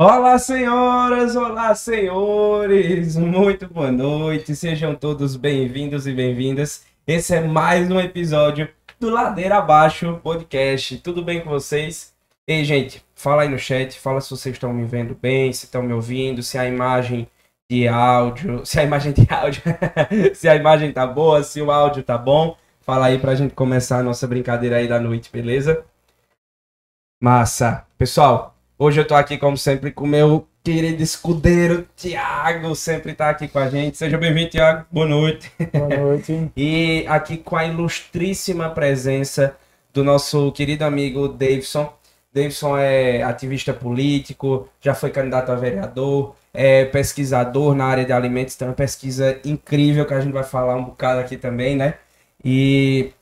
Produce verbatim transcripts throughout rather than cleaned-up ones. Olá, senhoras! Olá, senhores! Muito boa noite! Sejam todos bem-vindos e bem-vindas. Esse é mais um episódio do Ladeira a Baixo Podcast. Tudo bem com vocês? Ei, gente, fala aí no chat, fala se vocês estão me vendo bem, se estão me ouvindo, se a imagem de áudio... Se a imagem de áudio... se a imagem tá boa, se o áudio tá bom. Fala aí pra gente começar a nossa brincadeira aí da noite, beleza? Massa! Pessoal... Hoje eu tô aqui, como sempre, com o meu querido escudeiro, Tiago, sempre tá aqui com a gente. Seja bem-vindo, Tiago. Boa noite. Boa noite. E aqui com a ilustríssima presença do nosso querido amigo Davidson. Davidson é ativista político, já foi candidato a vereador, é pesquisador na área de alimentos, tem uma pesquisa incrível que a gente vai falar um bocado aqui também, né? E...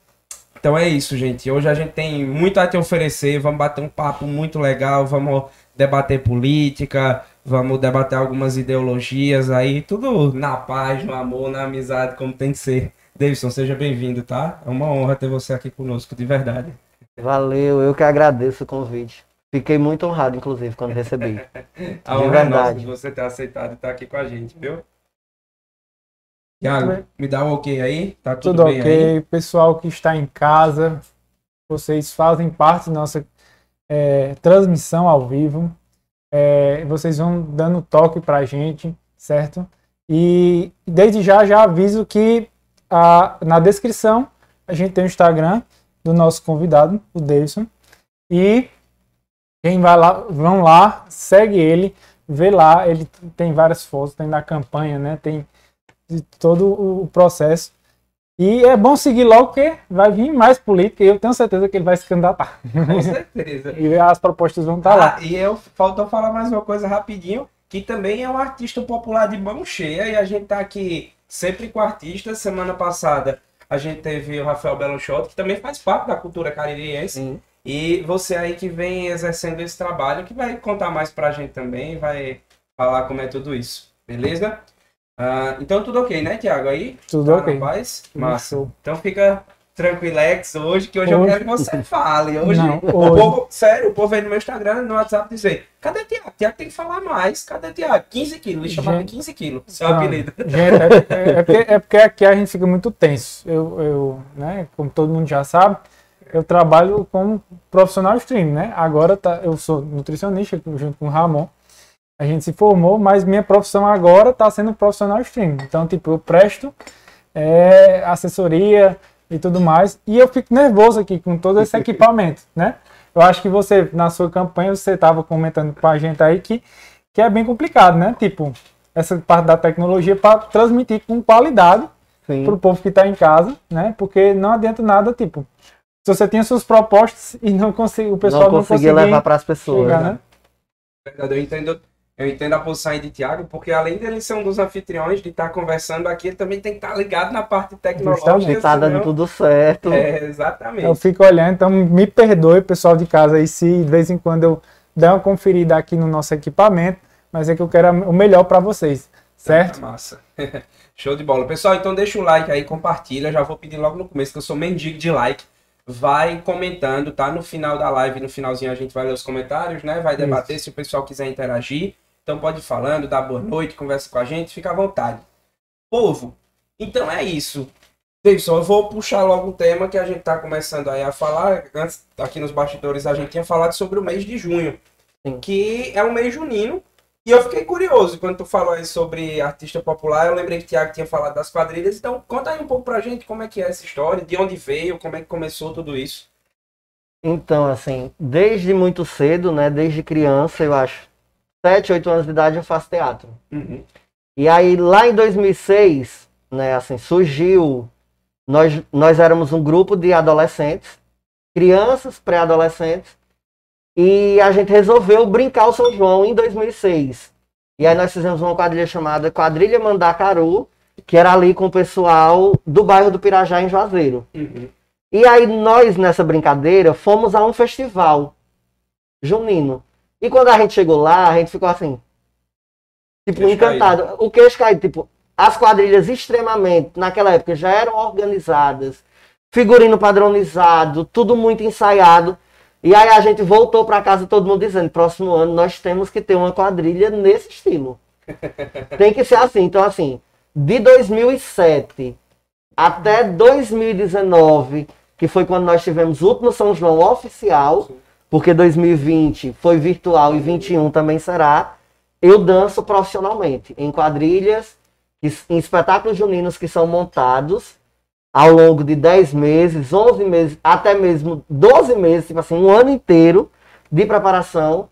Então é isso, gente. Hoje a gente tem muito a te oferecer. Vamos bater um papo muito legal. Vamos debater política. Vamos debater algumas ideologias aí. Tudo na paz, no amor, na amizade, como tem que ser. Davidson, seja bem-vindo, tá? É uma honra ter você aqui conosco, de verdade. Valeu. Eu que agradeço o convite. Fiquei muito honrado, inclusive, quando recebi. A honra é nossa de você ter aceitado e estar aqui com a gente, viu? Iago, me dá um ok aí? Tá tudo, tudo bem ok, aí? Pessoal que está em casa, vocês fazem parte da nossa é, transmissão ao vivo, é, vocês vão dando toque pra gente, certo? E desde já, já aviso que a, na descrição a gente tem o Instagram do nosso convidado, o Deison, e quem vai lá, vão lá, segue ele, vê lá, ele tem várias fotos, tem da campanha, né, tem... de todo o processo. E é bom seguir logo que vai vir mais política e eu tenho certeza que ele vai se candidatar. Com certeza. E as propostas vão estar ah, lá. E eu faltou falar mais uma coisa rapidinho, que também é um artista popular de mão cheia e a gente tá aqui sempre com artistas. Semana passada a gente teve o Rafael Belchior, que também faz parte da cultura caririense. Hum. E você aí que vem exercendo esse trabalho, que vai contar mais pra gente também, vai falar como é tudo isso. Beleza? Uh, então tudo ok, né, Tiago? Aí? Tudo tá ok. Rapaz? Massa. Isso. Então fica tranquilex hoje, que hoje, hoje eu quero que você fale. Hoje, não, hoje. O povo, sério, o povo vem no meu Instagram, no WhatsApp, dizer: cadê o Tiago? Tiago tem que falar mais. Cadê o Tiago? quinze quilos, ele chamava gente... quinze quilos, seu não, apelido. Gente, é, é, é, porque, é porque aqui a gente fica muito tenso. Eu, eu, né, como todo mundo já sabe, eu trabalho como profissional stream, né? Agora tá, eu sou nutricionista junto com o Ramon. A gente se formou, mas minha profissão agora está sendo profissional streaming. Então, tipo, eu presto é, assessoria e tudo mais. E eu fico nervoso aqui com todo esse equipamento, né? Eu acho que você, na sua campanha, você estava comentando com a gente aí que, que é bem complicado, né? Tipo, essa parte da tecnologia para transmitir com qualidade para o povo que está em casa, né? Porque não adianta nada, tipo, se você tinha suas propostas e não conseguiu, o pessoal não, não conseguia levar para as pessoas, chegar, né? né? Eu entendo. Eu entendo a posição de Tiago, porque além dele ser um dos anfitriões, de estar conversando aqui, ele também tem que estar ligado na parte tecnológica. Ele está dando tudo certo. É, exatamente. Eu fico olhando, então me perdoe, pessoal de casa, aí se de vez em quando eu der uma conferida aqui no nosso equipamento, mas é que eu quero o melhor para vocês, certo? É massa. Show de bola. Pessoal, então deixa o like aí, compartilha, já vou pedir logo no começo, que eu sou mendigo de like. Vai comentando, tá? No final da live, no finalzinho a gente vai ler os comentários, né? Vai debater. Isso. Se o pessoal quiser interagir. Então pode ir falando, dá boa noite, conversa com a gente, fica à vontade. Povo, então é isso. Davidson, eu vou puxar logo um tema que a gente está começando aí a falar. Antes, aqui nos bastidores, a gente tinha falado sobre o mês de junho, que é um mês junino. E eu fiquei curioso quando tu falou aí sobre artista popular. Eu lembrei que o Tiago tinha falado das quadrilhas. Então conta aí um pouco pra gente como é que é essa história, de onde veio, como é que começou tudo isso. Então, assim, desde muito cedo, né? Desde criança, eu acho. sete, oito anos de idade eu faço teatro. Uhum. E aí lá em dois mil e seis, né, assim, surgiu, nós, nós éramos um grupo de adolescentes, crianças, pré-adolescentes, e a gente resolveu brincar o São João em dois mil e seis. E aí nós fizemos uma quadrilha chamada Quadrilha Mandacaru, que era ali com o pessoal do bairro do Pirajá, em Juazeiro. Uhum. E aí nós, nessa brincadeira, fomos a um festival junino. E quando a gente chegou lá, a gente ficou assim, tipo, queixo encantado. Caído. O queixo caído, tipo, as quadrilhas extremamente, naquela época, já eram organizadas, figurino padronizado, tudo muito ensaiado. E E aí a gente voltou para casa todo mundo dizendo, próximo ano nós temos que ter uma quadrilha nesse estilo. Tem que ser assim. Então assim, de dois mil e sete até dois mil e dezenove, que foi quando nós tivemos o último São João oficial, sim, porque dois mil e vinte foi virtual e vinte e um também será, eu danço profissionalmente em quadrilhas, em espetáculos juninos que são montados ao longo de dez meses, onze meses, até mesmo doze meses, tipo assim, um ano inteiro de preparação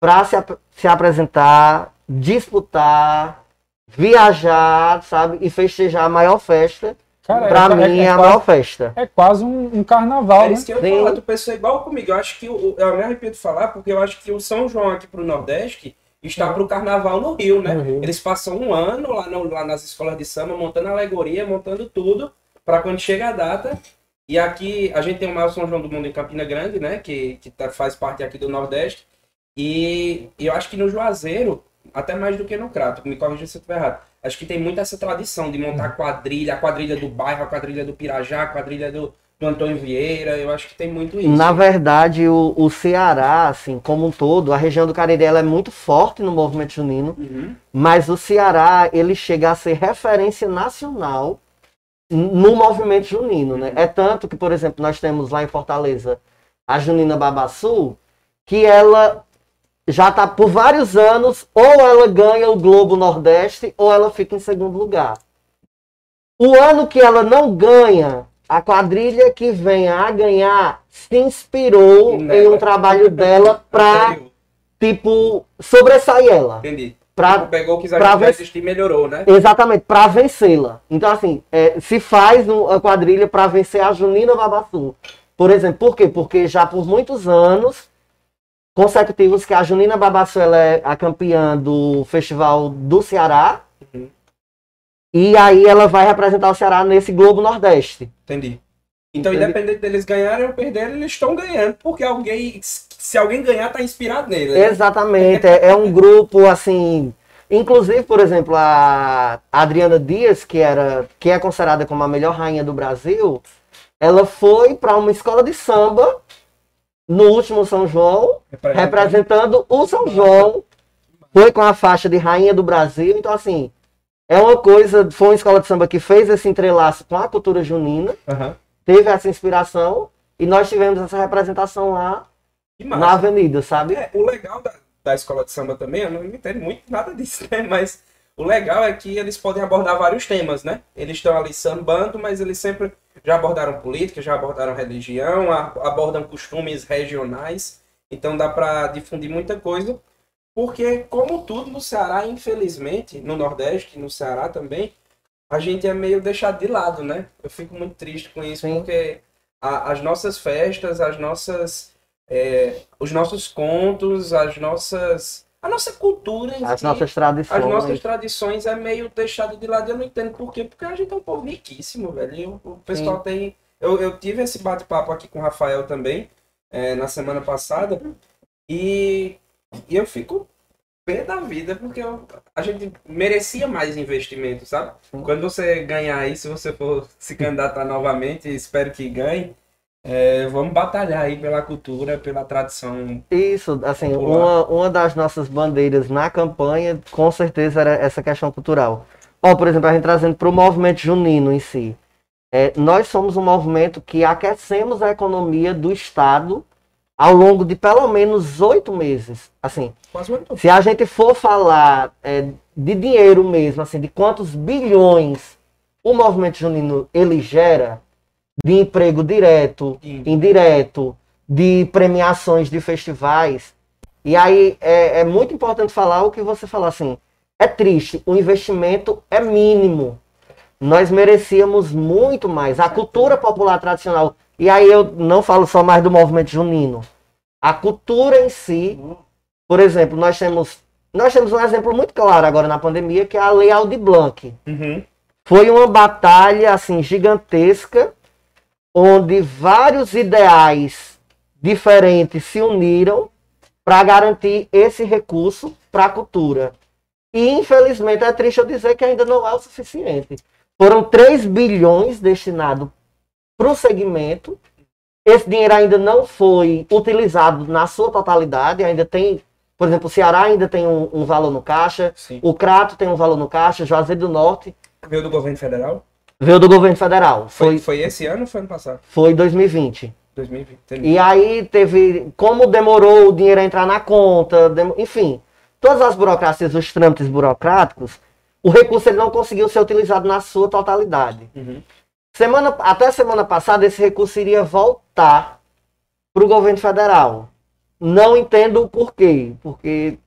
para se, ap se apresentar, disputar, viajar, sabe? E festejar a maior festa. Para mim é, é a quase, maior festa. É quase um, um carnaval, é, né? Isso que eu Sim. falo, tu pensa igual comigo. Eu acho que, eu, eu me arrependo de falar, porque eu acho que o São João aqui pro Nordeste está para o carnaval no Rio, né? Uhum. Eles passam um ano lá, no, lá nas escolas de samba, montando alegoria, montando tudo, para quando chega a data. E aqui a gente tem o maior São João do mundo em Campina Grande, né? Que, que tá, faz parte aqui do Nordeste. E eu acho que no Juazeiro, até mais do que no Crato, me corrija se eu estiver errado, acho que tem muito essa tradição de montar quadrilha, a quadrilha do bairro, a quadrilha do Pirajá, a quadrilha do, do Antônio Vieira. Eu acho que tem muito isso. Na verdade, o, o Ceará, assim, como um todo, a região do Cariri, ela é muito forte no movimento junino, uhum, mas o Ceará, ele chega a ser referência nacional no movimento junino, né? É tanto que, por exemplo, nós temos lá em Fortaleza a Junina Babassu, que ela já está por vários anos, ou ela ganha o Globo Nordeste, ou ela fica em segundo lugar. O ano que ela não ganha, a quadrilha que vem a ganhar se inspirou em um trabalho dela para, tipo, sobressair ela. Entendi. Pra, pegou o que já existia e melhorou, né? Exatamente, para vencê-la. Então, assim, é, se faz a quadrilha para vencer a Junina Babassu. Por exemplo, por quê? Porque já por muitos anos consecutivos que a Junina Babassu ela é a campeã do Festival do Ceará. Uhum. E aí ela vai representar o Ceará nesse Globo Nordeste. Entendi. Então, Entendi. independente deles ganharem ou perderem, eles estão ganhando, porque alguém, se alguém ganhar, está inspirado nele. Né? Exatamente. É, é um grupo, assim... Inclusive, por exemplo, a Adriana Dias, que, era, que é considerada como a melhor rainha do Brasil, ela foi para uma escola de samba no último São João, Representa. representando o São João. Foi com a faixa de rainha do Brasil. Então, assim, é uma coisa... Foi uma escola de samba que fez esse entrelaço com a cultura junina. Uhum. Teve essa inspiração e nós tivemos essa representação lá na avenida, sabe? É, o legal da, da escola de samba também, eu não entendo muito nada disso, né? Mas o legal é que eles podem abordar vários temas, né? Eles estão ali sambando, mas eles sempre já abordaram política, já abordaram religião, abordam costumes regionais. Então dá para difundir muita coisa. Porque, como tudo no Ceará, infelizmente, no Nordeste, no Ceará também, a gente é meio deixado de lado, né? Eu fico muito triste com isso, Sim. porque a, as nossas festas, as nossas, é, os nossos contos, as nossas, a nossa cultura, as nossas tradições, as nossas tradições é meio deixado de lado. Eu não entendo por quê, porque a gente é um povo riquíssimo, velho. O, o pessoal Sim. tem, eu, eu tive esse bate-papo aqui com o Rafael também é, na semana passada e, e eu fico da vida, porque eu, a gente merecia mais investimento, sabe? Sim. Quando você ganhar aí, se você for se candidatar novamente, espero que ganhe, é, vamos batalhar aí pela cultura, pela tradição. Isso, assim, uma, uma das nossas bandeiras na campanha, com certeza, era essa questão cultural. Ó, por exemplo, a gente trazendo para o movimento junino em si. É, nós somos um movimento que aquecemos a economia do Estado ao longo de pelo menos oito meses, assim, se a gente for falar é, de dinheiro mesmo, assim, de quantos bilhões o movimento junino ele gera, de emprego direto, Sim. indireto, de premiações de festivais, e aí é, é muito importante falar o que você falou, assim, é triste, o investimento é mínimo, nós merecíamos muito mais, a cultura popular tradicional. E aí eu não falo só mais do movimento junino. A cultura em si, por exemplo, nós temos, nós temos um exemplo muito claro agora na pandemia, que é a Lei Aldir Blanc. Uhum. Foi uma batalha assim, gigantesca, onde vários ideais diferentes se uniram para garantir esse recurso para a cultura. E, infelizmente, é triste eu dizer que ainda não é o suficiente. Foram três bilhões destinados para o segmento Esse dinheiro ainda não foi utilizado na sua totalidade, ainda tem... Por exemplo, o Ceará ainda tem um, um valor no caixa, sim. O Crato tem um valor no caixa, o Juazeiro do Norte... Veio do governo federal? Veio do governo federal. Foi, foi, foi esse ano ou foi ano passado? Foi em dois mil e vinte. dois mil e vinte. E aí teve... Como demorou o dinheiro a entrar na conta, dem... enfim... Todas as burocracias, os trâmites burocráticos, o recurso ele não conseguiu ser utilizado na sua totalidade. Uhum. Semana, até semana passada, esse recurso iria voltar para o governo federal. Não entendo o porquê, porque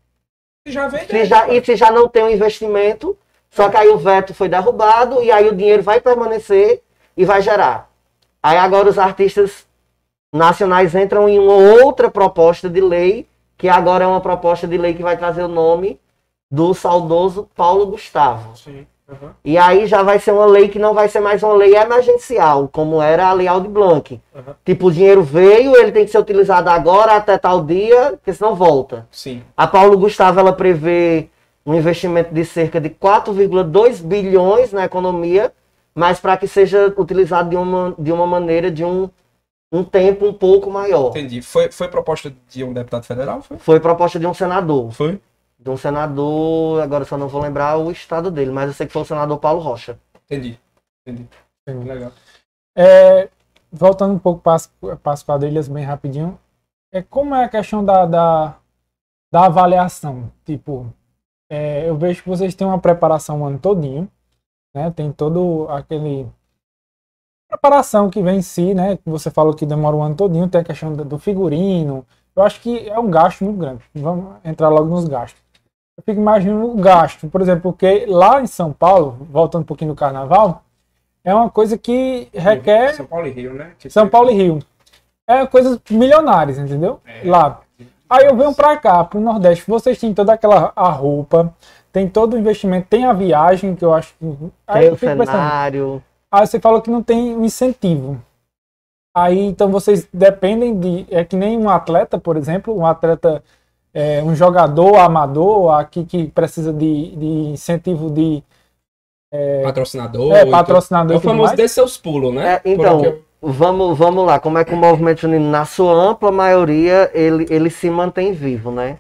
já vem se já, e se já não tem um investimento, só que aí o veto foi derrubado e aí o dinheiro vai permanecer e vai gerar. Aí agora os artistas nacionais entram em uma outra proposta de lei, que agora é uma proposta de lei que vai trazer o nome do saudoso Paulo Gustavo. Sim. Uhum. E aí já vai ser uma lei que não vai ser mais uma lei emergencial, como era a Lei Aldir Blanc. Uhum. Tipo, o dinheiro veio, ele tem que ser utilizado agora até tal dia, porque senão volta. Sim. A Paulo Gustavo, ela prevê um investimento de cerca de quatro vírgula dois bilhões na economia, mas para que seja utilizado de uma, de uma maneira, de um, um tempo um pouco maior. Entendi. Foi, foi proposta de um deputado federal? Foi, foi proposta de um senador. Foi? De um senador, agora só não vou lembrar o estado dele, mas eu sei que foi o senador Paulo Rocha. Entendi, entendi. Entendi. Legal. É, voltando um pouco para as, para as quadrilhas, bem rapidinho, é, como é a questão da, da, da avaliação? Tipo, é, eu vejo que vocês têm uma preparação o ano todinho, né? Tem todo aquele... preparação que vem em si, né? Você falou que demora o ano todinho, tem a questão do figurino. Eu acho que é um gasto muito grande. Vamos entrar logo nos gastos. Eu fico imaginando o gasto, por exemplo, porque lá em São Paulo, voltando um pouquinho no carnaval, é uma coisa que requer... São Paulo e Rio, né? Que São Paulo e Rio. É coisas milionárias, entendeu? É. Lá. Aí eu venho pra cá, pro Nordeste, vocês têm toda aquela a roupa, tem todo o investimento, tem a viagem, que eu acho que... Aí tem o cenário... Aí você falou que não tem um incentivo. Aí, então, vocês dependem de... É que nem um atleta, por exemplo, um atleta... É, um jogador amador aqui que precisa de, de incentivo de é, patrocinador, é, patrocinador, é o famoso dê seus pulos, né? É, então, eu... vamos, vamos lá, como é que o movimento junino, na sua ampla maioria, ele, ele se mantém vivo, né?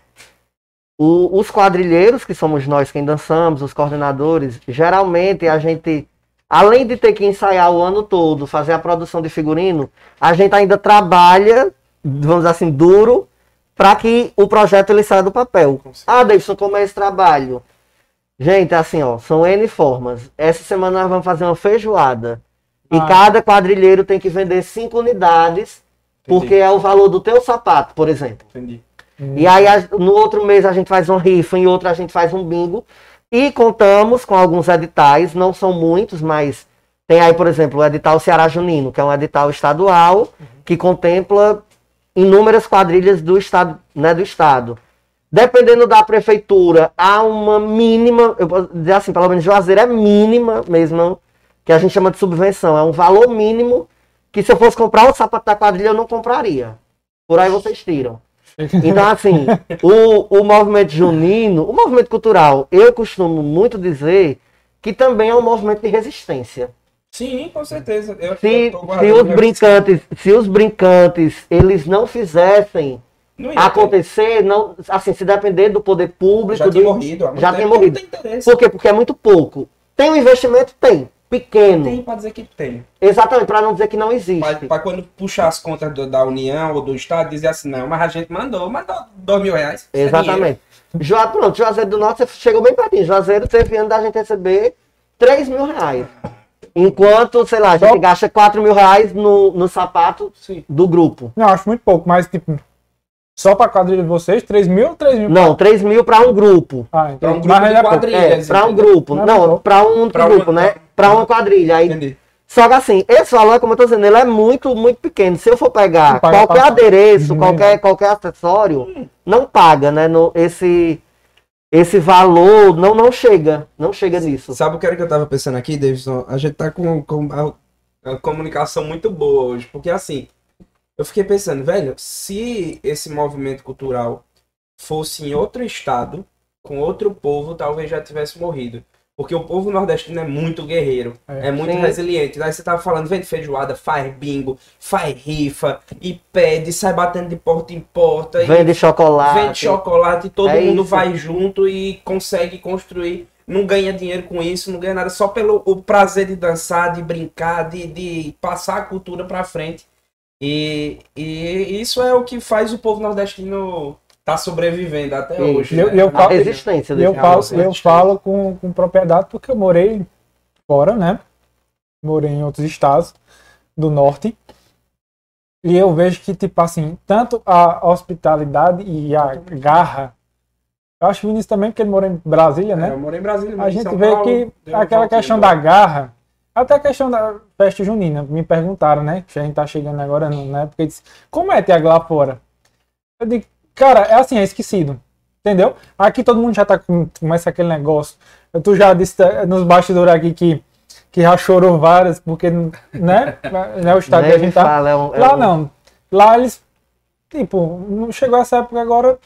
O, os quadrilheiros, que somos nós quem dançamos, os coordenadores, geralmente a gente, além de ter que ensaiar o ano todo, fazer a produção de figurino, a gente ainda trabalha, vamos dizer assim, duro, para que o projeto ele saia do papel. Ah, Davidson, como é esse trabalho? Gente, assim, ó, são N formas. Essa semana nós vamos fazer uma feijoada. Ah. E cada quadrilheiro tem que vender cinco unidades, entendi, porque é o valor do teu sapato, por exemplo. Entendi. Hum. E aí, no outro mês, a gente faz um rifa, em outro a gente faz um bingo. E contamos com alguns editais, não são muitos, mas tem aí, por exemplo, o edital Ceará Junino, que é um edital estadual, uhum, que contempla inúmeras quadrilhas do estado, né, do estado. Dependendo da prefeitura, há uma mínima, eu posso dizer assim, pelo menos Juazeiro é mínima mesmo, que a gente chama de subvenção. É um valor mínimo que se eu fosse comprar o sapato da quadrilha, eu não compraria. Por aí vocês tiram. Então, assim, o, o movimento junino, o movimento cultural, eu costumo muito dizer que também é um movimento de resistência. Sim, com certeza. Eu, se, eu se, os brincantes, se os brincantes eles não fizessem não acontecer, não, assim, se depender do poder público... Já do, tem morrido. Já tem morrido. Tem Por quê? Porque é muito pouco. Tem um investimento? Tem. Pequeno. Tem para dizer que tem. Exatamente, para não dizer que não existe. Para quando puxar as contas do, da União ou do Estado, dizer assim, não, mas a gente mandou, mandou dois mil reais. Exatamente. Ju, pronto, Juazeiro do Norte chegou bem pertinho. Juazeiro teve ano da gente receber três mil reais. Enquanto, sei lá, a gente Só... gasta quatro mil reais no, no sapato, sim, do grupo. Não, acho muito pouco, mas tipo... Só para quadrilha de vocês, três mil? três mil não, pra... três mil para um grupo. Ah, então um grupo de quadrilhas. É, para um grupo. Não, não, não. para um pra grupo, uma... né? Para uma quadrilha. Aí... Entendi. Só que assim, esse valor, como eu tô dizendo, ele é muito, muito pequeno. Se eu for pegar qualquer pra... adereço, qualquer, qualquer acessório, hum. não paga, né? No, esse... Esse valor não, não chega, não chega nisso. Sabe o que era que eu tava pensando aqui, Davidson? A gente tá com, com a, a comunicação muito boa hoje, porque assim, eu fiquei pensando, velho, se esse movimento cultural fosse em outro estado, com outro povo, talvez já tivesse morrido. Porque o povo nordestino é muito guerreiro, é, é muito sim. resiliente. Daí você tava falando, vende feijoada, faz bingo, faz rifa, e pede, sai batendo de porta em porta. Vende e chocolate. Vende chocolate e todo é mundo isso. vai junto e consegue construir. Não ganha dinheiro com isso, não ganha nada. Só pelo o prazer de dançar, de brincar, de, de passar a cultura pra frente. E, e isso é o que faz o povo nordestino... Tá sobrevivendo até Sim. hoje. Eu, né? eu, falo, resistência eu, falo, eu falo com, com propriedade porque eu morei fora, né? Morei em outros estados do norte. E eu vejo que, tipo assim, tanto a hospitalidade e a garra. Eu acho que o Vinícius também, porque ele morou em Brasília, né? É, eu morei em Brasília, mas a gente São vê Paulo, que aquela questão da garra. Até a questão da festa junina. Me perguntaram, né? Que a gente tá chegando agora na época. Disse, como é, Tiago, lá fora? Eu digo. Cara, é assim, é esquecido, entendeu? Aqui todo mundo já tá com começa aquele negócio. Tu já disse nos bastidores aqui que, que já chorou várias, porque, né? né o estado que a gente tá... Fala, é um, é lá um... não. Lá eles, tipo, não chegou essa época agora,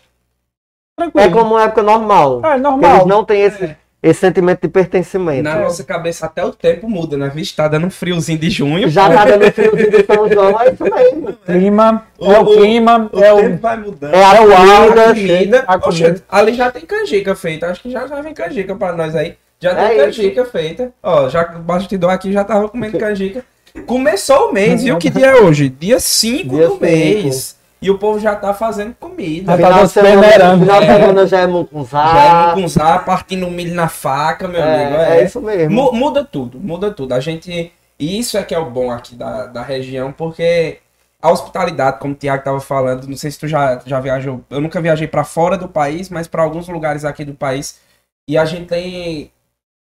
tranquilo. É como uma época normal. É, normal. Eles não têm esse... É. Esse sentimento de pertencimento. Na nossa cabeça até o tempo muda, né? Vixe, tá dando friozinho de junho. Já pô. tá dando friozinho de São João, é isso mesmo. Clima, o, é o clima, o, é o... tempo vai mudando. É a alga, a comida. A comida. Oxe, ali já tem canjica feita, acho que já, já vem canjica pra nós aí. Já é tem canjica isso. feita. Ó, já o bastidor aqui já tava comendo canjica. Começou o mês, viu? Que dia é hoje? Dia cinco dia do cinco. mês. E o povo já tá fazendo comida. Já tá acelerando. Final de semana já é mucunzá. Já é mucunzá, partindo milho na faca, meu é, amigo. É. é isso mesmo. Muda tudo, muda tudo. A gente... E isso é que é o bom aqui da, da região, porque a hospitalidade, como o Tiago tava falando, não sei se tu já, já viajou... Eu nunca viajei para fora do país, mas para alguns lugares aqui do país. E a gente tem...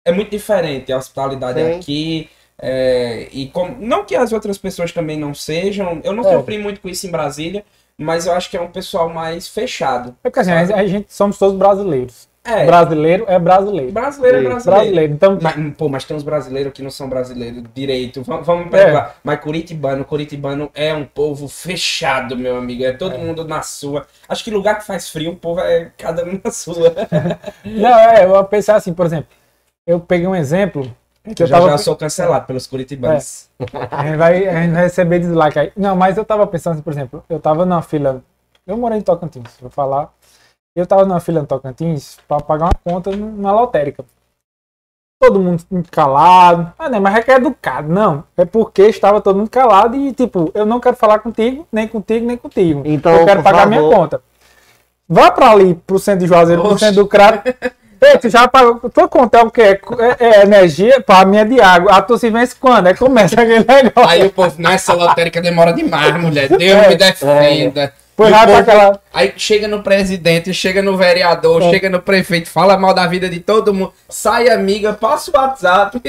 É muito diferente a hospitalidade Sim. aqui... É, e com... Não que as outras pessoas também não sejam... Eu não é. sofri muito com isso em Brasília... Mas eu acho que é um pessoal mais fechado. É porque assim, a gente, a gente somos todos brasileiros. É. Brasileiro é brasileiro. Brasileiro é brasileiro. brasileiro. Então... Mas, pô, mas tem uns brasileiros que não são brasileiros direito. Vamos, vamos me perdoar. É. Mas curitibano, curitibano é um povo fechado, meu amigo. É todo é. mundo na sua. Acho que lugar que faz frio, o povo é cada um na sua. Não, é, eu vou pensar assim, por exemplo. Eu peguei um exemplo... Que eu já, tava... já sou cancelado pelos curitibanos. É. A gente vai, a gente vai receber dislike aí. Não, mas eu tava pensando, por exemplo, eu tava numa fila... Eu morei em Tocantins, vou falar. Eu tava numa fila em Tocantins pra pagar uma conta na lotérica. Todo mundo calado. Ah, não, mas é que é educado. Não, é porque estava todo mundo calado e, tipo, eu não quero falar contigo, nem contigo, nem contigo. Então, eu quero pagar favor. minha conta. Vá pra ali, pro centro de Juazeiro, Oxi. pro centro do Crato... Ei, tu já pagou, tu contar o que é, é, é energia, pra minha de água, a tu se vence quando? Aí começa aquele negócio. Aí o povo, nessa lotérica demora demais, mulher, Deus é, me defenda. É. Pois vai povo, aquela... Aí chega no presidente, chega no vereador, é. chega no prefeito, fala mal da vida de todo mundo, sai amiga, passa o WhatsApp.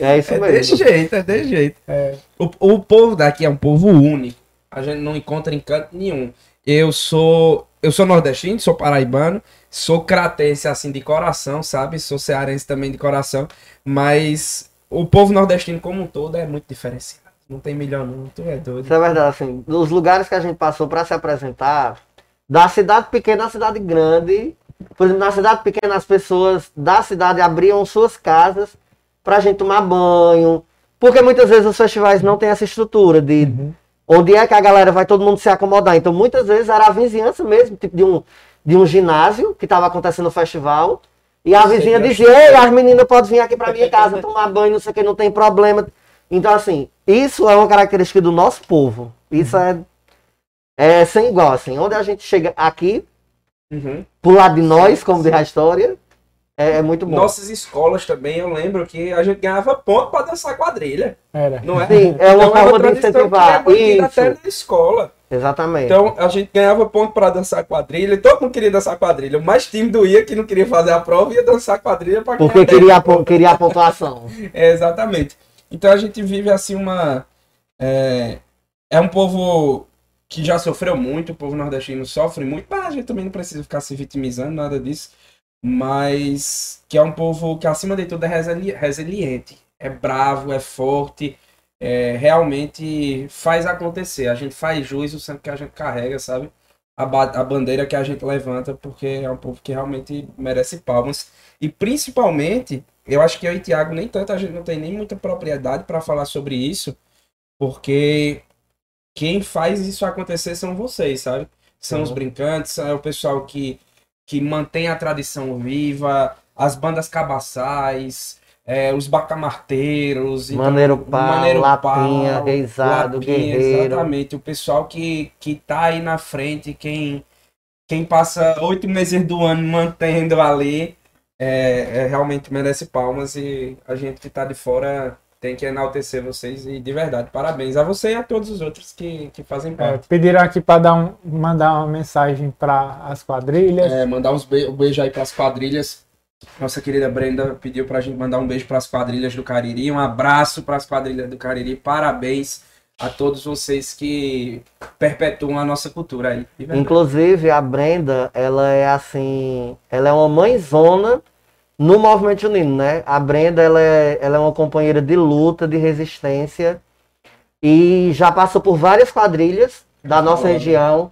É isso é mesmo. É desse jeito, é desse jeito. É. O, o povo daqui é um povo único, a gente não encontra em canto nenhum. Eu sou... Eu sou nordestino, sou paraibano, sou cratense assim de coração, sabe? Sou cearense também de coração, mas o povo nordestino como um todo é muito diferenciado. Não tem melhor não, tu é doido. Isso é verdade, assim, dos lugares que a gente passou para se apresentar, da cidade pequena à cidade grande, por exemplo, na cidade pequena as pessoas da cidade abriam suas casas pra gente tomar banho, porque muitas vezes os festivais não têm essa estrutura de... Uhum. Onde é que a galera vai todo mundo se acomodar? Então, muitas vezes, era a vizinhança mesmo, tipo de um, de um ginásio que estava acontecendo no festival. E a sei, vizinha dizia, ei, as meninas podem vir aqui para minha casa tomar banho, não sei o que, não tem problema. Então, assim, isso é uma característica do nosso povo. Isso uhum. é, é sem igual, assim. Onde a gente chega aqui, uhum. pro lado de nós, como diz a história... É, é muito bom. Nossas escolas também, eu lembro que a gente ganhava ponto para dançar quadrilha. Era. Não é? Sim, é uma então, forma de incentivar. Isso. Até na escola. Exatamente. Então, a gente ganhava ponto para dançar quadrilha. Todo mundo queria dançar quadrilha. O mais tímido ia, que não queria fazer a prova, ia dançar quadrilha para ganhar. Porque queria a, queria a pontuação. É, exatamente. Então, a gente vive assim uma... É, é um povo que já sofreu muito, o povo nordestino sofre muito, mas a gente também não precisa ficar se vitimizando, nada disso. Mas que é um povo que, acima de tudo, é resiliente, é bravo, é forte, é, realmente faz acontecer. A gente faz jus o sangue que a gente carrega, sabe? A, ba a bandeira que a gente levanta, porque é um povo que realmente merece palmas. E, principalmente, eu acho que eu e Tiago nem tanto, a gente não tem nem muita propriedade para falar sobre isso, porque quem faz isso acontecer são vocês, sabe? São uhum. os brincantes, é o pessoal que, que mantém a tradição viva, as bandas cabaçais, é, os bacamarteiros, Maneiro então, Pau, Maneiro Lapinha, Pau, Guisado, Lapinha, Guerreiro. Exatamente, o pessoal que, que tá aí na frente, quem, quem passa oito meses do ano mantendo ali, é, é, realmente merece palmas, e a gente que tá de fora tem que enaltecer vocês, e de verdade, parabéns a você e a todos os outros que, que fazem parte. É, pediram aqui para um, mandar uma mensagem para as quadrilhas. É, mandar uns be- um beijo aí para as quadrilhas. Nossa querida Brenda pediu pra gente mandar um beijo pras quadrilhas do Cariri, um abraço pras quadrilhas do Cariri, parabéns a todos vocês que perpetuam a nossa cultura aí. Inclusive a Brenda, ela é assim, ela é uma mãezona no movimento junino, né? A Brenda, ela é, ela é uma companheira de luta, de resistência, e já passou por várias quadrilhas da nossa região.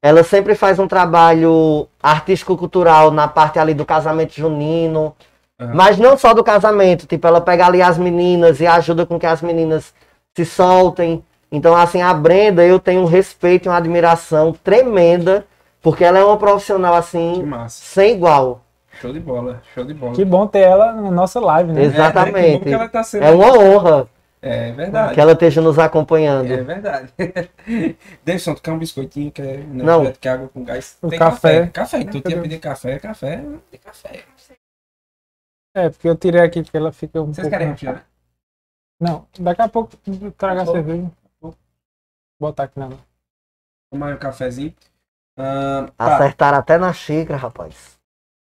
Ela sempre faz um trabalho artístico-cultural na parte ali do casamento junino. Uhum. Mas não só do casamento. Tipo, ela pega ali as meninas e ajuda com que as meninas se soltem. Então, assim, a Brenda, eu tenho um respeito e uma admiração tremenda. Porque ela é uma profissional, assim, sem igual. Show de bola, show de bola. Que bom ter ela na nossa live, né? Exatamente. É, é, que bom que ela tá sendo... é uma honra. É verdade. Que ela esteja nos acompanhando. É verdade. Deison, tu quer um biscoitinho? Quer, não. não. Quer água com gás? O tem café. Café. café. Tu tinha pedido café, café, tem café. É, porque eu tirei aqui, porque ela fica um Vocês pouco... Vocês querem refrigerar? Não. Daqui a pouco traga a cerveja. Vou botar aqui na mão. Tomar um cafezinho. Ah, tá. Acertaram até na xícara, rapaz.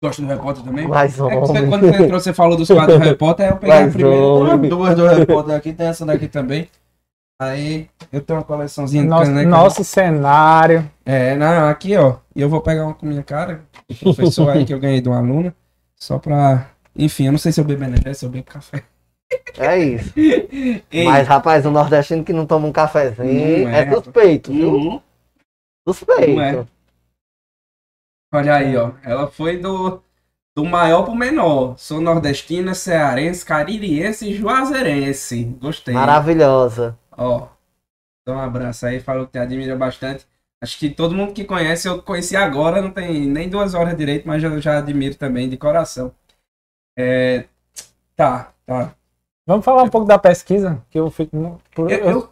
Gosta do Harry Potter também? Mais é você, quando você entrou, você falou dos quadros do Harry Potter, aí eu peguei o primeiro, duas do Harry Potter aqui, tem essa daqui também. Aí eu tenho uma coleçãozinha de nosso, caneca. Nosso cenário. É, não, aqui ó, e eu vou pegar uma com minha cara, professor aí que eu ganhei de uma aluna, só pra, enfim, eu não sei se eu bebo energia, se eu bebo café. É isso. Ei. Mas rapaz, o nordestino que não toma um cafezinho é, é suspeito, viu? Uhum. Suspeito. Olha aí, ó. Ela foi do, do maior pro menor. Sou nordestina, cearense, caririense e juazeirense. Gostei. Maravilhosa. Ó. Dá um abraço aí. Falou que te admira bastante. Acho que todo mundo que conhece, eu conheci agora, não tem nem duas horas direito, mas eu já admiro também de coração. É... Tá, tá. Vamos falar um pouco da pesquisa? Que eu fico. Eu, eu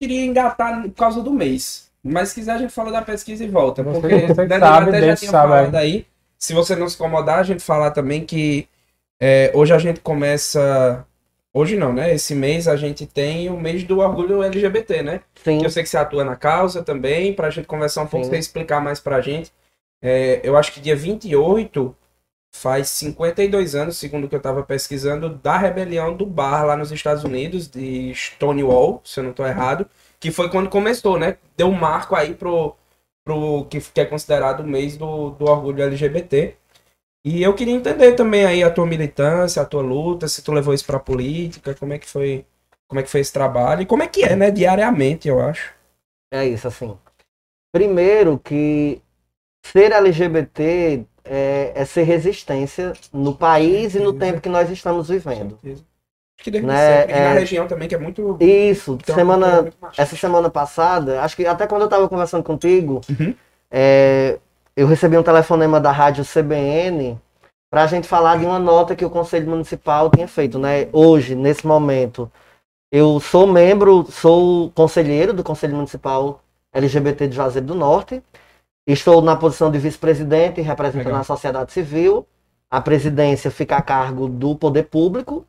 queria engatar por causa do mês. Mas se quiser a gente fala da pesquisa e volta, você, porque você Daniel, sabe, até já tinha falado aí. Se você não se incomodar, a gente falar também que é, hoje a gente começa... Hoje não, né? Esse mês a gente tem o mês do orgulho L G B T, né? Sim. Que eu sei que você atua na causa também, pra gente conversar um pouco, você explicar mais pra gente. É, eu acho que dia vinte e oito faz cinquenta e dois anos, segundo o que eu tava pesquisando, da rebelião do bar lá nos Estados Unidos, de Stonewall, se eu não tô errado. Que foi quando começou, né? Deu um marco aí pro, pro que, que é considerado o mês do, do orgulho L G B T. E eu queria entender também aí a tua militância, a tua luta, se tu levou isso pra política, como é que foi, como é que foi esse trabalho e como é que é, né? Diariamente, eu acho. É isso, assim. Primeiro que ser L G B T é, é ser resistência no país e no tempo que nós estamos vivendo. Que desde né? sempre, é... na região também, que é muito... Isso, então, semana... É muito essa semana passada, acho que até quando eu estava conversando contigo, uhum. é... eu recebi um telefonema da rádio C B N para a gente falar de uma nota que o Conselho Municipal tinha feito, né? Hoje, nesse momento, eu sou membro, sou conselheiro do Conselho Municipal L G B T de Juazeiro do Norte, estou na posição de vice-presidente, representando Legal. a sociedade civil, a presidência fica a cargo do poder público.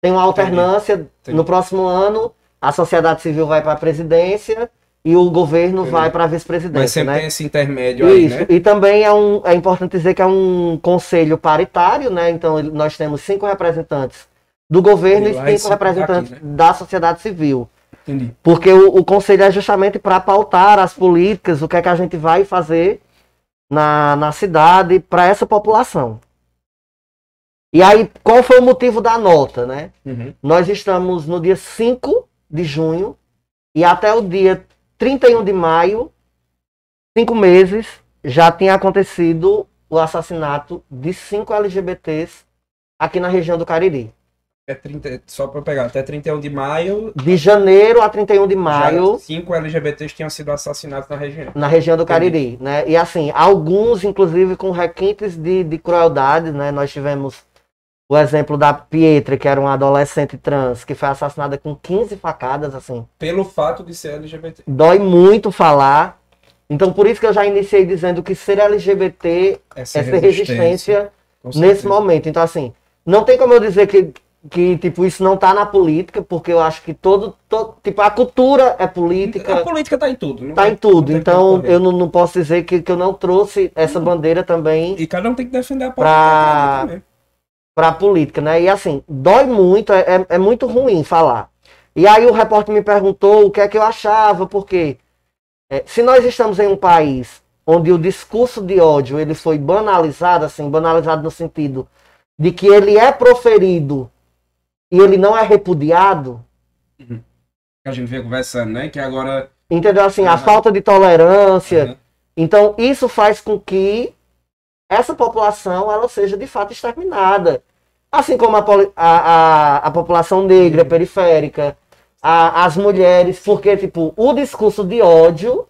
Tem uma alternância, Entendi. Entendi. No próximo ano a sociedade civil vai para a presidência e o governo Entendi. vai para a vice-presidência. Mas sempre né? tem esse intermédio Isso. aí, né? E também é, um, é importante dizer que é um conselho paritário, né? Então nós temos cinco representantes do governo e, e cinco, cinco representantes aqui, né? da sociedade civil. Entendi. Porque o, o conselho é justamente para pautar as políticas, o que é que a gente vai fazer na, na cidade para essa população. E aí, qual foi o motivo da nota, né? Uhum. Nós estamos no dia cinco de junho e até o dia trinta e um de maio, cinco meses, já tinha acontecido o assassinato de cinco L G B Ts aqui na região do Cariri. É trinta, só para pegar, até trinta e um de maio... De janeiro a trinta e um de maio... Cinco L G B Ts tinham sido assassinados na região. Na região do Cariri, né? E assim, alguns, inclusive, com requintes de, de crueldade, né? Nós tivemos o exemplo da Pietra, que era uma adolescente trans, que foi assassinada com quinze facadas, assim. Pelo fato de ser L G B T. Dói muito falar. Então, por isso que eu já iniciei dizendo que ser L G B T é ser resistência, resistência nesse momento. Então, assim, não tem como eu dizer que... Que, tipo, isso não tá na política, porque eu acho que todo, todo... Tipo, a cultura é política. A política tá em tudo. Não tá é, em tudo. Não então, eu não, não posso dizer que, que eu não trouxe essa hum. bandeira também... E cada um tem que defender a política também. Pra política, né? E, assim, dói muito, é, é, é muito ruim falar. E aí o repórter me perguntou o que é que eu achava, porque... É, se nós estamos em um país onde o discurso de ódio, ele foi banalizado, assim, banalizado no sentido de que ele é proferido... E ele não é repudiado. Uhum. A gente vem conversando, né? Que agora... Entendeu? Assim, a uhum. falta de tolerância. Uhum. Então, isso faz com que essa população, ela seja, de fato, exterminada. Assim como a, a, a, a população negra, uhum. periférica, a, as mulheres. Porque, tipo, o discurso de ódio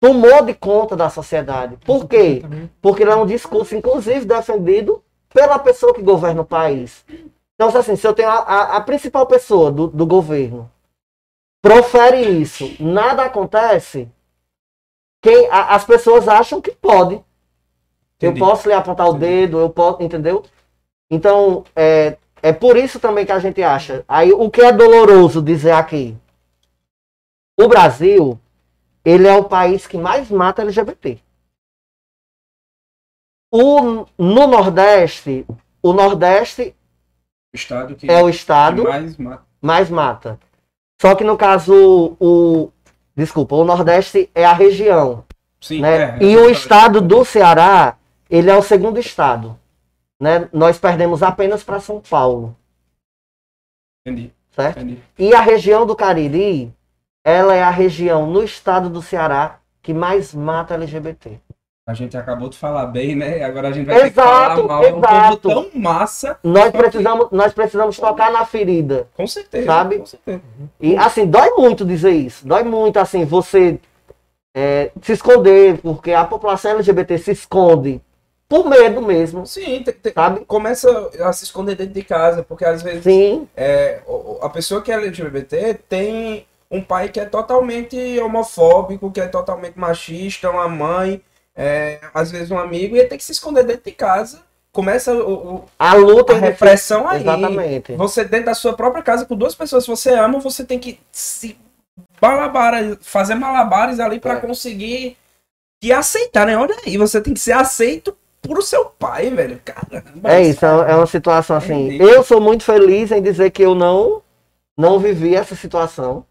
tomou de conta da sociedade. Por quê? Porque ele é um discurso, inclusive, defendido pela pessoa que governa o país. Então, assim, se eu tenho a, a, a principal pessoa do, do governo profere isso, nada acontece, quem, a, as pessoas acham que pode. Entendi. Eu posso lhe apontar Entendi. o dedo, eu posso, entendeu? Então, é, é por isso também que a gente acha. Aí, o que é doloroso dizer aqui? O Brasil, ele é o país que mais mata L G B T. O, no Nordeste, o Nordeste... Estado que é o estado que mais, mata. mais mata. Só que no caso, o. Desculpa, o Nordeste é a região. Sim, né? é, é, e o estado do Ceará, ele é o segundo estado. Né? Nós perdemos apenas para São Paulo. Entendi. Certo? Entendi. E a região do Cariri, ela é a região no estado do Ceará que mais mata L G B T. A gente acabou de falar bem, né? Agora a gente vai exato, ter que falar mal. Exato. Um tão massa. Nós precisamos, nós precisamos tocar na ferida. Com certeza. Sabe? Com certeza. E assim, dói muito dizer isso. Dói muito, assim, você é, se esconder, porque a população L G B T se esconde por medo mesmo. Sim, te, te, sabe? Começa a se esconder dentro de casa, porque às vezes Sim. É, a pessoa que é L G B T tem um pai que é totalmente homofóbico, que é totalmente machista, uma mãe... É, às vezes um amigo, e ele tem que se esconder dentro de casa. Começa o, o, a luta, a repressão aí. Exatamente. Você dentro da sua própria casa, com duas pessoas que você ama, você tem que se malabar, fazer malabares ali pra é. conseguir te aceitar, né? Olha aí, você tem que ser aceito por seu pai, velho. Caramba, é isso, cara. É uma situação assim. É eu sou muito feliz em dizer que eu não, não vivi essa situação.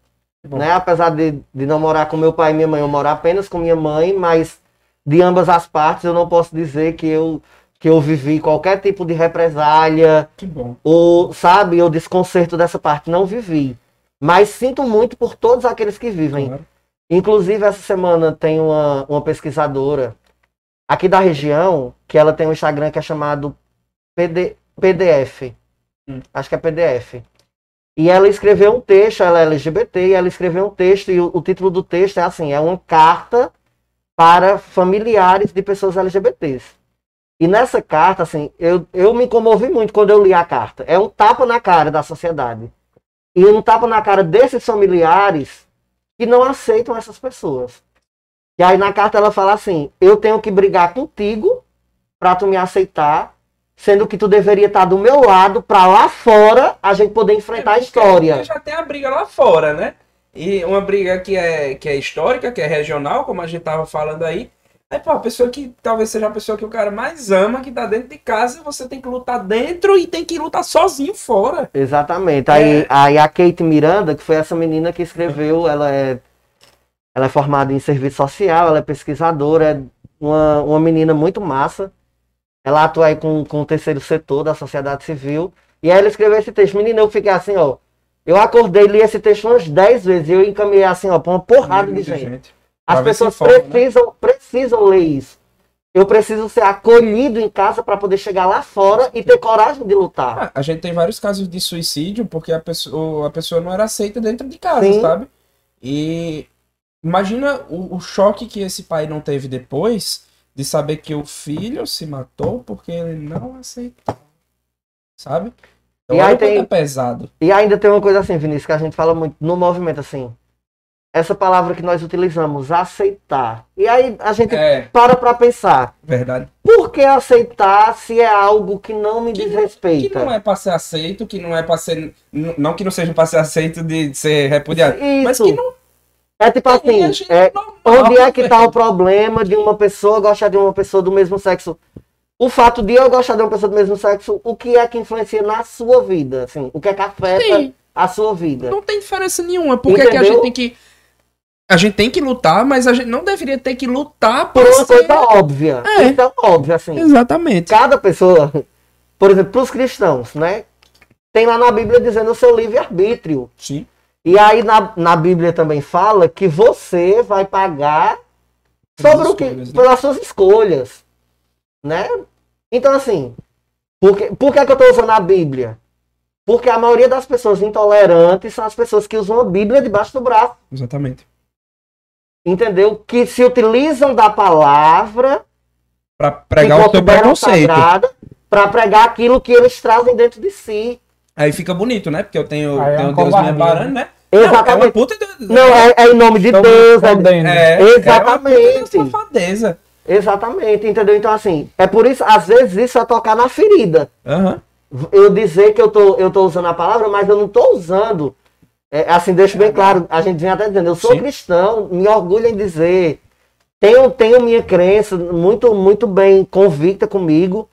Né? Apesar de, de não morar com meu pai e minha mãe, eu moro apenas com minha mãe, mas de ambas as partes, eu não posso dizer que eu, que eu vivi qualquer tipo de represália. Que bom. Ou, sabe, o desconcerto dessa parte. Não vivi. Mas sinto muito por todos aqueles que vivem. Claro. Inclusive, essa semana tem uma, uma pesquisadora aqui da região, que ela tem um Instagram que é chamado P D, P D F. Hum. Acho que é P D F. E ela escreveu um texto, ela é L G B T, e ela escreveu um texto, e o, o título do texto é assim, é uma carta... para familiares de pessoas L G B Ts. E nessa carta, assim, eu, eu me comovi muito quando eu li a carta. É um tapa na cara da sociedade. E um tapa na cara desses familiares que não aceitam essas pessoas. E aí na carta ela fala assim, eu tenho que brigar contigo para tu me aceitar, sendo que tu deveria estar do meu lado para lá fora a gente poder enfrentar a história. Já tem a briga lá fora, né? E uma briga que é, que é histórica, que é regional, como a gente tava falando aí. Aí, pô, a pessoa que talvez seja a pessoa que o cara mais ama, que tá dentro de casa, você tem que lutar dentro e tem que lutar sozinho fora. Exatamente. É. Aí, aí a Kate Miranda, que foi essa menina que escreveu, ela é, ela é formada em serviço social, ela é pesquisadora, é uma, uma menina muito massa. Ela atua aí com, com o terceiro setor da sociedade civil. E aí ela escreveu esse texto. Menina, eu fiquei assim, ó. Eu acordei, li esse texto umas dez vezes e eu encaminhei assim, ó, pra uma porrada de gente. gente. As pessoas informa, precisam, né? precisam ler isso. Eu preciso ser acolhido em casa para poder chegar lá fora e ter coragem de lutar. Ah, a gente tem vários casos de suicídio porque a pessoa, a pessoa não era aceita dentro de casa, Sim. sabe? E imagina o, o choque que esse pai não teve depois de saber que o filho se matou porque ele não aceitou, sabe? Então e aí tem... pesado. E ainda tem uma coisa assim, Vinícius, que a gente fala muito no movimento assim. Essa palavra que nós utilizamos, aceitar. E aí a gente é. para pra pensar. Verdade. Por que aceitar se é algo que não me que diz não, respeito? Que não é pra ser aceito, que não é pra ser... Não que não seja pra ser aceito de ser repudiado. Isso. Mas que não... É tipo assim, é, não, não, onde é que tá o problema de uma pessoa gostar de uma pessoa do mesmo sexo? O fato de eu gostar de uma pessoa do mesmo sexo, o que é que influencia na sua vida? Assim, o que é que afeta Sim. a sua vida? Não tem diferença nenhuma. Por que a gente tem que... A gente tem que lutar, mas a gente não deveria ter que lutar por, por uma ser... coisa óbvia. É. Então, óbvia, assim. Exatamente. Cada pessoa, por exemplo, para os cristãos, né? Tem lá na Bíblia dizendo o seu livre-arbítrio. Sim. E aí na, na Bíblia também fala que você vai pagar sobre o que, né? pelas suas escolhas. Né? Então, assim, por que, por que é que eu estou usando a Bíblia? Porque a maioria das pessoas intolerantes são as pessoas que usam a Bíblia debaixo do braço. Exatamente. Entendeu? Que se utilizam da palavra para pregar o seu preconceito, para pregar aquilo que eles trazem dentro de si. Aí fica bonito, né? Porque eu tenho, é tenho Deus me amparando, né? Exatamente. Não, é, de... não, é, é em nome de Estamos Deus. É, é, exatamente. É uma safadeza. Exatamente, entendeu? Então, assim, é por isso, às vezes, isso é tocar na ferida. Uhum. Eu dizer que eu tô, eu tô usando a palavra, mas eu não tô usando. É, assim, deixo bem claro, a gente vem até dizendo, eu sou Sim. cristão, me orgulho em dizer, tenho, tenho minha crença muito, muito bem convicta comigo,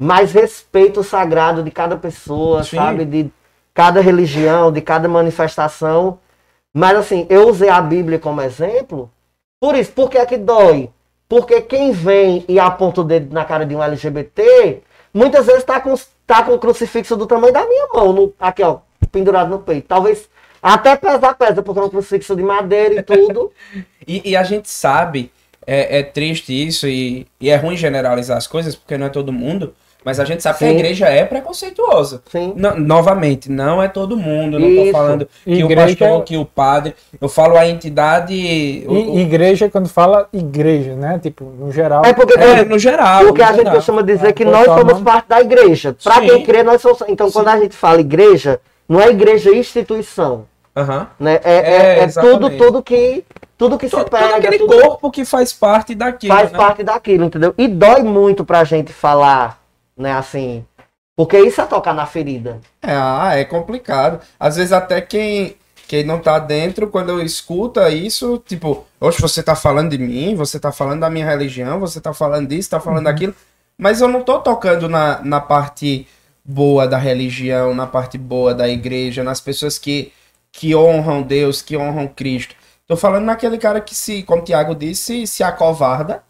mas respeito o sagrado de cada pessoa, Sim. sabe, de cada religião, de cada manifestação, mas assim, eu usei a Bíblia como exemplo, por isso, porque é que dói? Porque quem vem e aponta o dedo na cara de um L G B T, muitas vezes tá com, tá com o crucifixo do tamanho da minha mão, no, aqui ó, pendurado no peito, talvez... Até pesar, pesa, porque é um crucifixo de madeira e tudo. e, e a gente sabe, é, é triste isso, e, e é ruim generalizar as coisas, porque não é todo mundo, mas a gente sabe Sim. que a igreja é preconceituosa. Sim. No, novamente, não é todo mundo, não isso. tô falando que igreja... o pastor, que o padre, eu falo a entidade... I, o, o... Igreja, quando fala igreja, né? Tipo, no geral... É, porque, é no geral. Porque no a geral. gente costuma dizer é, que nós somos mão. parte da igreja. Pra Sim. quem crê, nós somos... Então, Sim. quando a gente fala igreja, não é igreja, é instituição. Uhum. Né? É, é, é, é tudo, tudo que, tudo que todo, se pega. Todo aquele tudo corpo que faz parte daquilo. Faz né? parte daquilo, entendeu? E dói muito pra gente falar, né, assim. Porque isso é tocar na ferida. É, ah, é complicado. Às vezes até quem, quem não tá dentro, quando escuta isso, tipo, oxe, você tá falando de mim, você tá falando da minha religião, você tá falando disso, tá falando uhum. daquilo. Mas eu não tô tocando na, na parte boa da religião, na parte boa da igreja, nas pessoas que... que honram Deus, que honram Cristo. Tô falando naquele cara que, se, como o Tiago disse, se acovarda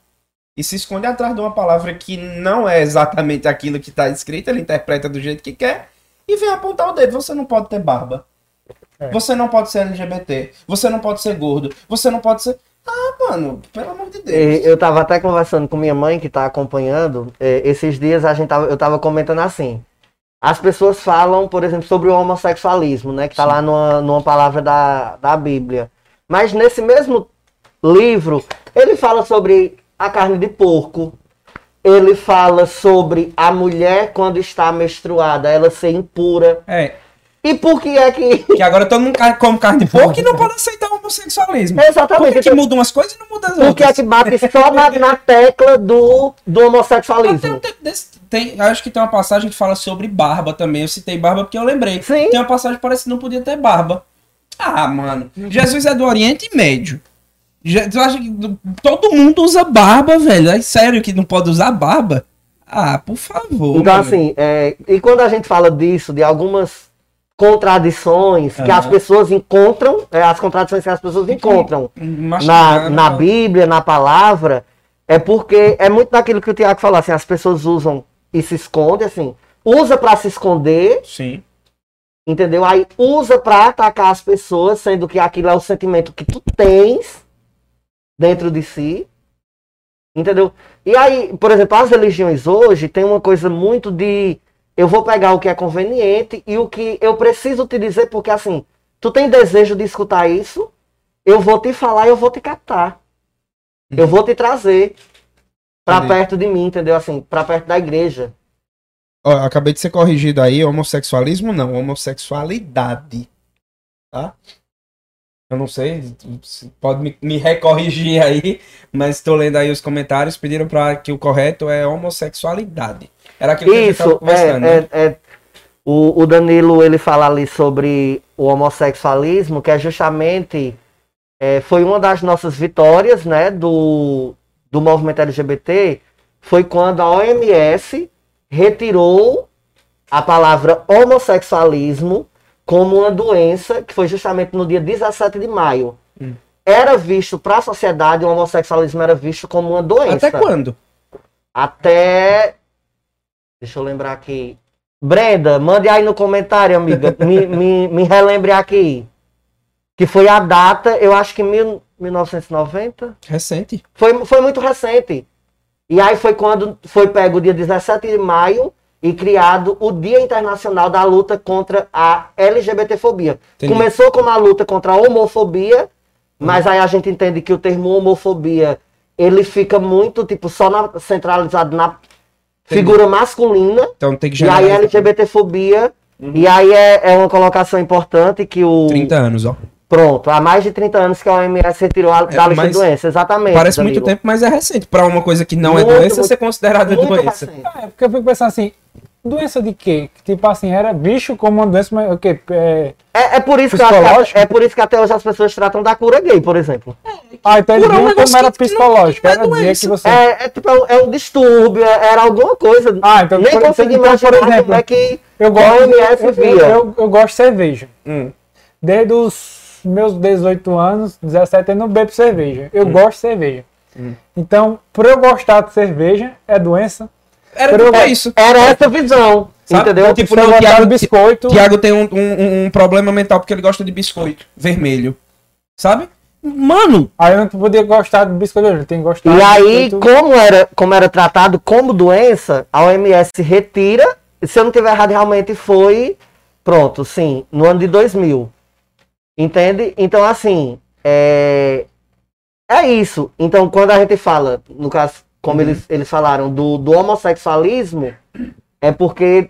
e se esconde atrás de uma palavra que não é exatamente aquilo que está escrito, ele interpreta do jeito que quer e vem apontar o dedo. Você não pode ter barba. É. Você não pode ser L G B T. Você não pode ser gordo. Você não pode ser... Ah, mano, pelo amor de Deus. Eu tava até conversando com minha mãe, que tá acompanhando. Esses dias a gente tava, eu tava comentando assim... As pessoas falam, por exemplo, sobre o homossexualismo, né? Que tá Sim. lá numa, numa palavra da, da Bíblia. Mas nesse mesmo livro, ele fala sobre a carne de porco. Ele fala sobre a mulher, quando está menstruada, ela ser impura. É. E por que é que... Que agora todo mundo come carne de porco e não pode aceitar o homossexualismo. Exatamente. Por que, então, que muda umas coisas e não muda as por outras? Por que é que bate só na, na tecla do, do homossexualismo? Tem, tem, tem, acho que tem uma passagem que fala sobre barba também. Eu citei barba porque eu lembrei. Sim. Tem uma passagem que parece que não podia ter barba. Ah, mano. Jesus é do Oriente Médio. Eu acho que todo mundo usa barba, velho. É sério que não pode usar barba? Ah, por favor. Então, assim, é, e quando a gente fala disso, de algumas... contradições uhum. que as pessoas encontram, é, as contradições que as pessoas encontram na, na Bíblia, na palavra, é porque é muito daquilo que o Tiago falou, assim, as pessoas usam e se escondem, assim, usa para se esconder, Sim. entendeu? Aí usa para atacar as pessoas, sendo que aquilo é o sentimento que tu tens dentro de si, entendeu? E E aí, por exemplo, as religiões hoje tem uma coisa muito de... Eu vou pegar o que é conveniente e o que eu preciso te dizer, porque assim, tu tem desejo de escutar isso, eu vou te falar e eu vou te captar. Uhum. Eu vou te trazer pra perto de mim, entendeu? Assim, pra perto da igreja. Ó, acabei de ser corrigido aí, homossexualismo não, homossexualidade. Tá? Eu não sei, pode me, me recorrigir aí, mas estou lendo aí os comentários, pediram para que o correto é homossexualidade. Era aquilo que a gente estava conversando. É, né? é, é. O, o Danilo, ele fala ali sobre o homossexualismo, que é justamente, é, foi uma das nossas vitórias, né, do, do movimento L G B T, foi quando a O M S retirou a palavra homossexualismo como uma doença, que foi justamente no dia dezessete de maio. Hum. Era visto, para a sociedade, o homossexualismo era visto como uma doença. Até quando? Até... Deixa eu lembrar aqui. Brenda, mande aí no comentário, amiga. me, me, me relembre aqui. Que foi a data, eu acho que mil, mil novecentos e noventa? Recente. Foi, foi muito recente. E aí foi quando foi pego o dia dezessete de maio... e criado o Dia Internacional da Luta contra a LGBTfobia. Entendi. Começou com a luta contra a homofobia, mas hum. aí a gente entende que o termo homofobia, ele fica muito, tipo, só na, centralizado na Entendi. Figura masculina, então, tem que e aí LGBTfobia, hum. e aí é, é uma colocação importante que o... trinta anos, ó. Pronto, há mais de trinta anos que a O M S retirou a, é, da lista de doença, exatamente. Parece Danilo. Muito tempo, mas é recente. Para uma coisa que não muito, é doença, muito, ser considerada doença. Recente. É, porque eu fico pensando assim... Doença de quê? Tipo assim, era bicho como uma doença, mas o quê? É, é, é, por isso que até, é por isso que até hoje as pessoas tratam da cura gay, por exemplo. É, ah, então ele viu como era psicológico. Era dizer que você... É, é tipo, é um distúrbio, era alguma coisa. Ah, então... Nem por, consegui então, imaginar por exemplo, como é que eu gosto, a O M S via. Eu, eu, eu, eu gosto de cerveja. Hum. Desde os meus dezoito anos, dezessete, eu não bebo cerveja. Eu hum. gosto de cerveja. Hum. Então, por eu gostar de cerveja, é doença... Era, eu, é isso. Era essa visão. Sabe? Entendeu? Tipo, não, Tiago, biscoito. Tiago tem um, um, um problema mental porque ele gosta de biscoito vermelho. Sabe? Mano! Aí eu não podia gostar de biscoito, eu tenho gostado. E aí, como era, como era tratado como doença, a O M S retira. Se eu não tiver errado, realmente foi. Pronto, sim. No ano de dois mil. Entende? Então, assim. É, é isso. Então, quando a gente fala, no caso. Como hum. eles, eles falaram, do, do homossexualismo, é porque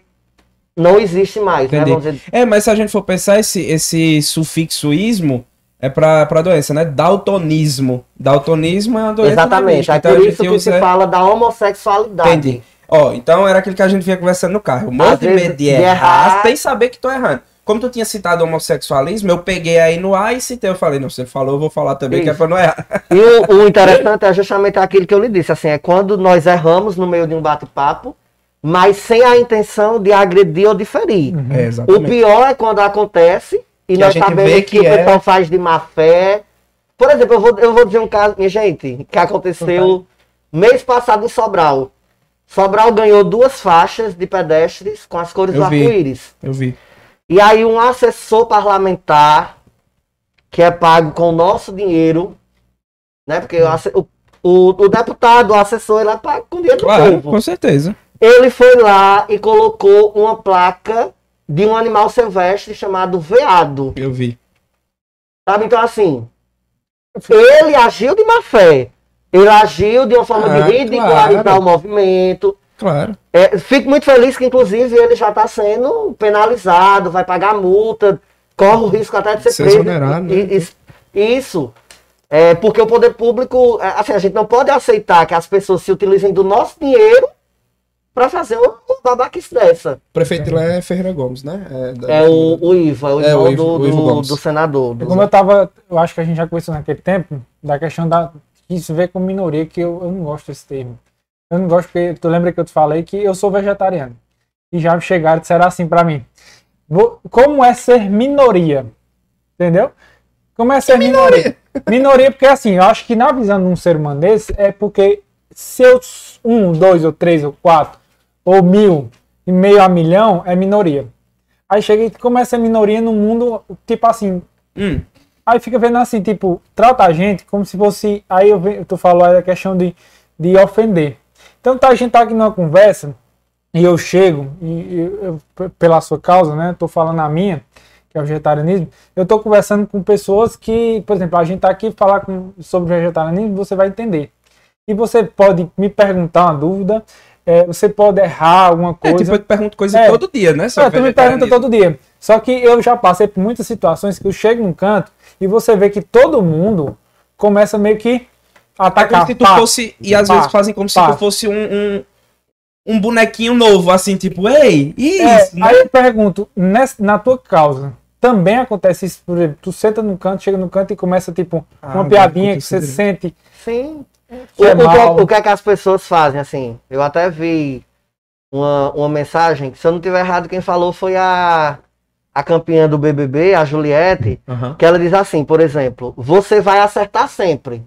não existe mais, né? Vamos dizer... É, mas se a gente for pensar, esse, esse sufixoísmo é pra, pra doença, né? Daltonismo. Daltonismo é uma doença. Exatamente, é então, por isso que usa... se fala da homossexualidade. Entendi. Ó, então era aquilo que a gente vinha conversando no carro. Um monte de medo de errar, sem saber que tô errando. Como tu tinha citado homossexualismo, eu peguei aí no ar e citei, eu falei, não, você falou, eu vou falar também, isso. Que é pra não errar. E o, o interessante é justamente aquilo que eu lhe disse, assim, é quando nós erramos no meio de um bate-papo, mas sem a intenção de agredir ou diferir. Uhum. É, o pior é quando acontece e que nós sabemos que, que é... o pessoal faz de má fé. Por exemplo, eu vou, eu vou dizer um caso, minha gente, que aconteceu uhum. mês passado em Sobral. Sobral ganhou duas faixas de pedestres com as cores eu do arco-íris. Eu vi. E aí um assessor parlamentar, que é pago com o nosso dinheiro, né? Porque o, o, o deputado, o assessor, ele é pago com o dinheiro claro, do povo. Com certeza. Ele foi lá e colocou uma placa de um animal silvestre chamado veado. Eu vi. Sabe? Então, assim, ele agiu de má fé. Ele agiu de uma forma ah, de ridicularizar claro. O movimento. Claro. É, fico muito feliz que, inclusive, ele já está sendo penalizado, vai pagar multa, corre o risco até de ser se preso. Exonerado, e, né? Isso. É, porque o poder público, assim, a gente não pode aceitar que as pessoas se utilizem do nosso dinheiro para fazer uma babaquice dessa. O prefeito lá é Ferreira Gomes, né? É, é o, o Iva, é o irmão é, do, do, do senador. Do... Como eu tava, eu acho que a gente já conversou naquele tempo, da questão da que se vê como minoria, que eu, eu não gosto desse termo. Eu não gosto porque, tu lembra que eu te falei que eu sou vegetariano. E já chegaram e disseram assim pra mim. Vou, como é ser minoria? Entendeu? Como é ser minoria? Minoria? Minoria porque assim, eu acho que na visão de um ser humano desse, é porque se eu um, dois, ou três, ou quatro, ou mil, e meio a milhão, é minoria. Aí chega e começa a ser minoria no mundo, tipo assim... Hum. Aí fica vendo assim, tipo, trata a gente como se fosse... Aí eu, tu falou aí a questão de, de ofender. Então tá, a gente tá aqui numa conversa e eu chego, e eu, pela sua causa, né, tô falando a minha, que é o vegetarianismo, eu tô conversando com pessoas que, por exemplo, a gente tá aqui falar com, sobre vegetarianismo, você vai entender. E você pode me perguntar uma dúvida, é, você pode errar alguma coisa. É, tipo, eu te pergunto coisa é, todo dia, né? É, tu me pergunta todo dia. Só que eu já passei por muitas situações que eu chego num canto e você vê que todo mundo começa meio que a atacar. É como se tu pá, fosse, e às pá, vezes fazem como pá. se tu fosse um... um... um bonequinho novo, assim, tipo, ei, isso. É, né? Aí eu pergunto, nessa, na tua causa, também acontece isso, por exemplo, tu senta no canto, chega no canto e começa, tipo, ah, uma piadinha que você sente. Sim. Que o, é o, que, o que é que as pessoas fazem, assim? Eu até vi uma, uma mensagem, que se eu não tiver errado, quem falou foi a, a campeã do B B B, a Juliette, uhum. que ela diz assim, por exemplo, você vai acertar sempre.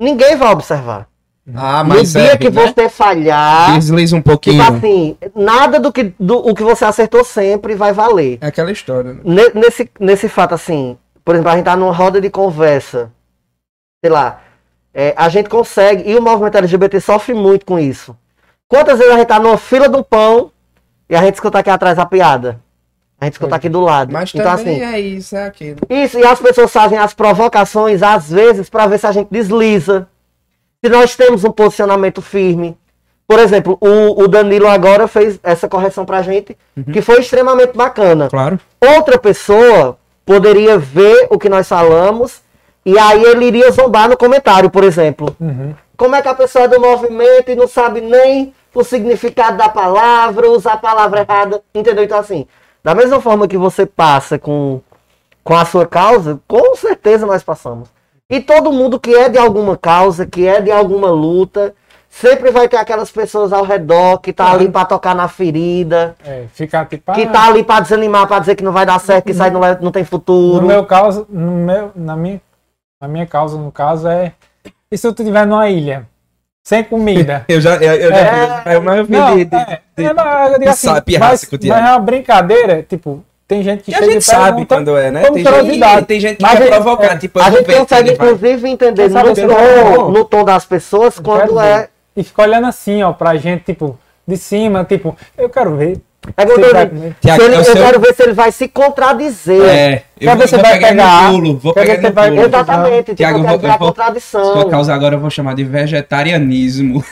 Ninguém vai observar. Ah, mas no dia serve, que né? você falhar, desliza um pouquinho. Tipo assim, nada do que, do, o que você acertou sempre vai valer. É aquela história, né? Ne, nesse, nesse fato, assim, por exemplo, a gente tá numa roda de conversa, sei lá, é, a gente consegue, e o movimento L G B T sofre muito com isso. Quantas vezes a gente tá numa fila do pão e a gente escuta aqui atrás a piada? A gente escuta aqui do lado. Mas então, também assim, é isso, é aquilo. Isso, e as pessoas fazem as provocações, às vezes, pra ver se a gente desliza. Se nós temos um posicionamento firme. Por exemplo, o, o Danilo agora fez essa correção pra gente, uhum. que foi extremamente bacana. Claro. Outra pessoa poderia ver o que nós falamos e aí ele iria zombar no comentário, por exemplo. Uhum. Como é que a pessoa é do movimento e não sabe nem o significado da palavra, usar a palavra errada, entendeu? Então assim, da mesma forma que você passa com, com a sua causa, com certeza nós passamos. E todo mundo que é de alguma causa, que é de alguma luta, sempre vai ter aquelas pessoas ao redor que tá ali pra tocar na ferida. É, fica aqui pra... Que tá ali pra desanimar, pra dizer que não vai dar certo, que isso aí não, é, não tem futuro. No meu caso, no meu, na, minha, na minha causa, no caso, é... E se eu estiver numa ilha? Sem comida? eu já... Eu, eu é, já é, eu não, de, de, é, de, é, não, eu digo assim, sabe, mas, mas é uma brincadeira, tipo... Tem gente que, que a gente sabe quando é, né? Tem gente, tem gente que vai provocar. É, tipo, a gente consegue, inclusive, entender no tom, no tom das pessoas eu quando é... Ver. E fica olhando assim, ó, pra gente, tipo, de cima, tipo, eu quero ver. É, eu, eu, vai... Tiago, ele, eu seu... quero ver se ele vai se contradizer. É, eu vou, vou pegar no pulo, vou pegar no pulo. Exatamente, Tiago, eu vou pegar a contradição. Sua causa agora eu vou chamar de vegetarianismo.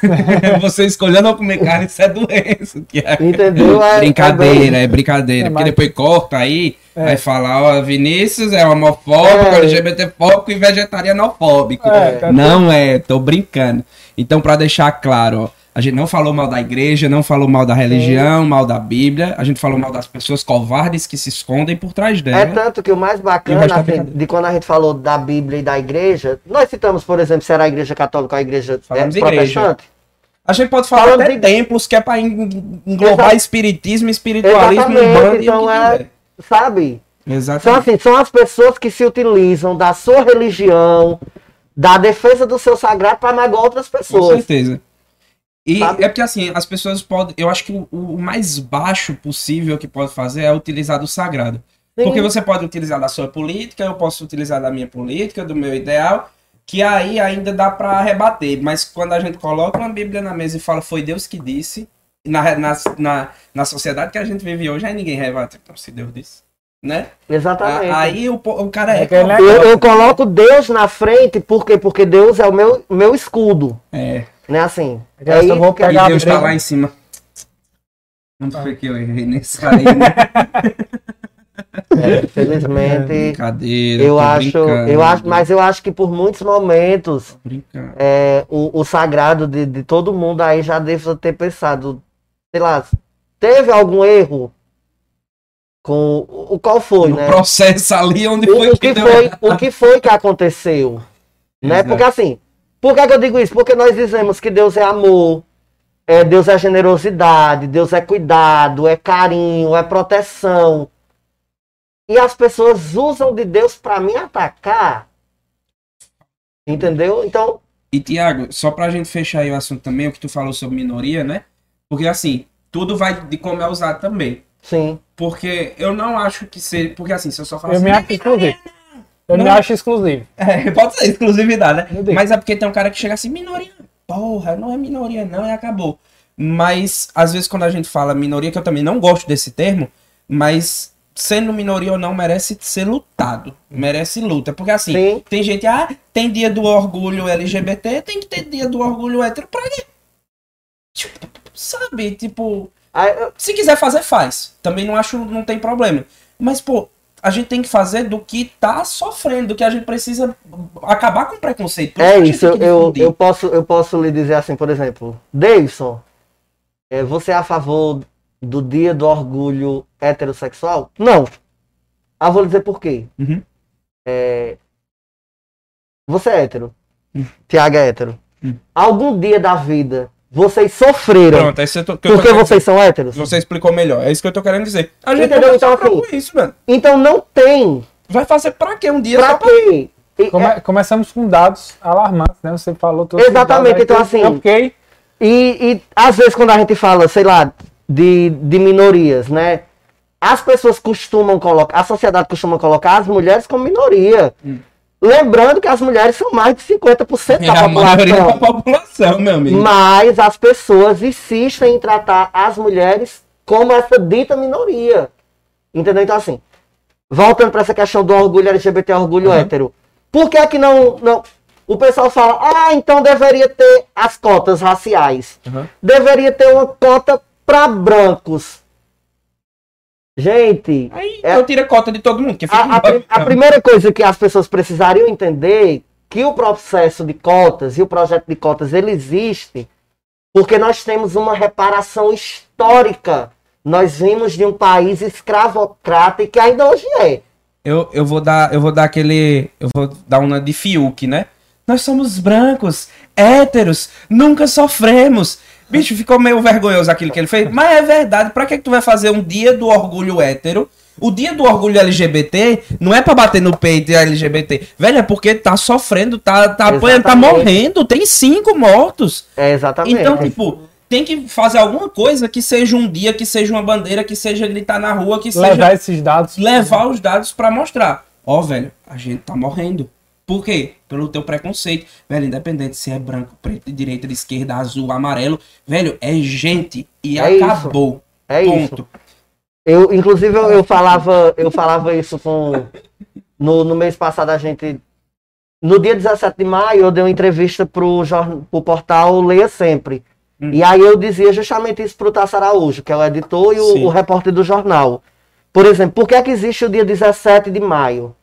Você escolhendo não comer carne, isso é doença, Tiago. Entendeu? É, brincadeira, é brincadeira. É, mas... Porque depois corta aí, é. vai falar, ó, Vinícius é homofóbico, é. LGBTfóbico e vegetarianofóbico. É, não é, tô brincando. Então, pra deixar claro, ó. A gente não falou mal da igreja, não falou mal da religião, Sim. mal da Bíblia. A gente falou mal das pessoas covardes que se escondem por trás dela. É tanto que o mais bacana o assim, de quando a gente falou da Bíblia e da igreja, nós citamos, por exemplo, se era a igreja católica ou a igreja Falamos é, protestante. Igreja. A gente pode falar Falamos até de templos, que é para englobar Exato. espiritismo, espiritualismo, urbano então e é, sabe? Exatamente. São, assim, são as pessoas que se utilizam da sua religião, da defesa do seu sagrado para magoar outras pessoas. Com certeza. E Fábio. é porque assim, as pessoas podem... Eu acho que o, o mais baixo possível que pode fazer é utilizar do sagrado. Sim. Porque você pode utilizar da sua política, eu posso utilizar da minha política, do meu ideal, que aí ainda dá pra rebater. Mas quando a gente coloca uma Bíblia na mesa e fala, foi Deus que disse, na, na, na, na sociedade que a gente vive hoje, aí ninguém rebate. Então, se Deus disse, né? Exatamente. A, aí o, o cara é... Eu, eu, eu coloco Deus na frente, por quê? Porque Deus é o meu, meu escudo. É... Né, assim, é eu vou pegar e Deus tá lá em cima. Não foi que eu errei nesse aí, né? Infelizmente, é, eu acho, eu acho, mas eu acho que por muitos momentos é, o, o sagrado de, de todo mundo aí já deve ter pensado, sei lá, teve algum erro com o qual foi, no né? processo ali onde o, foi, o que, que foi, deu... o que foi que aconteceu, né? Exato. Porque assim, por que, que eu digo isso? Porque nós dizemos que Deus é amor, é, Deus é generosidade, Deus é cuidado, é carinho, é proteção. E as pessoas usam de Deus para me atacar. Entendeu? Então... E, Tiago, só pra gente fechar aí o assunto também, o que tu falou sobre minoria, né? Porque, assim, tudo vai de como é usado também. Sim. Porque eu não acho que seja... Porque, assim, se eu só falar eu assim... Eu me acredito. Eu não acho exclusivo. É, pode ser exclusividade, né? Mas é porque tem um cara que chega assim, minoria. porra, não é minoria não, e acabou. Mas, às vezes, quando a gente fala minoria, que eu também não gosto desse termo, mas sendo minoria ou não, merece ser lutado, merece luta. Porque, assim, sim, tem gente, ah, tem dia do orgulho L G B T, tem que ter dia do orgulho hétero pra quê? Tipo, sabe, tipo... se quiser fazer, faz. Também não acho, não tem problema. Mas, pô, a gente tem que fazer do que tá sofrendo, do que a gente precisa acabar com o preconceito. Por é isso, eu, eu, posso, eu posso lhe dizer assim, por exemplo, Deison, é, você é a favor do dia do orgulho heterossexual? Não. Ah, vou lhe dizer por quê. Uhum. É, você é hétero. Uhum. Tiago é hétero. Uhum. Algum dia da vida... vocês sofreram. Pronto, isso é to... que porque vocês dizer. São héteros. Você explicou melhor. É isso que eu tô querendo dizer. A gente entendeu? Então, assim, isso, mano. Então não tem. Vai fazer pra quê um dia? Pra quê? Pra... Come... É... Começamos com dados alarmantes, né? Você falou tudo. Exatamente. Então, assim. Ok. E, e às vezes quando a gente fala, sei lá, de, de minorias, né? As pessoas costumam colocar, a sociedade costuma colocar as mulheres como minoria. Hum. Lembrando que as mulheres são mais de cinquenta por cento da, é, população. A maioria da população, meu amigo. Mas as pessoas insistem em tratar as mulheres como essa dita minoria. Entendeu? Então, assim, voltando para essa questão do orgulho L G B T, orgulho, uhum, hétero. Por que que não, não... O pessoal fala, ah, então deveria ter as cotas raciais. Uhum. Deveria ter uma cota para brancos. Gente... aí é, eu tiro a cota de todo mundo. Que fica a, a, pr a primeira coisa que as pessoas precisariam entender, que o processo de cotas e o projeto de cotas, ele existe porque nós temos uma reparação histórica. Nós vimos de um país escravocrata e que ainda hoje é. Eu, eu, vou, dar, eu vou dar aquele... Eu vou dar uma de Fiuk, né? Nós somos brancos, héteros, nunca sofremos... Bicho, ficou meio vergonhoso aquilo que ele fez. Mas é verdade, pra que que tu vai fazer um dia do orgulho hétero? O dia do orgulho L G B T não é pra bater no peito L G B T. Velho, é porque tá sofrendo, tá, tá apanhando, tá morrendo. Tem cinco mortos. É, exatamente. Então, tipo, tem que fazer alguma coisa que seja um dia, que seja uma bandeira, que seja gritar na rua, que seja... levar esses dados. Levar os dados pra mostrar. Ó, velho, a gente tá morrendo. Por quê? Pelo teu preconceito. Velho, independente se é branco, preto, direita, esquerda, azul, amarelo. Velho, é gente e é acabou. Isso. É ponto. Isso. Eu, inclusive, eu, eu, falava, eu falava isso com... No, no mês passado, a gente... No dia dezessete de maio, eu dei uma entrevista pro, jorn... pro portal Leia Sempre. Hum. E aí eu dizia justamente isso pro Tasso Araújo, que é o editor e o, o repórter do jornal. Por exemplo, por que é que existe o dia dezessete de maio?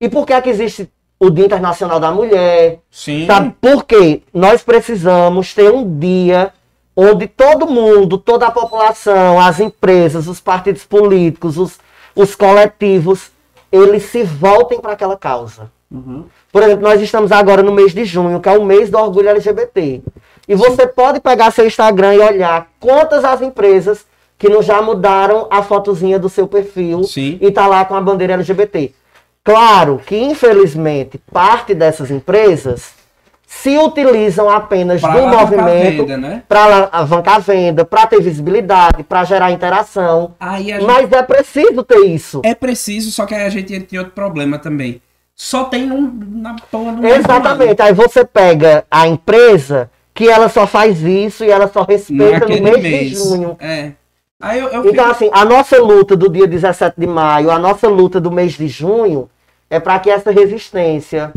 E por que é que existe... o Dia Internacional da Mulher. Sim. Sabe por quê? Nós precisamos ter um dia onde todo mundo, toda a população, as empresas, os partidos políticos, os, os coletivos, eles se voltem para aquela causa. Uhum. Por exemplo, nós estamos agora no mês de junho, que é o mês do orgulho L G B T. E você pode pegar seu Instagram e olhar quantas as empresas que não já mudaram a fotozinha do seu perfil. Sim. E tá lá com a bandeira L G B T. Claro que, infelizmente, parte dessas empresas se utilizam apenas do movimento para alavancar a venda, para ter visibilidade, para gerar interação. Mas é preciso ter isso. É preciso, só que aí a gente tem outro problema também. Só tem na porra do... Exatamente. Aí você pega a empresa que ela só faz isso e ela só respeita no mês de junho. É. Ah, eu, eu então, fico... assim, a nossa luta do dia dezessete de maio, a nossa luta do mês de junho, é para que essa resistência,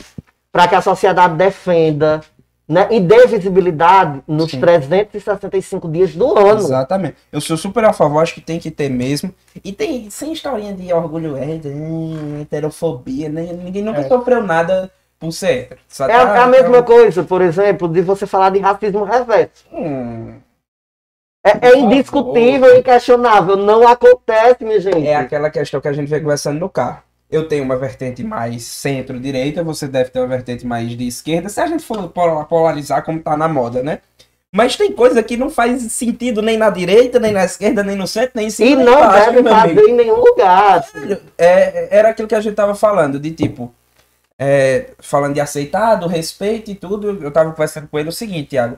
para que a sociedade defenda, né, e dê visibilidade nos, sim, trezentos e sessenta e cinco dias do ano. Exatamente. Eu sou super a favor, acho que tem que ter mesmo. E tem, sem historinha de orgulho hétero, heterofobia, né? Ninguém nunca é. sofreu nada por ser hétero. É, é a mesma então... coisa, por exemplo, de você falar de racismo reverso. Hum... É, é indiscutível e inquestionável. Não acontece, minha gente. É aquela questão que a gente vem conversando no carro. Eu tenho uma vertente mais centro-direita, você deve ter uma vertente mais de esquerda. Se a gente for polarizar como tá na moda, né? Mas tem coisa que não faz sentido nem na direita, nem na esquerda, nem no centro, nem em cima. E não deve fazer em nenhum lugar. É, era aquilo que a gente tava falando, de tipo... É, falando de aceitado, respeito e tudo. Eu tava conversando com ele o seguinte, Tiago.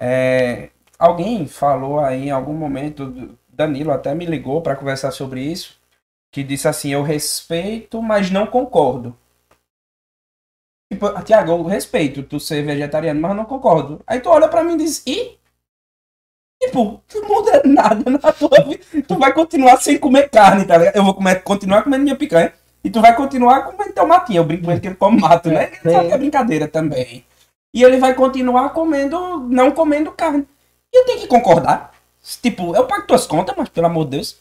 É... Alguém falou aí em algum momento, Danilo até me ligou para conversar sobre isso, que disse assim, eu respeito, mas não concordo. Tipo, Tiago, eu respeito tu ser vegetariano, mas eu não concordo. Aí tu olha pra mim e diz, e? Tipo, não muda nada na tua vida. Tu vai continuar sem comer carne, tá ligado? Eu vou comer, continuar comendo minha picanha. E tu vai continuar comendo teu matinho. Eu brinco com ele que ele come mato, né? Ele sabe que é brincadeira também. E ele vai continuar comendo, não comendo carne. E eu tenho que concordar. Tipo, eu pago tuas contas, mas pelo amor de Deus.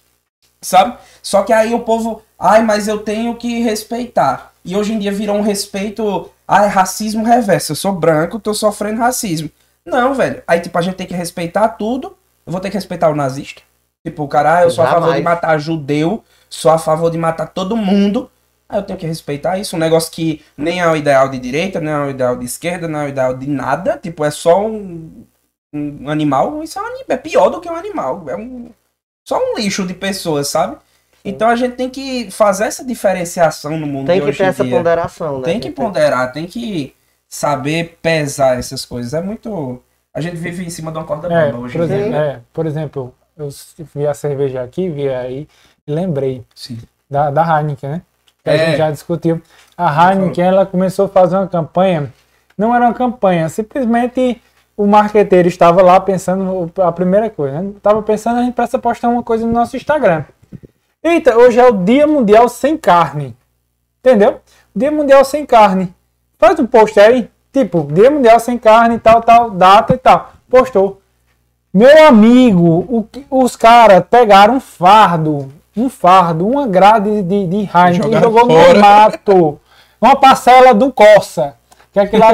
Sabe? Só que aí o povo, ai, mas eu tenho que respeitar. E hoje em dia virou um respeito, ai, racismo reverso. Eu sou branco, tô sofrendo racismo. Não, velho. Aí, tipo, a gente tem que respeitar tudo. Eu vou ter que respeitar o nazista. Tipo, o cara, eu sou jamais a favor de matar judeu. Sou a favor de matar todo mundo. Aí eu tenho que respeitar isso. Um negócio que nem é o ideal de direita, nem é o ideal de esquerda, não é o ideal de nada. Tipo, é só um, um animal. Isso é, um, é pior do que um animal. É um, só um lixo de pessoas, sabe? Então a gente tem que fazer essa diferenciação no mundo de hoje em dia. Tem que ter essa ponderação, né? Tem que ponderar, tem que saber pesar essas coisas. É muito... A gente vive em cima de uma corda bamba hoje em dia. É, por exemplo, eu vi a cerveja aqui, vi aí e lembrei da, da Heineken, né? Que é. A gente já discutiu. A Heineken, ela começou a fazer uma campanha. Não era uma campanha, simplesmente o marqueteiro estava lá pensando a primeira coisa, né? Estava pensando, a gente precisa postar uma coisa no nosso Instagram. Eita, hoje é o Dia Mundial Sem Carne. Entendeu? Dia Mundial Sem Carne. Faz um post aí. Tipo, Dia Mundial Sem Carne, tal, tal, data e tal. Postou. Meu amigo, o, os caras pegaram um fardo, um fardo, uma grade de, de Heineken e jogou fora no mato. Uma parcela do Corsa. Que é aquilo lá.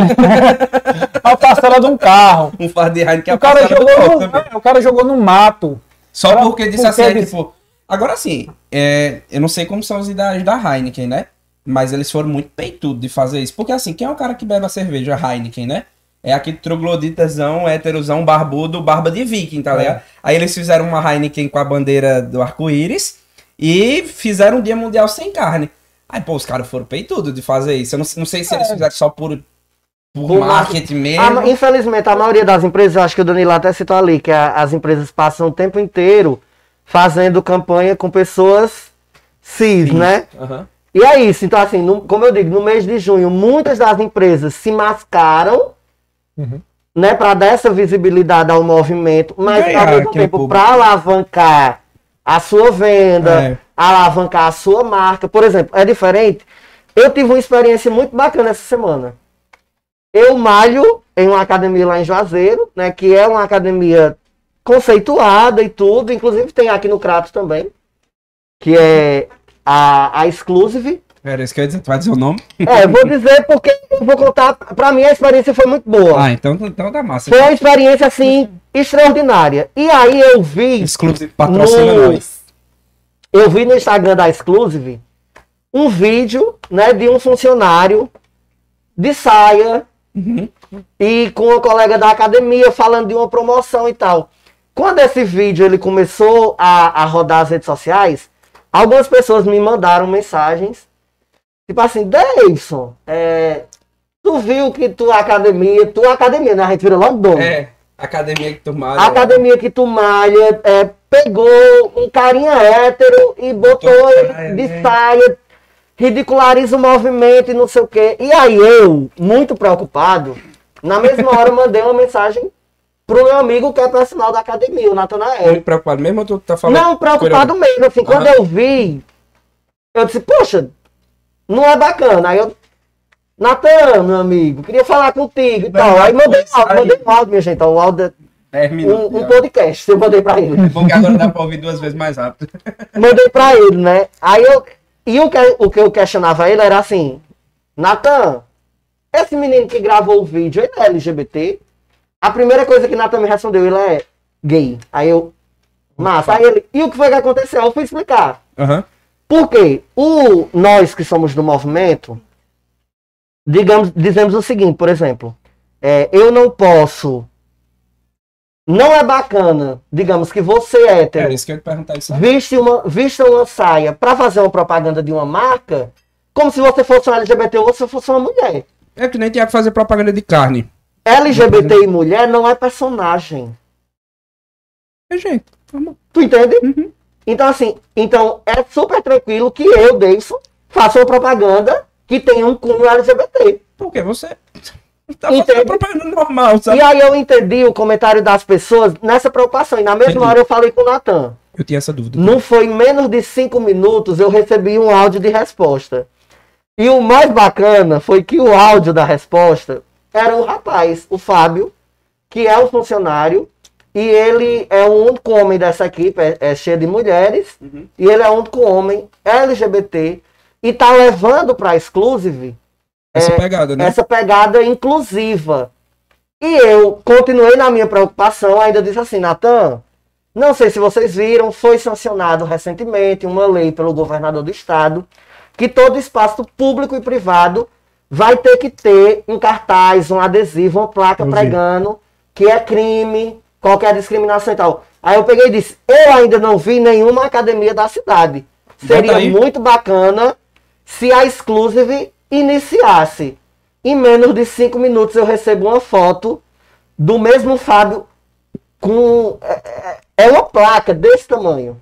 Uma parcela de um carro. Um fardo de Heineken. O cara jogou no, né, o cara jogou no mato. Só pra, porque disse porque assim, disse, tipo... Agora sim, é, eu não sei como são as ideias da Heineken, né? Mas eles foram muito peitudos de fazer isso. Porque assim, quem é o cara que bebe a cerveja Heineken, né? É aquele trogloditazão, héterozão, barbudo, barba de viking, tá ligado? É. Aí eles fizeram uma Heineken com a bandeira do arco-íris e fizeram um Dia Mundial Sem Carne. Aí, pô, os caras foram peitudos de fazer isso. Eu não, não sei se eles fizeram só por... Por, Por marketing mesmo. A, infelizmente, a maioria das empresas, acho que o Danilo até citou ali, que a, as empresas passam o tempo inteiro fazendo campanha com pessoas cis, sim, né? Uhum. E é isso. Então, assim, no, como eu digo, no mês de junho, muitas das empresas se mascaram, uhum, né, para dar essa visibilidade ao movimento, mas ao mesmo tempo para alavancar a sua venda, é. alavancar a sua marca. Por exemplo, é diferente. Eu tive uma experiência muito bacana essa semana. Eu malho em uma academia lá em Juazeiro, né, que é uma academia conceituada e tudo, inclusive tem aqui no Crato também, que é a, a Exclusive. Era isso que eu ia dizer, tu vai dizer o nome? É, vou dizer porque eu vou contar, pra mim a experiência foi muito boa. Ah, então, então dá massa. Foi uma experiência, assim, extraordinásiva. E aí eu vi... Exclusive patrocina nós. Eu vi no Instagram da Exclusive um vídeo, né, de um funcionário de saia, uhum, e com uma colega da academia falando de uma promoção e tal. Quando esse vídeo ele começou a, a rodar as redes sociais, algumas pessoas me mandaram mensagens, tipo assim, Davidson, é, tu viu que tua academia, tua academia, né? A gente vira logo dono. É, academia que tu malha. A academia que tu malha, é, pegou um carinha hétero e botou ele de saia, ridiculariza o movimento e não sei o quê. E aí eu, muito preocupado, na mesma hora mandei uma mensagem pro meu amigo que é personal da academia, o Natanael. Muito preocupado mesmo ou tu tá falando? Não, preocupado mesmo. Assim, uhum. Quando eu vi, eu disse, poxa, não é bacana. Aí eu, Natan, meu amigo, queria falar contigo e tal. Aí mandei um áudio, mandei um áudio, minha gente. O áudio é um, um podcast, eu mandei pra ele. Bom que agora dá pra ouvir duas vezes mais rápido. Mandei pra ele, né? Aí eu... E o que, o que eu questionava ele era assim, Natan, esse menino que gravou o vídeo, ele é L G B T? A primeira coisa que Natan me respondeu, ele é gay. Aí eu, massa. Aí ele, e o que foi que aconteceu? Eu fui explicar. Uhum. Por quê? O, nós que somos do movimento, digamos, dizemos o seguinte, por exemplo, é, eu não posso... Não é bacana, digamos que você é hétero, é isso que eu ia te perguntar isso. Viste uma, vista uma saia para fazer uma propaganda de uma marca, como se você fosse um L G B T ou você fosse uma mulher. É que nem tinha que fazer propaganda de carne. L G B T e mulher não é personagem. É gente. Tu entende? Uhum. Então assim, então é super tranquilo que eu, Deison, faça uma propaganda que tenha um cunho L G B T. Porque você tá fazendo propaganda normal, sabe? E aí eu entendi o comentário das pessoas nessa preocupação. E na mesma entendi. Hora eu falei com o Natan. Eu tinha essa dúvida. Não foi em menos de cinco minutos eu recebi um áudio de resposta. E o mais bacana foi que o áudio da resposta era o rapaz, o Fábio, que é um funcionário. E ele é o único homem dessa equipe, é, é cheio de mulheres. Uhum. E ele é o único homem L G B T. E tá levando pra Exclusive essa, é, pegada, né? essa pegada inclusiva. E eu continuei na minha preocupação, ainda disse assim, Natan, não sei se vocês viram, foi sancionado recentemente uma lei pelo governador do estado que todo espaço público e privado vai ter que ter um cartaz, um adesivo, uma placa pregando que é crime, qualquer discriminação e tal. Aí eu peguei e disse, eu ainda não vi nenhuma academia da cidade. Seria muito bacana se a Exclusive iniciasse. Em menos de cinco minutos eu recebo uma foto do mesmo Fábio com... É uma placa desse tamanho.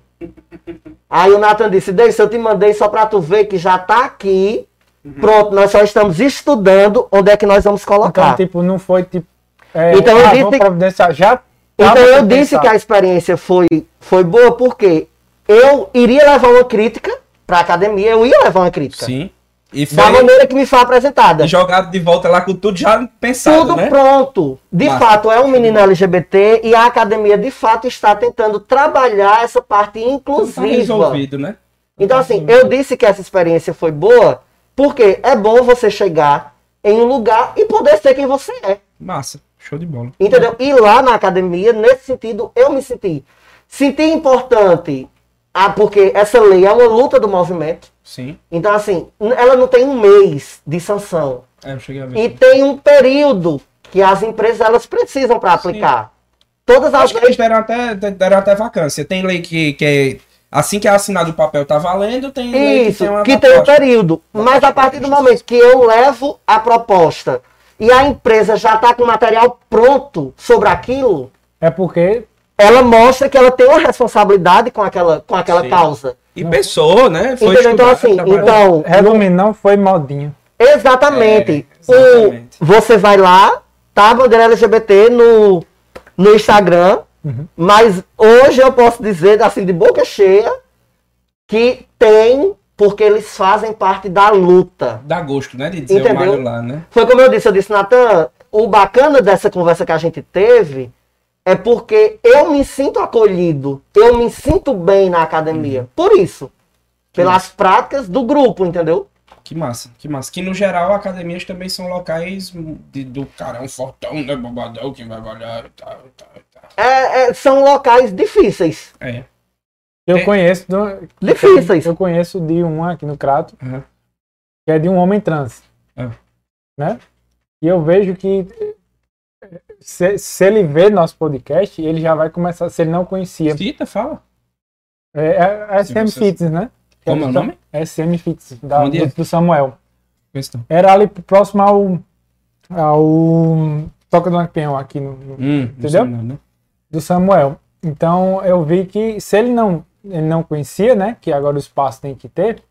Aí o Nathan disse, Deison, eu te mandei só pra tu ver que já tá aqui. Uhum. Pronto, nós só estamos estudando onde é que nós vamos colocar. Então, tipo, não foi tipo... É, então eu disse, já então eu disse que a experiência foi, foi boa porque eu iria levar uma crítica pra academia, eu ia levar uma crítica. Sim. E foi... Da maneira que me foi apresentada. E jogado de volta lá com tudo já pensado, tudo né? pronto. De Mas... fato, é um menino L G B T e a academia, de fato, está tentando trabalhar essa parte inclusiva. Tá resolvido, né? Então, tá assim, resolvido. Eu disse que essa experiência foi boa porque é bom você chegar em um lugar e poder ser quem você é. Massa. Show de bola. Entendeu? E lá na academia, nesse sentido, eu me senti. Senti importante... Ah, porque essa lei é uma luta do movimento. Sim. Então, assim, ela não tem um mês de sanção. É, eu cheguei a ver. E tem um período que as empresas elas precisam para aplicar. Sim. Todas as leis deram até, deram até vacância. Tem lei que, que é, assim que é assinado o papel tá valendo, tem Isso, lei que tem uma que proposta. Tem um período. Mas a partir do momento que eu levo a proposta e a empresa já está com o material pronto sobre aquilo... É porque... Ela mostra que ela tem uma responsabilidade com aquela, com aquela causa. E pensou, né? Foi estudar, então, assim, então... Resumindo, não foi modinho. Exatamente. É, exatamente. O, você vai lá, tá a bandeira L G B T no, no Instagram, uhum. mas hoje eu posso dizer, assim, de boca cheia, que tem, porque eles fazem parte da luta. Dá gosto, né? De dizer Entendeu? O Mário lá, né? Foi como eu disse, eu disse, Natan, o bacana dessa conversa que a gente teve... É porque eu me sinto acolhido, eu me sinto bem na academia. Hum. Por isso, que pelas massa. Práticas do grupo, entendeu? Que massa, que massa. Que no geral, academias também são locais de, do carão fortão, né, bobadão, que vai olhar e tal, e tal, e tal. É, é, são locais difíceis. É. Eu é. conheço... Do, difíceis. Eu conheço de um aqui no Crato, uhum. que é de um homem trans. É. Né? E eu vejo que... Se, se ele vê nosso podcast, ele já vai começar, se ele não conhecia... Cita, fala. É, é, é S M você... Fitness, né? Como é o nome? S M Fitness, da, do, do Samuel. Questão. Era ali próximo ao... ao Toca do Lampião, aqui no... no hum, entendeu? Não, né? Do Samuel. Então, eu vi que se ele não, ele não conhecia, né? Que agora o espaço tem que ter,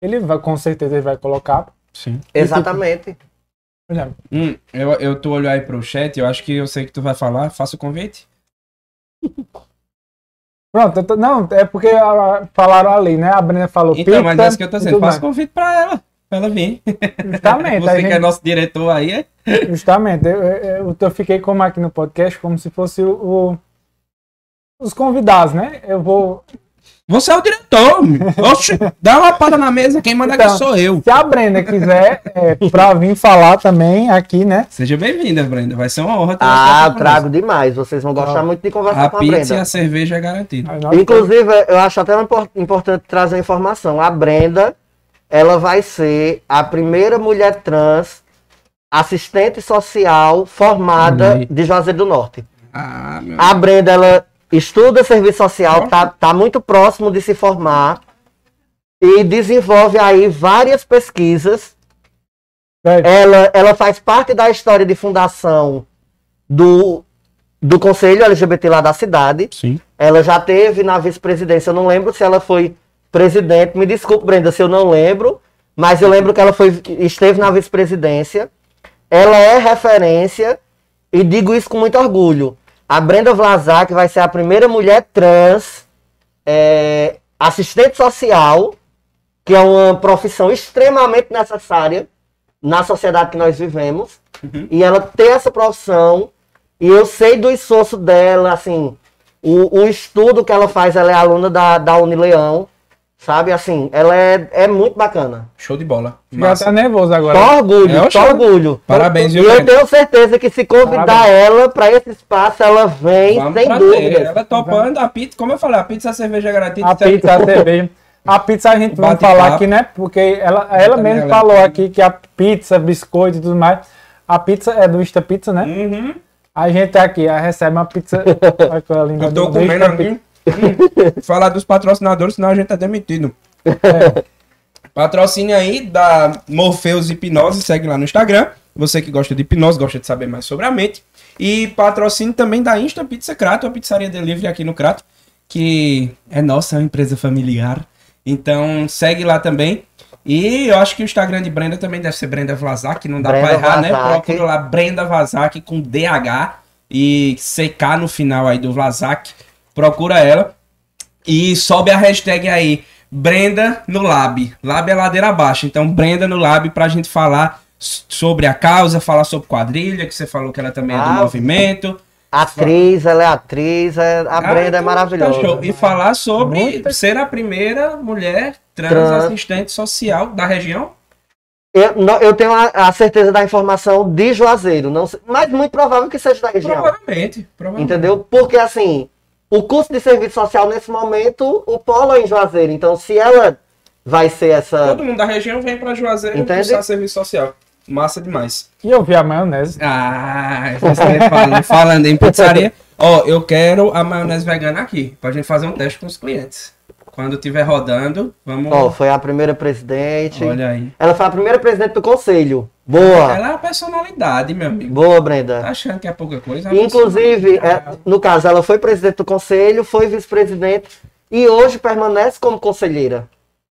ele vai, com certeza, ele vai colocar. Sim. Exatamente. Tipo, Hum, eu, eu tô olhando aí pro chat, eu acho que eu sei que tu vai falar, faça o convite. Pronto, eu tô, não, é porque a, falaram ali, né? A Brenda falou então, pizza. Mas é isso que eu tô dizendo, faça o convite pra ela, pra ela vir. Justamente. Você gente, que é nosso diretor aí, é? Justamente, eu, eu, eu fiquei como aqui no podcast, como se fosse o, o, os convidados, né? Eu vou... Você é o diretor, Oxe, dá uma pata na mesa, quem manda então, que sou eu. Se a Brenda quiser, é, pra vir falar também aqui, né? Seja bem-vinda, Brenda, vai ser uma honra. Ter ah, eu trago nós. Demais, vocês vão gostar ah. muito de conversar a com a Brenda. A pizza e a cerveja é garantida. Inclusive, eu acho até importante trazer a informação, a Brenda, ela vai ser a primeira mulher trans assistente social formada Ai. de Juazeiro do Norte. Ah, meu a Brenda, ela... Estuda serviço social, tá, tá muito próximo de se formar e desenvolve aí várias pesquisas. É. Ela, ela faz parte da história de fundação do, do Conselho L G B T lá da cidade. Sim. Ela já teve na vice-presidência, eu não lembro se ela foi presidente. Me desculpe, Brenda, se eu não lembro, mas eu lembro que ela foi, esteve na vice-presidência. ela é referência e digo isso com muito orgulho. A Brenda Vlasak vai ser a primeira mulher trans é, assistente social, que é uma profissão extremamente necessária na sociedade que nós vivemos. Uhum. E ela tem essa profissão e eu sei do esforço dela, assim, o, o estudo que ela faz, ela é aluna da, da Unileão. Sabe, assim, ela é, é muito bacana. Show de bola. Já tá nervoso agora. Tô orgulho, é, tô orgulho. Parabéns, viu? E eu tenho certeza que se convidar Parabéns. ela pra esse espaço, ela vem, Vamos sem dúvida. Ela topando a pizza, como eu falei, a pizza, a cerveja é garantida. A pizza, a cerveja. A pizza a gente vai falar aqui, né? Porque ela, ela mesmo falou aqui que a pizza, biscoito e tudo mais, a pizza é do Insta Pizza, né? Uhum. A gente aqui, a recebe uma pizza... eu tô comendo aqui. Hum, falar dos patrocinadores, senão a gente tá demitido. É. Patrocínio aí da Morpheus Hipnose, segue lá no Instagram. Você que gosta de hipnose, gosta de saber mais sobre a mente. E patrocínio também da Insta Pizza Crato, a pizzaria delivery aqui no Crato, que é nossa, é uma empresa familiar. Então segue lá também. E eu acho que o Instagram de Brenda também deve ser Brenda Vlasak, não dá Brenda pra errar, Vlasak. né? Procura lá Brenda Vlasak com D H e C K no final aí do Vlasak. Procura ela e sobe a hashtag aí, Brenda no Lab. Lab é ladeira abaixo, então Brenda no Lab pra gente falar sobre a causa, falar sobre quadrilha, que você falou que ela também ah, é do movimento. Atriz, ela é atriz, a ah, Brenda é maravilhosa. Tá e falar sobre Muito... ser a primeira mulher trans, trans assistente social da região. Eu, não, eu tenho a, a certeza da informação de Juazeiro, não, mas muito provável que seja da região. Provavelmente, provavelmente. Entendeu? Porque assim... o curso de serviço social, nesse momento, o polo é em Juazeiro. Então, se ela vai ser essa... todo mundo da região vem para Juazeiro e cursar serviço social. Massa demais. E eu vi a maionese. Ah, você falando, falando em pizzaria. Ó, oh, eu quero a maionese vegana aqui, pra gente fazer um teste com os clientes. Quando estiver rodando, vamos... Ó, oh, foi a primeira presidente. Olha aí. Ela foi a primeira presidente do conselho. Boa. Ela é uma personalidade, meu amigo. Boa, Brenda. Tá achando que é pouca coisa? Inclusive, é, no caso, ela foi presidente do conselho, foi vice-presidente e hoje permanece como conselheira.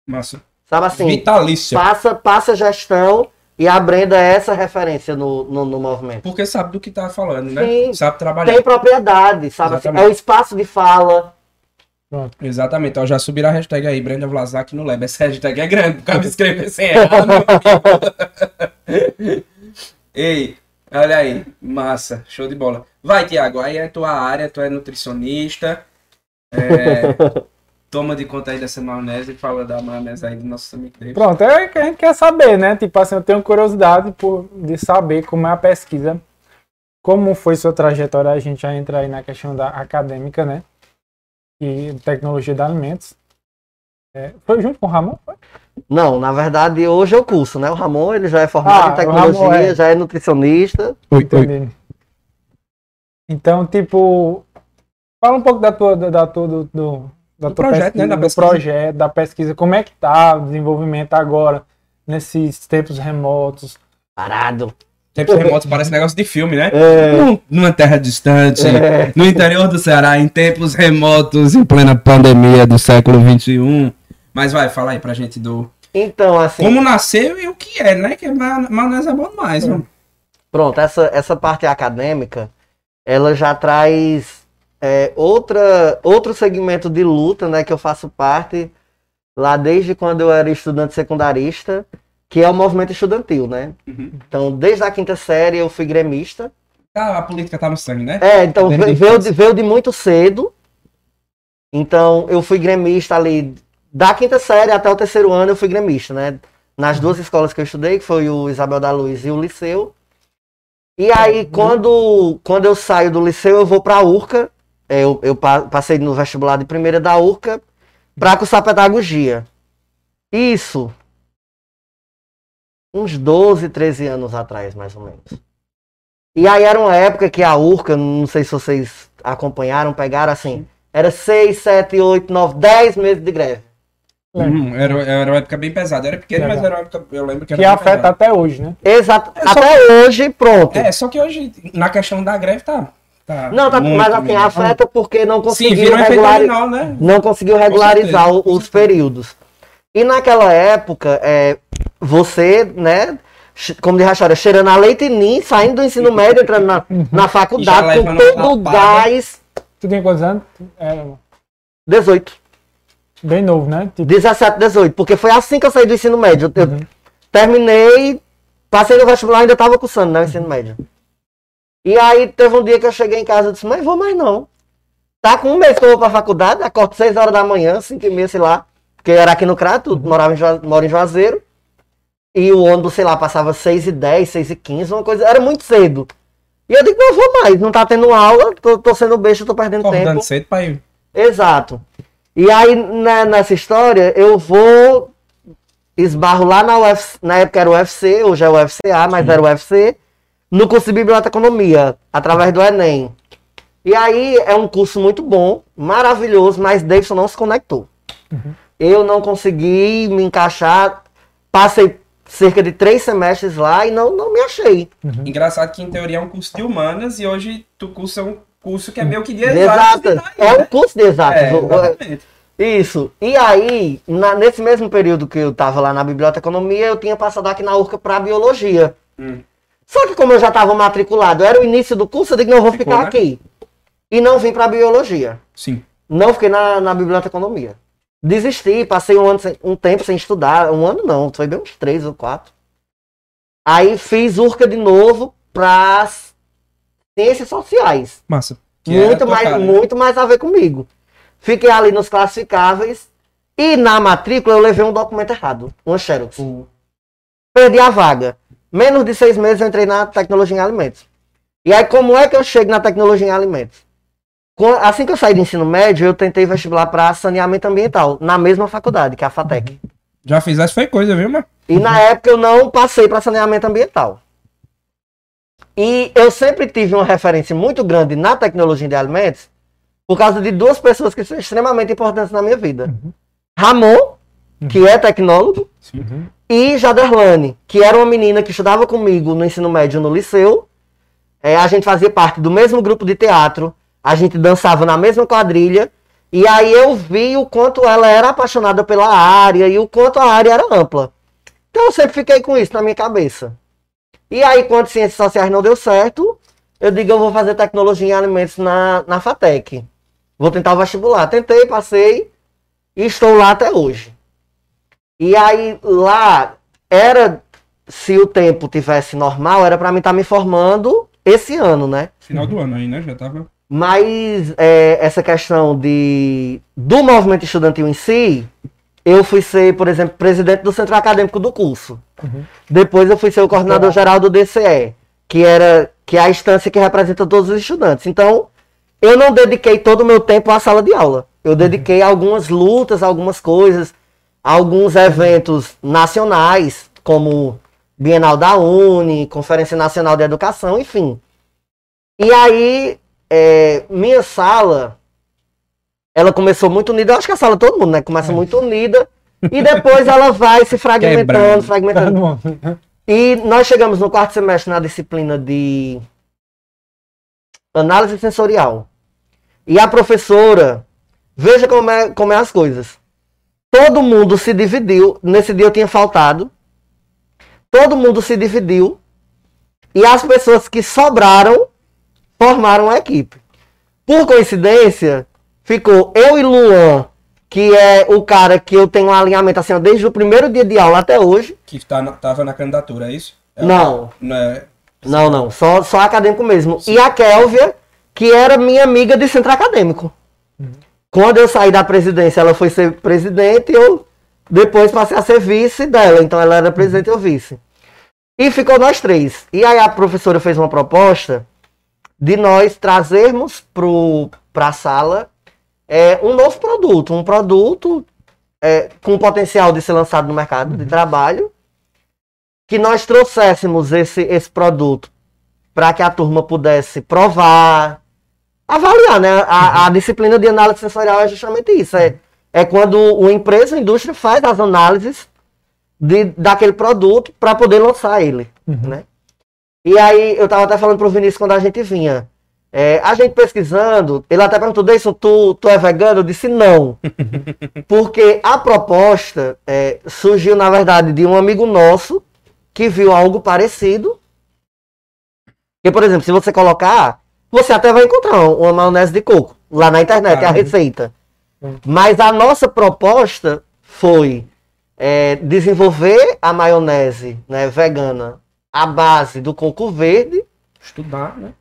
Massa. Sabe assim? Vitalícia. Passa, passa gestão e a Brenda é essa referência no, no, no movimento. Porque sabe do que tá falando, né? Sim. Sabe trabalhar. Tem propriedade, sabe? Assim, é o espaço de fala. Pronto. Exatamente, então já subiram a hashtag aí, Brenda Vlasak no Lab. Essa hashtag é grande, porque eu me escrevi sem ela, meu amigo. Ei, olha aí, massa, show de bola. Vai, Tiago, aí é tua área, tu é nutricionista. É... toma de conta aí dessa maionese e fala da maionese aí do nosso amigo David. Pronto, é que a gente quer saber, né? Tipo assim, eu tenho curiosidade por, de saber como é a pesquisa, como foi sua trajetória. A gente já entra aí na questão da acadêmica, né? E tecnologia de alimentos. É, foi junto com o Ramon? Foi? Não, na verdade hoje eu curso, né? O Ramon ele já é formado ah, em tecnologia, é... já é nutricionista. Oi, oi. Então, tipo, fala um pouco da tua, da tua, do, do, da do tua projeto, pesquisa, né? Da do pesquisa. projeto, da pesquisa. Como é que tá o desenvolvimento agora, nesses tempos remotos? Parado. Tempos remotos parece negócio de filme, né? É. Numa terra distante, é. no interior do Ceará, em tempos remotos, em plena pandemia do século vinte e um. Mas vai, fala aí pra gente do... Então, assim... como nasceu e o que é, né? Que é maionese é bom demais, mano. Pronto, essa, essa parte acadêmica, ela já traz é, outra, outro segmento de luta, né? Que eu faço parte lá desde quando eu era estudante secundarista, que é o movimento estudantil, né? Uhum. Então, desde a quinta série eu fui gremista. Ah, a política tá no sangue, né? É, então veio, veio, de, veio de muito cedo. Então, eu fui gremista ali, da quinta série até o terceiro ano eu fui gremista, né? Nas uhum. duas escolas que eu estudei, que foi o Isabel da Luz e o Liceu. E aí, uhum. quando, quando eu saio do Liceu, eu vou pra Urca. Eu, eu passei no vestibular de primeira da Urca pra cursar pedagogia. Isso... uns doze, treze anos atrás, mais ou menos. E aí era uma época que a Urca, não sei se vocês acompanharam, pegaram assim, era seis, sete, oito, nove, dez meses de greve. Hum, era, era uma época bem pesada, era pequena, mas era uma época, eu lembro que era Que afeta pesada. até hoje, né? Exato, é, até que... hoje, pronto. É, só que hoje, na questão da greve, tá... tá não, tá, mas assim, melhor. afeta porque não conseguiu, Sim, regular... não, né? não conseguiu regularizar os períodos. E naquela época, é, você, né, como de rachada, cheirando a leite ninho, saindo do ensino médio, entrando na, na faculdade, com todo o gás. Tu tem quantos anos? É... dezoito. Bem novo, né? Tipo... dezessete, dezoito, porque foi assim que eu saí do ensino médio. Eu, uhum. eu terminei, passei no vestibular, ainda tava cursando, né, o ensino médio. E aí teve um dia que eu cheguei em casa e disse, mãe, vou mais não. Tá com um mês que eu vou pra faculdade, acordo seis horas da manhã, cinco e meia, sei lá, porque eu era aqui no Crato, uhum. morava em, Ju... moro em Juazeiro. E o ônibus, sei lá, passava seis e dez, seis e quinze, uma coisa, era muito cedo. E eu digo, não, eu vou mais, não tá tendo aula, tô, tô sendo besta, tô perdendo Acordando tempo. Acordando cedo pra ir. Exato. E aí, na, nessa história, eu vou, esbarro lá na U F C, na época era o U F C, hoje é o U F C A, mas Sim. era o U F C, no curso de Biblioteconomia, através do Enem. E aí, é um curso muito bom, maravilhoso, mas Davidson não se conectou. Uhum. Eu não consegui me encaixar, passei... cerca de três semestres lá e não, não me achei. Uhum. Engraçado que, em teoria, é um curso de humanas e hoje tu cursa um curso que é meio que de exatas. exatas. É um curso de exatas. É, exatamente. Isso. E aí, na, nesse mesmo período que eu tava lá na Biblioteconomia, eu tinha passado aqui na Urca pra Biologia. Hum. Só que como eu já tava matriculado, era o início do curso, eu digo, não, vou Ficou, ficar né? aqui. E não vim pra Biologia. Sim. Não fiquei na, na Biblioteconomia. Desisti, passei um, ano sem, um tempo sem estudar, um ano não, foi bem uns três ou quatro. Aí fiz Urca de novo para ciências sociais. Massa. Muito mais, cara, muito né? mais a ver comigo. Fiquei ali nos classificáveis e na matrícula eu levei um documento errado, um xerox. Uhum. Perdi a vaga. Menos de seis meses eu entrei na tecnologia em alimentos. E aí como é que eu chego na tecnologia em alimentos? Assim que eu saí do ensino médio, eu tentei vestibular para saneamento ambiental, na mesma faculdade, que é a FATEC. Já fizesse foi coisa, viu, mano? E na época eu não passei para saneamento ambiental. E eu sempre tive uma referência muito grande na tecnologia de alimentos, por causa de duas pessoas que são extremamente importantes na minha vida. Uhum. Ramon, uhum. que é tecnólogo, uhum. e Jaderlane, que era uma menina que estudava comigo no ensino médio no liceu. É, a gente fazia parte do mesmo grupo de teatro, a gente dançava na mesma quadrilha, e aí eu vi o quanto ela era apaixonada pela área e o quanto a área era ampla. Então eu sempre fiquei com isso na minha cabeça. E aí, quando ciências sociais não deu certo, eu digo, eu vou fazer tecnologia em alimentos na, na FATEC. Vou tentar o vestibular. Tentei, passei e estou lá até hoje. E aí, lá, era, se o tempo tivesse normal, era para mim estar me formando esse ano, né? Final do ano aí, né? Já tava... Mas é, essa questão de, do movimento estudantil em si, eu fui ser, por exemplo, presidente do centro acadêmico do curso. Uhum. Depois eu fui ser o coordenador geral do D C E, que, era, que é a instância que representa todos os estudantes. Então, eu não dediquei todo o meu tempo à sala de aula. Eu dediquei uhum. algumas lutas, algumas coisas, alguns eventos nacionais, como Bienal da Uni, Conferência Nacional de Educação, enfim. E aí... É, minha sala, ela começou muito unida, eu acho que a sala todo mundo, né, começa muito unida, e depois ela vai se fragmentando, fragmentando. E nós chegamos no quarto semestre na disciplina de análise sensorial. E a professora, veja como é, como é as coisas. Todo mundo se dividiu, nesse dia eu tinha faltado, todo mundo se dividiu, e as pessoas que sobraram formaram a equipe. Por coincidência, ficou eu e Luan, que é o cara que eu tenho um alinhamento assim, desde o primeiro dia de aula até hoje. Que tá na, tava na candidatura, é isso? É não. Uma, não, é... não, não. Só, só acadêmico mesmo. Sim. E a Kélvia, que era minha amiga de centro acadêmico. Uhum. Quando eu saí da presidência, ela foi ser presidente e eu depois passei a ser vice dela. Então ela era presidente e eu vice. E ficou nós três. E aí a professora fez uma proposta... de nós trazermos para a sala é, um novo produto, um produto é, com potencial de ser lançado no mercado de trabalho, que nós trouxéssemos esse, esse produto para que a turma pudesse provar, avaliar, né? A, a disciplina de análise sensorial é justamente isso, é, é quando uma empresa, uma indústria faz as análises de, daquele produto para poder lançar ele, uhum. né? E aí, eu tava até falando pro Vinícius quando a gente vinha. É, a gente pesquisando, ele até perguntou, Deison, tu, tu é vegano? Eu disse não. Porque a proposta é, surgiu, na verdade, de um amigo nosso, que viu algo parecido. Porque, por exemplo, se você colocar, você até vai encontrar uma maionese de coco lá na internet, ah, é a receita. Hum. Mas a nossa proposta foi é, desenvolver a maionese, né, vegana à base do coco verde. Estudar, né?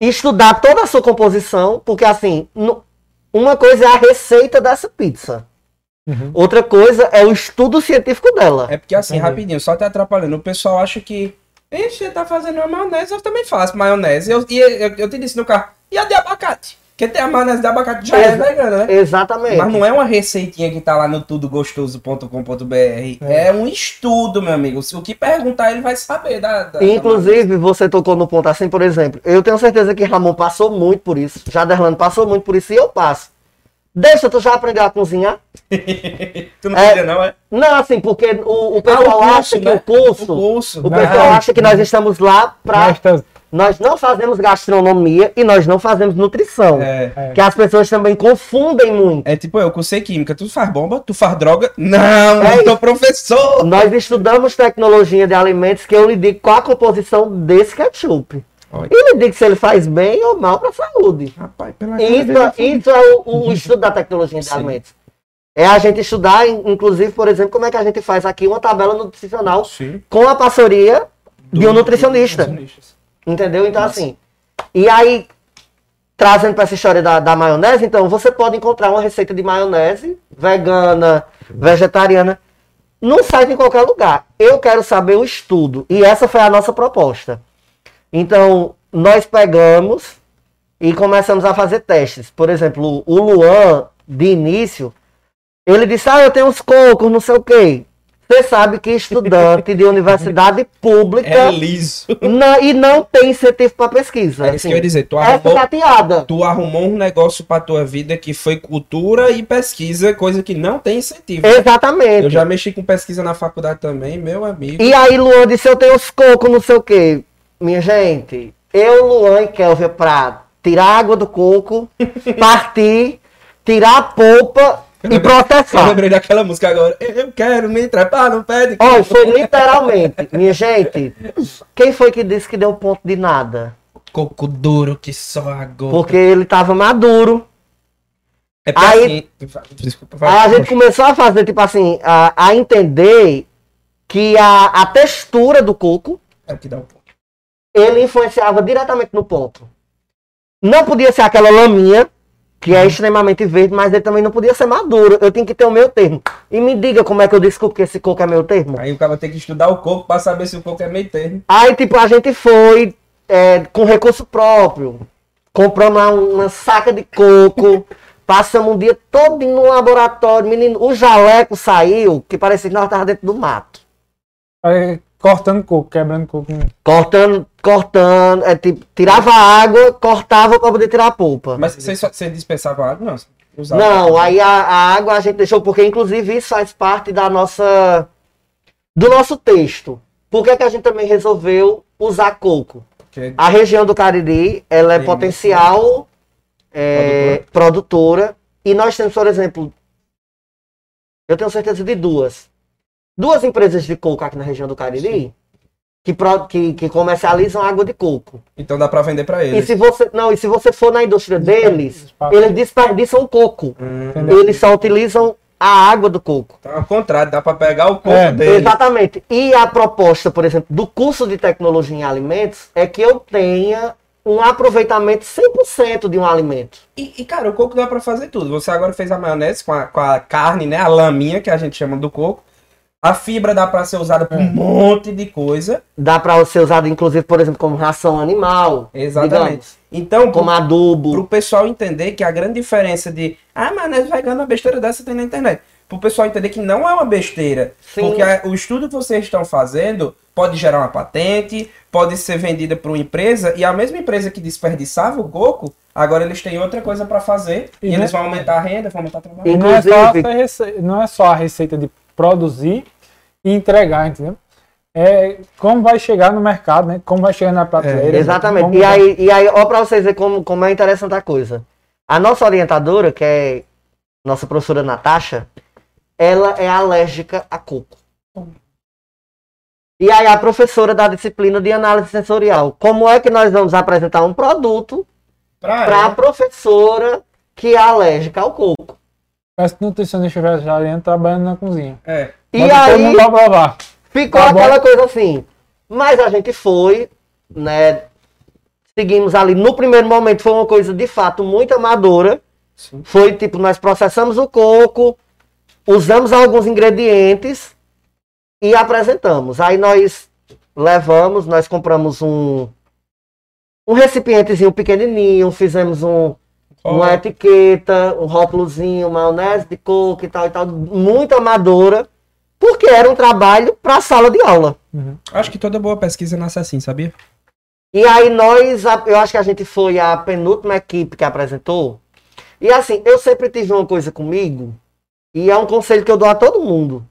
Estudar toda a sua composição, porque assim, no, uma coisa é a receita dessa pizza. Uhum. Outra coisa é o estudo científico dela. É porque assim, uhum. rapidinho, só tá atrapalhando. O pessoal acha que, ixi, você tá fazendo uma maionese, eu também faço maionese. Eu, e eu, eu te disse no carro, e a de abacate? Porque tem a maionese de abacate já Ex é vegana, né? Exatamente. Mas não é uma receitinha que tá lá no tudo gostoso ponto com ponto b r. É. é um estudo, meu amigo. Se o que perguntar, ele vai saber. Da, da, Inclusive, da você tocou no ponto assim, por exemplo. Eu tenho certeza que Ramon passou muito por isso. Jaderlando passou muito por isso e eu passo. Deixa, tu já aprendeu a cozinhar? Tu não aprendeu, é, não, é? Não, assim, porque o, o pessoal ah, o curso, acha que né? o curso... O, curso. o pessoal ah, acha que nós estamos lá pra... Nós, estamos... nós não fazemos gastronomia e nós não fazemos nutrição. É, é. Que as pessoas também confundem muito. É tipo eu, cursei química. Tu faz bomba? Tu faz droga? Não, é eu sou professor! Nós estudamos tecnologia de alimentos que eu lhe digo qual a composição desse ketchup. E me diga se ele faz bem ou mal para a saúde. Rapaz, pela isso, isso é o, o estudo da tecnologia de alimentos. É a gente estudar, inclusive, por exemplo, como é que a gente faz aqui uma tabela nutricional Sim. com a pastoria do de um nutricionista. nutricionista. Entendeu? Então, Nossa. assim. E aí, trazendo para essa história da, da maionese, então, você pode encontrar uma receita de maionese vegana, vegetariana. Não sai de qualquer lugar. Eu quero saber o estudo. E essa foi a nossa proposta. Então, nós pegamos e começamos a fazer testes. Por exemplo, o Luan, de início, ele disse, ah, eu tenho uns cocos, não sei o quê. Você sabe que estudante de universidade pública... É liso. Não, e não tem incentivo para pesquisa. É assim, isso que eu ia dizer. Tu arrumou, tu arrumou um negócio para tua vida que foi cultura e pesquisa, coisa que não tem incentivo. Exatamente. Eu já mexi com pesquisa na faculdade também, meu amigo. E aí, Luan disse, eu tenho uns cocos, não sei o quê. Minha gente, eu, Luan e Kelvin, pra tirar a água do coco, partir, tirar a polpa e processar. Eu lembrei daquela música agora. Eu quero me trepar no pé de coco. Olha, foi literalmente. Minha gente, quem foi que disse que deu ponto de nada? Coco duro que só agora. Porque ele tava maduro. É aí, desculpa, vai, aí a gente poxa. começou a fazer, tipo assim, a, a entender que a, a textura do coco... É o que dá o ponto. Ele influenciava diretamente no ponto. Não podia ser aquela laminha, que é extremamente verde, mas ele também não podia ser maduro. Eu tenho que ter o meio termo. E me diga como é que eu descubro que esse coco é meio termo. Aí o cara tem que estudar o coco para saber se o coco é meio termo. Aí, tipo, a gente foi é, com recurso próprio. Compramos lá uma saca de coco. Passamos um dia todo no laboratório. Menino, o jaleco saiu, que parecia que nós estávamos dentro do mato. Aí... Cortando coco, quebrando coco. Cortando, cortando, é, tipo, tirava a água, cortava para poder tirar a polpa. Mas você, você dispensava a água? Não, usava não a aí a, a água a gente deixou, porque inclusive isso faz parte da nossa, do nosso texto. Por que que a gente também resolveu usar coco? Porque... A região do Cariri, ela é Tem potencial é, produtora. produtora. E nós temos, por exemplo, eu tenho certeza de duas. Duas empresas de coco aqui na região do Cariri que, pro, que, que comercializam água de coco. Então dá para vender para eles. E se você, não, e se você for na indústria deles, eles desperdiçam o coco. Hum, eles só utilizam a água do coco. Então, ao contrário, dá para pegar o coco é, deles. Exatamente. E a proposta, por exemplo, do curso de tecnologia em alimentos é que eu tenha um aproveitamento cem por cento de um alimento. E, e cara, o coco dá para fazer tudo. Você agora fez a maionese com a, com a carne, né? A laminha, que a gente chama do coco. A fibra dá para ser usada para um monte de coisa. Dá para ser usada, inclusive, por exemplo, como ração animal. Exatamente. Digamos. Então, como pro, adubo. Para o pessoal entender que a grande diferença de... Ah, mas vegano, uma besteira dessa tem na internet. Para o pessoal entender que não é uma besteira. Sim. Porque a, o estudo que vocês estão fazendo pode gerar uma patente, pode ser vendida para uma empresa. E a mesma empresa que desperdiçava o coco... Agora eles têm outra coisa para fazer. E, e eles vão aumentar a renda, vão aumentar o trabalho. E não, é só a, não é só a receita de... produzir e entregar, entendeu? É, como vai chegar no mercado, né? Como vai chegar na prateleira. É, exatamente. Como... E aí, e aí, ó, pra vocês verem como, como é interessante a coisa. A nossa orientadora, que é nossa professora Natasha, ela é alérgica a coco. E aí a professora da disciplina de análise sensorial, como é que nós vamos apresentar um produto para a professora que é alérgica ao coco? Parece que nutricionista estivesse lá dentro trabalhando na cozinha. É. E aí ficou tá aquela bom. coisa assim. Mas a gente foi, né? Seguimos ali. No primeiro momento foi uma coisa de fato muito amadora. Sim. Foi tipo, nós processamos o coco, usamos alguns ingredientes e apresentamos. Aí nós levamos, nós compramos um, um recipientezinho pequenininho, fizemos um... Uma oh. etiqueta, um rótulozinho, maionese de coco e tal e tal, muito amadora, porque era um trabalho para sala de aula. Uhum. Acho que toda boa pesquisa nasce assim, sabia? E aí nós, eu acho que a gente foi a penúltima equipe que apresentou. E assim, eu sempre tive uma coisa comigo, e é um conselho que eu dou a todo mundo.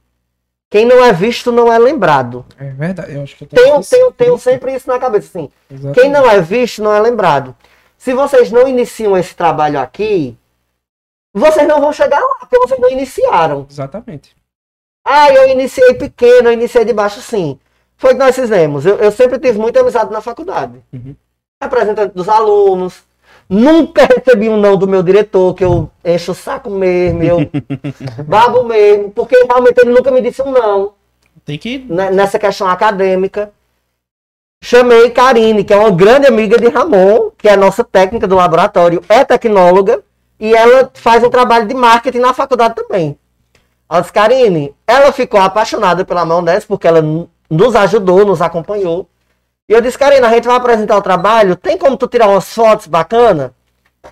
Quem não é visto não é lembrado. É verdade, eu acho que eu tenho, tenho, isso, tenho, tenho isso. sempre isso na cabeça, assim. Exatamente. Quem não é visto não é lembrado. Se vocês não iniciam esse trabalho aqui, vocês não vão chegar lá, porque vocês não iniciaram. Exatamente. Ah, eu iniciei pequeno, eu iniciei de baixo, sim. Foi o que nós fizemos. Eu, eu sempre tive muita amizade na faculdade. Uhum. Representante dos alunos. Nunca recebi um não do meu diretor, que eu encho o saco mesmo, eu babo mesmo, porque realmente ele nunca me disse um não. Tem que... Nessa questão acadêmica. Chamei Karine, que é uma grande amiga de Ramon, que é a nossa técnica do laboratório, é tecnóloga, e ela faz um trabalho de marketing na faculdade também. Ela disse, Karine, ela ficou apaixonada pela maionese, porque ela nos ajudou, nos acompanhou. E eu disse, Karine, a gente vai apresentar o trabalho, tem como tu tirar umas fotos bacanas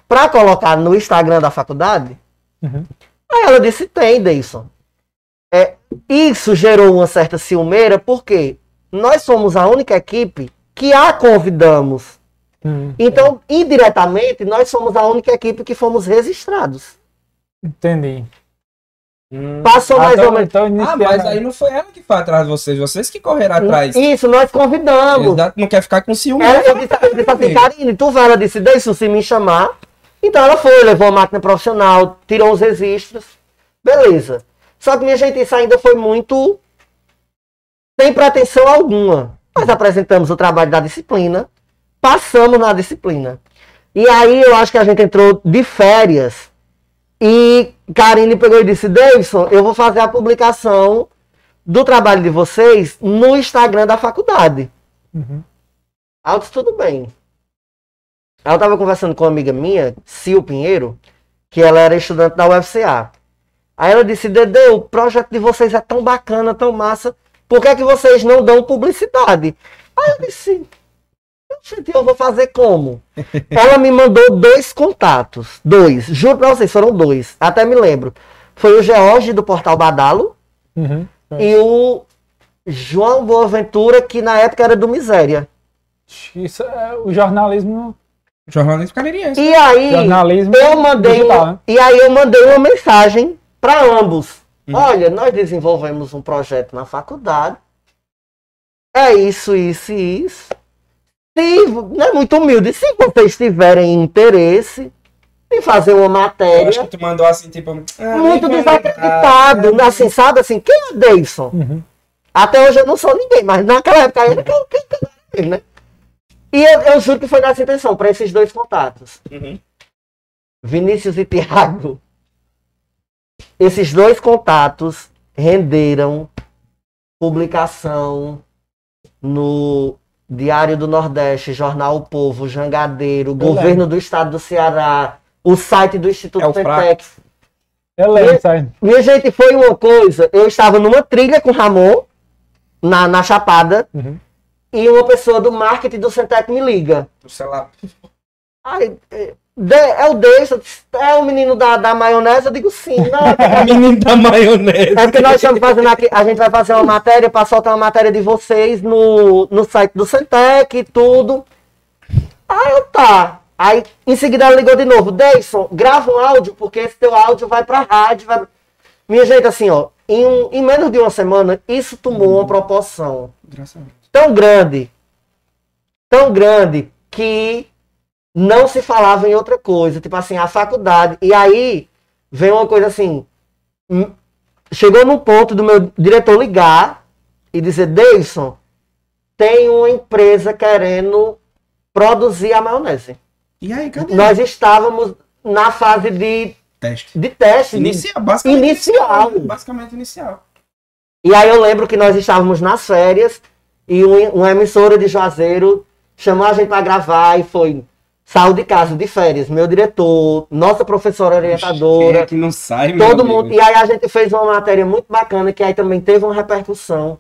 para colocar no Instagram da faculdade? Uhum. Aí ela disse, tem, Deison. É, isso gerou uma certa ciumeira, por quê? Nós somos a única equipe que a convidamos. Hum, então, é. indiretamente, nós somos a única equipe que fomos registrados. Entendi. Hum, Passou mais ou menos. Ah, mas aí não foi ela que foi atrás de vocês, vocês que correram atrás. Isso, nós convidamos. Exato, não quer ficar com ciúme. Ela, eu disse, eu disse assim, Karine, tu vai, ela disse, deixa se me chamar. Então ela foi, levou a máquina profissional, tirou os registros. Beleza. Só que minha gente, isso ainda foi muito... sem pretensão alguma. Nós apresentamos o trabalho da disciplina, passamos na disciplina. E aí eu acho que a gente entrou de férias e Karine pegou e disse, Davidson, eu vou fazer a publicação do trabalho de vocês no Instagram da faculdade. Uhum. Eu disse, tudo bem. Aí eu estava conversando com uma amiga minha, Sil Pinheiro, que ela era estudante da U F C A. Aí ela disse, Dedê, o projeto de vocês é tão bacana, tão massa... Por que é que vocês não dão publicidade? Aí eu disse, eu vou fazer como? Ela me mandou dois contatos. Dois, juro pra vocês, foram dois. Até me lembro. Foi o George do Portal Badalo, uhum, é. e o João Boaventura, que na época era do Miséria. Isso é o jornalismo... Jornalismo caririense. E aí, jornalismo eu mandei uma, e aí eu mandei uma mensagem pra ambos. Olha, nós desenvolvemos um projeto na faculdade. É isso, isso e isso. Se, não é muito humilde. Se vocês tiverem interesse em fazer uma matéria... Eu acho que tu mandou assim, tipo... Ah, muito desacreditado, ah, assim, sabe? Assim, quem é Davidson? Uhum. Até hoje eu não sou ninguém, mas naquela época eu era, né? E eu, eu juro que foi nessa intenção, para esses dois contatos. Uhum. Vinícius e Tiago. Esses dois contatos renderam publicação no Diário do Nordeste, Jornal O Povo, Jangadeiro, eu Governo lembro. do Estado do Ceará, o site do Instituto é FATEC. Eu lembro, sabe? Minha gente, foi uma coisa, eu estava numa trilha com o Ramon, na, na Chapada, uhum. e uma pessoa do marketing do Centec me liga. Do celular. Ai... De, é o Deison, é o menino da, da maionese, eu digo sim. Não, é o menino da maionese. É porque nós estamos fazendo aqui, a gente vai fazer uma matéria para soltar uma matéria de vocês no, no site do Centec e tudo. Aí eu tá. Aí em seguida ela ligou de novo, Deison, grava um áudio, porque esse teu áudio vai pra rádio. Vai... Minha gente, assim, ó, em, um, em menos de uma semana, isso tomou uma proporção tão grande, tão grande, que... não se falava em outra coisa, tipo assim, a faculdade. E aí, veio uma coisa assim, chegou num ponto do meu diretor ligar e dizer, Davidson, tem uma empresa querendo produzir a maionese. E aí, cadê? Nós estávamos na fase de teste. De teste inicial, basicamente inicial. Basicamente inicial. E aí eu lembro que nós estávamos nas férias e uma emissora de Juazeiro chamou a gente para gravar e foi... Saiu de casa, de férias, meu diretor, nossa professora orientadora. Quem é que não sai, meu todo amigo? Mundo. E aí a gente fez uma matéria muito bacana, que aí também teve uma repercussão.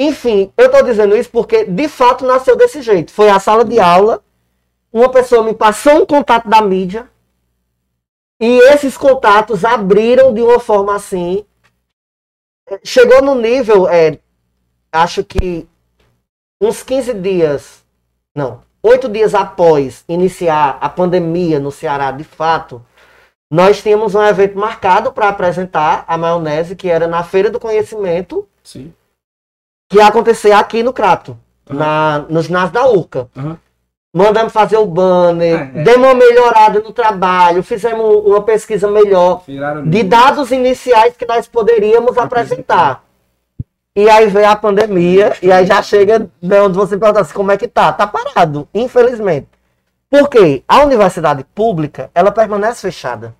Enfim, eu tô dizendo isso porque, de fato, nasceu desse jeito. Foi a sala de aula, uma pessoa me passou um contato da mídia, e esses contatos abriram de uma forma assim. Chegou no nível, é, acho que uns quinze dias, não... Oito dias após iniciar a pandemia no Ceará, de fato, nós tínhamos um evento marcado para apresentar a maionese, que era na Feira do Conhecimento, sim, que ia acontecer aqui no Crato, uhum, na, no ginásio da Urca. Uhum. Mandamos fazer o banner, ah, é. demos uma melhorada no trabalho, fizemos uma pesquisa melhor de dados iniciais que nós poderíamos apresentar. E aí veio a pandemia, e aí já chega de onde você pergunta assim, como é que tá? Tá parado, infelizmente. Por quê? A universidade pública, ela permanece fechada.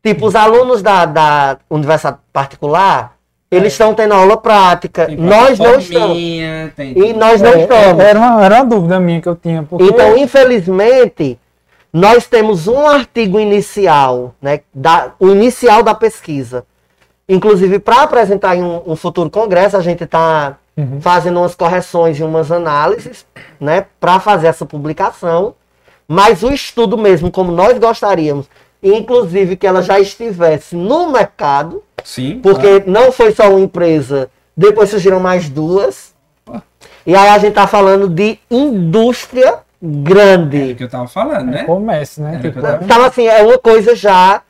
Tipo, os alunos da, da universidade particular, eles estão é. tendo aula prática, tem nós não estamos. Tem, tem. E nós não é, estamos. Era uma, era uma dúvida minha que eu tinha. Porque... Então, infelizmente, nós temos um artigo inicial, né, da, o inicial da pesquisa. Inclusive, para apresentar em um, um futuro congresso, a gente está uhum. fazendo umas correções e umas análises, né, para fazer essa publicação. Mas o estudo mesmo, como nós gostaríamos, inclusive que ela já estivesse no mercado, sim, porque tá. não foi só uma empresa, depois surgiram mais duas. Pô. E aí a gente está falando de indústria grande. Era o que eu estava falando, né? É comércio, né? Tipo, tava... Então, assim, é uma coisa já...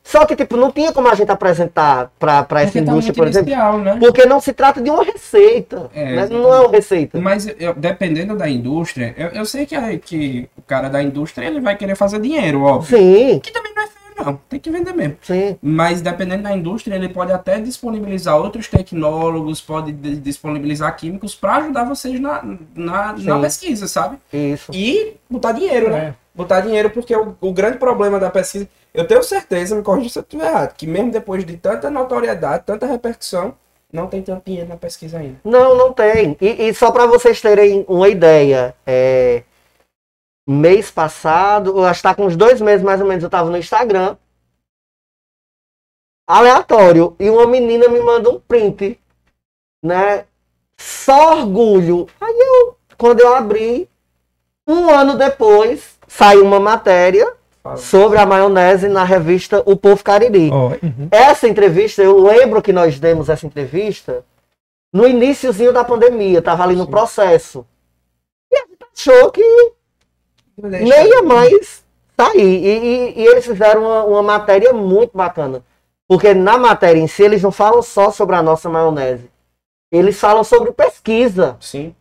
Só que, tipo, não tinha como a gente apresentar para essa indústria, por exemplo, né? Porque não se trata de uma receita, é, né? Não é uma receita. Mas eu, dependendo da indústria, eu, eu sei que, a, que o cara da indústria, ele vai querer fazer dinheiro, óbvio. Sim. Que também não é feio, não. Tem que vender mesmo. Sim. Mas dependendo da indústria, ele pode até disponibilizar outros tecnólogos, pode disponibilizar químicos para ajudar vocês na, na, na pesquisa, sabe? Isso. E botar dinheiro, né? É. Botar dinheiro, porque o, o grande problema da pesquisa, eu tenho certeza, me corrija se eu estiver errado, que mesmo depois de tanta notoriedade, tanta repercussão, não tem tanto dinheiro na pesquisa ainda. Não, não tem. E, e só para vocês terem uma ideia, é, mês passado, acho que tá com uns dois meses mais ou menos, eu tava no Instagram, aleatório, e uma menina me manda um print, né? Só orgulho. Aí eu, quando eu abri, um ano depois, saiu uma matéria sobre a maionese na revista O Povo Cariri. Oh, uhum. Essa entrevista, eu lembro que nós demos essa entrevista no iniciozinho da pandemia, tava ali no sim. processo. E a gente achou que nem ia mais sair. E, e, e eles fizeram uma, uma matéria muito bacana. Porque na matéria em si, eles não falam só sobre a nossa maionese. Eles falam sobre pesquisa. Sim.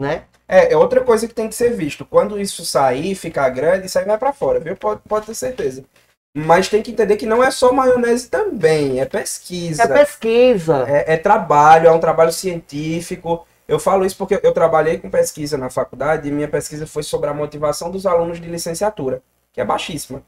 Né? É, é outra coisa que tem que ser visto. Quando isso sair, ficar grande, isso aí vai pra fora, viu? Pode, pode ter certeza. Mas tem que entender que não é só maionese também, é pesquisa. É pesquisa. É, é trabalho, é um trabalho científico. Eu falo isso porque eu trabalhei com pesquisa na faculdade e minha pesquisa foi sobre a motivação dos alunos de licenciatura, que é baixíssima.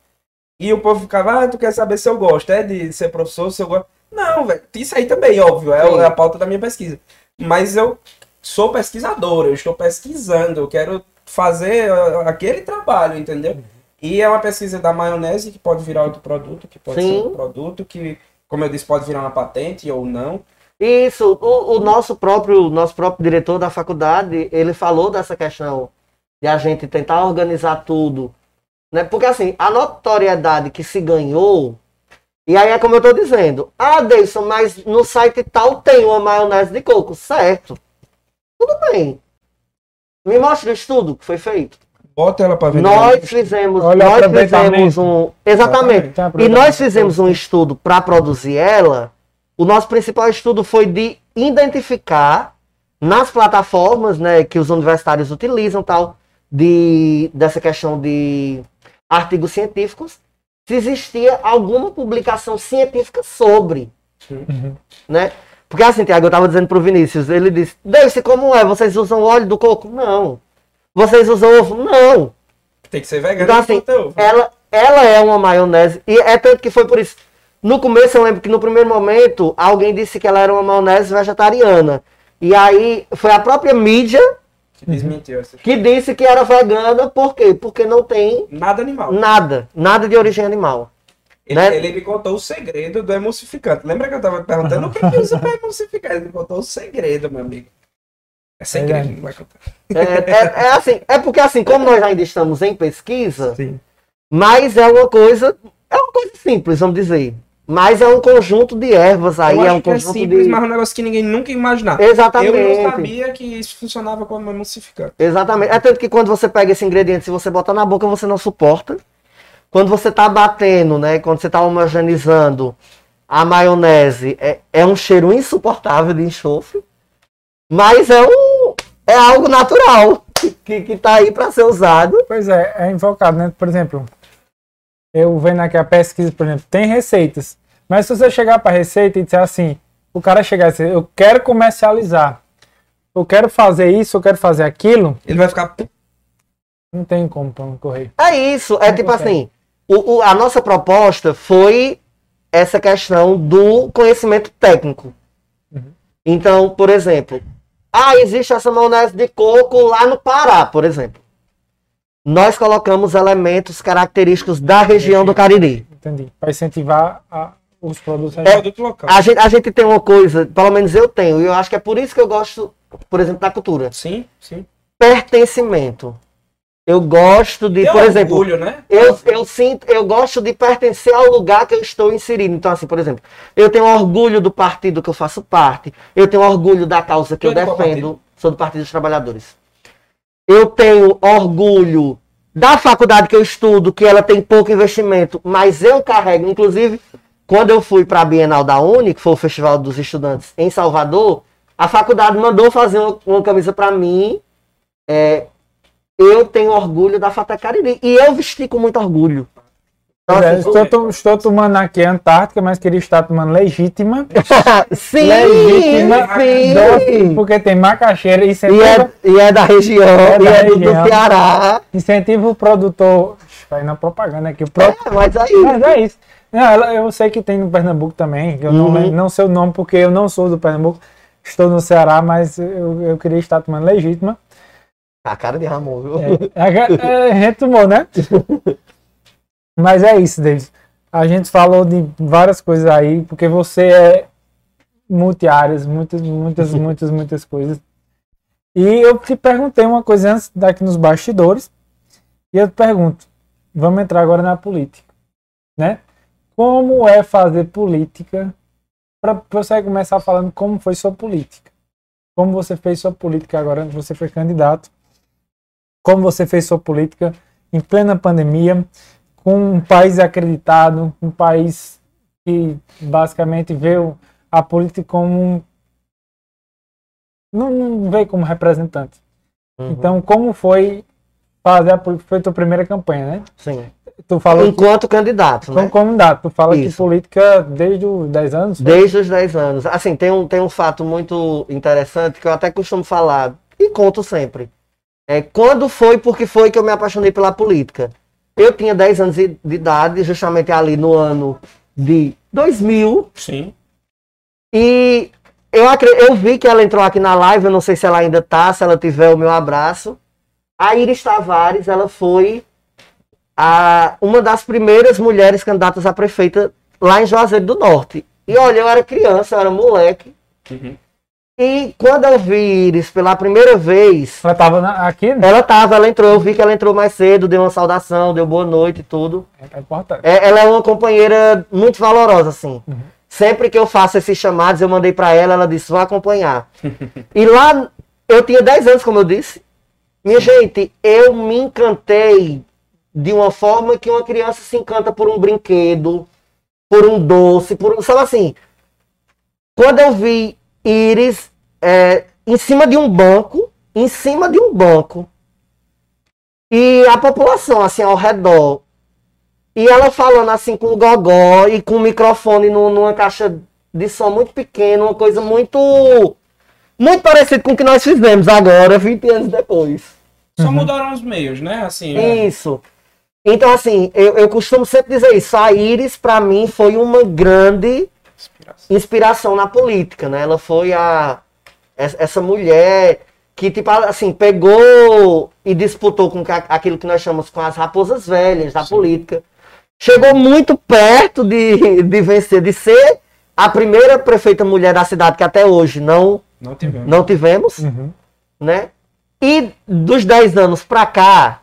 E o povo ficava, ah, tu quer saber se eu gosto, é de ser professor, se eu gosto... Não, velho, isso aí também, óbvio, é, é a pauta da minha pesquisa. Mas eu... sou pesquisador, eu estou pesquisando, eu quero fazer aquele trabalho, entendeu? E é uma pesquisa da maionese que pode virar outro produto, que pode sim. ser um produto que, como eu disse, pode virar uma patente ou não. Isso, o, o nosso próprio, nosso próprio diretor da faculdade, ele falou dessa questão de a gente tentar organizar tudo, né? Porque assim, a notoriedade que se ganhou, e aí é como eu estou dizendo, ah, Deison, mas no site tal tem uma maionese de coco, certo? Tudo bem. Me mostra o estudo que foi feito. Bota ela para ver. Nós fizemos, Olha, nós fizemos um... Exatamente. E nós fizemos um estudo para produzir ela. O nosso principal estudo foi de identificar nas plataformas, né, que os universitários utilizam, tal, de, dessa questão de artigos científicos, se existia alguma publicação científica sobre. Uhum. Né? Porque assim, Tiago, eu tava dizendo pro Vinícius, ele disse, Davidson, como é? Vocês usam óleo do coco? Não. Vocês usam ovo? Não. Tem que ser vegano. Então assim, ela, ela é uma maionese, e é tanto que foi por isso. No começo eu lembro que no primeiro momento, alguém disse que ela era uma maionese vegetariana. E aí foi a própria mídia que desmentiu essa história, que disse que era vegana. Por quê? Porque não tem nada animal. Nada. Nada de origem animal. Ele, né? Ele me contou o segredo do emulsificante. Lembra que eu tava perguntando o que que usa pra emulsificar? Ele me contou o segredo, meu amigo. É segredo, é, não vai contar. É, é, é assim, é porque assim, como nós ainda estamos em pesquisa, sim, mas é uma coisa, é uma coisa simples, vamos dizer. Mas é um conjunto de ervas aí, eu acho é um que conjunto é simples, de... mas é um negócio que ninguém nunca imaginava. Exatamente. Eu não sabia que isso funcionava como emulsificante. Exatamente. É tanto que quando você pega esse ingrediente, se você botar na boca, você não suporta. Quando você está batendo, né, quando você está homogenizando a maionese, é, é um cheiro insuportável de enxofre, mas é, um, é algo natural que está aí para ser usado. Pois é, é invocado, né? Por exemplo, eu vendo aqui a pesquisa, por exemplo, tem receitas, mas se você chegar para a receita e disser assim, o cara chegar e dizer, eu quero comercializar, eu quero fazer isso, eu quero fazer aquilo, ele vai ficar... Não tem como para não correr. É isso, é não tipo consegue. Assim... O, o, a nossa proposta foi essa questão do conhecimento técnico. Uhum. Então, por exemplo, ah, existe essa maionese de coco lá no Pará, por exemplo. Nós colocamos elementos característicos da região do Cariri. Entendi. Para incentivar a, os produtos é, produto local. A gente, a gente tem uma coisa, pelo menos eu tenho, e eu acho que é por isso que eu gosto, por exemplo, da cultura. Sim, sim. Pertencimento. Eu gosto de, tem por exemplo, orgulho, né? eu, eu sinto, eu gosto de pertencer ao lugar que eu estou inserido. Então, assim, por exemplo, eu tenho orgulho do partido que eu faço parte, eu tenho orgulho da causa que eu, eu defendo, sou do Partido dos Trabalhadores. Eu tenho orgulho da faculdade que eu estudo, que ela tem pouco investimento, mas eu carrego. Inclusive, quando eu fui para a Bienal da Uni, que foi o Festival dos Estudantes em Salvador, a faculdade mandou fazer uma, uma camisa para mim, é... Eu tenho orgulho da FATEC Cariri. E eu vesti com muito orgulho. Nossa, é, estou, tô, estou tomando aqui Antártica, mas queria estar tomando legítima. Sim, legítima, sim. Doce, porque tem macaxeira. E, é, e é da região, é da e é do, região. do Ceará. Incentiva o produtor. Vai na propaganda aqui. Pro... É, mas, aí... mas é isso. Não, eu sei que tem no Pernambuco também. Eu uhum. não, não sei o nome porque eu não sou do Pernambuco. Estou no Ceará, mas eu, eu queria estar tomando legítima. A cara de Ramon, viu? É, é, retomou, né? Mas é isso, Davidson. A gente falou de várias coisas aí, porque você é multiáreas, muitas, muitas, muitas, muitas coisas. E eu te perguntei uma coisa antes, daqui nos bastidores, e eu te pergunto, vamos entrar agora na política, né? Como é fazer política, para você começar falando como foi sua política? Como você fez sua política agora, você foi candidato. Como você fez sua política em plena pandemia, com um país acreditado, um país que basicamente veio a política como... Não, não veio como representante. Uhum. Então, como foi fazer a política? Foi tua primeira campanha, né? Sim. Tu falou enquanto que, candidato, como né? Como candidato. Tu fala isso. De política desde os dez anos? Foi? Desde os dez anos. Assim, tem um, tem um fato muito interessante que eu até costumo falar, e conto sempre. É, quando foi, porque foi que eu me apaixonei pela política? Eu tinha dez anos de idade, justamente ali no ano de dois mil. Sim. E eu, eu vi que ela entrou aqui na live, eu não sei se ela ainda tá, se ela tiver o meu abraço. A Iris Tavares, ela foi a, uma das primeiras mulheres candidatas a prefeita lá em Juazeiro do Norte. E olha, eu era criança, eu era moleque. Uhum. E quando eu vi Iris pela primeira vez... Ela tava na, aqui? Né? Ela tava, ela entrou, eu vi que ela entrou mais cedo, deu uma saudação, deu boa noite e tudo. É importante. É, ela é uma companheira muito valorosa, assim. Uhum. Sempre que eu faço esses chamados, eu mandei pra ela, ela disse, vou acompanhar. E lá, eu tinha dez anos, como eu disse. Minha gente, eu me encantei de uma forma que uma criança se encanta por um brinquedo, por um doce, por um... Sabe assim, quando eu vi... Iris, é, em cima de um banco, em cima de um banco, e a população, assim, ao redor, e ela falando, assim, com o gogó e com o microfone no, numa caixa de som muito pequeno, uma coisa muito... muito parecido com o que nós fizemos agora, vinte anos depois. Só uhum. mudaram os meios, né? Assim, é... Isso. Então, assim, eu, eu costumo sempre dizer isso. A Iris, pra mim, foi uma grande inspiração, inspiração na política, né? Ela foi a... essa mulher que, tipo, assim, pegou e disputou com aquilo que nós chamamos com as raposas velhas da Sim. política. Chegou muito perto de, de vencer, de ser a primeira prefeita mulher da cidade, que até hoje não, não tivemos. Não tivemos uhum. né? E dos dez anos pra cá,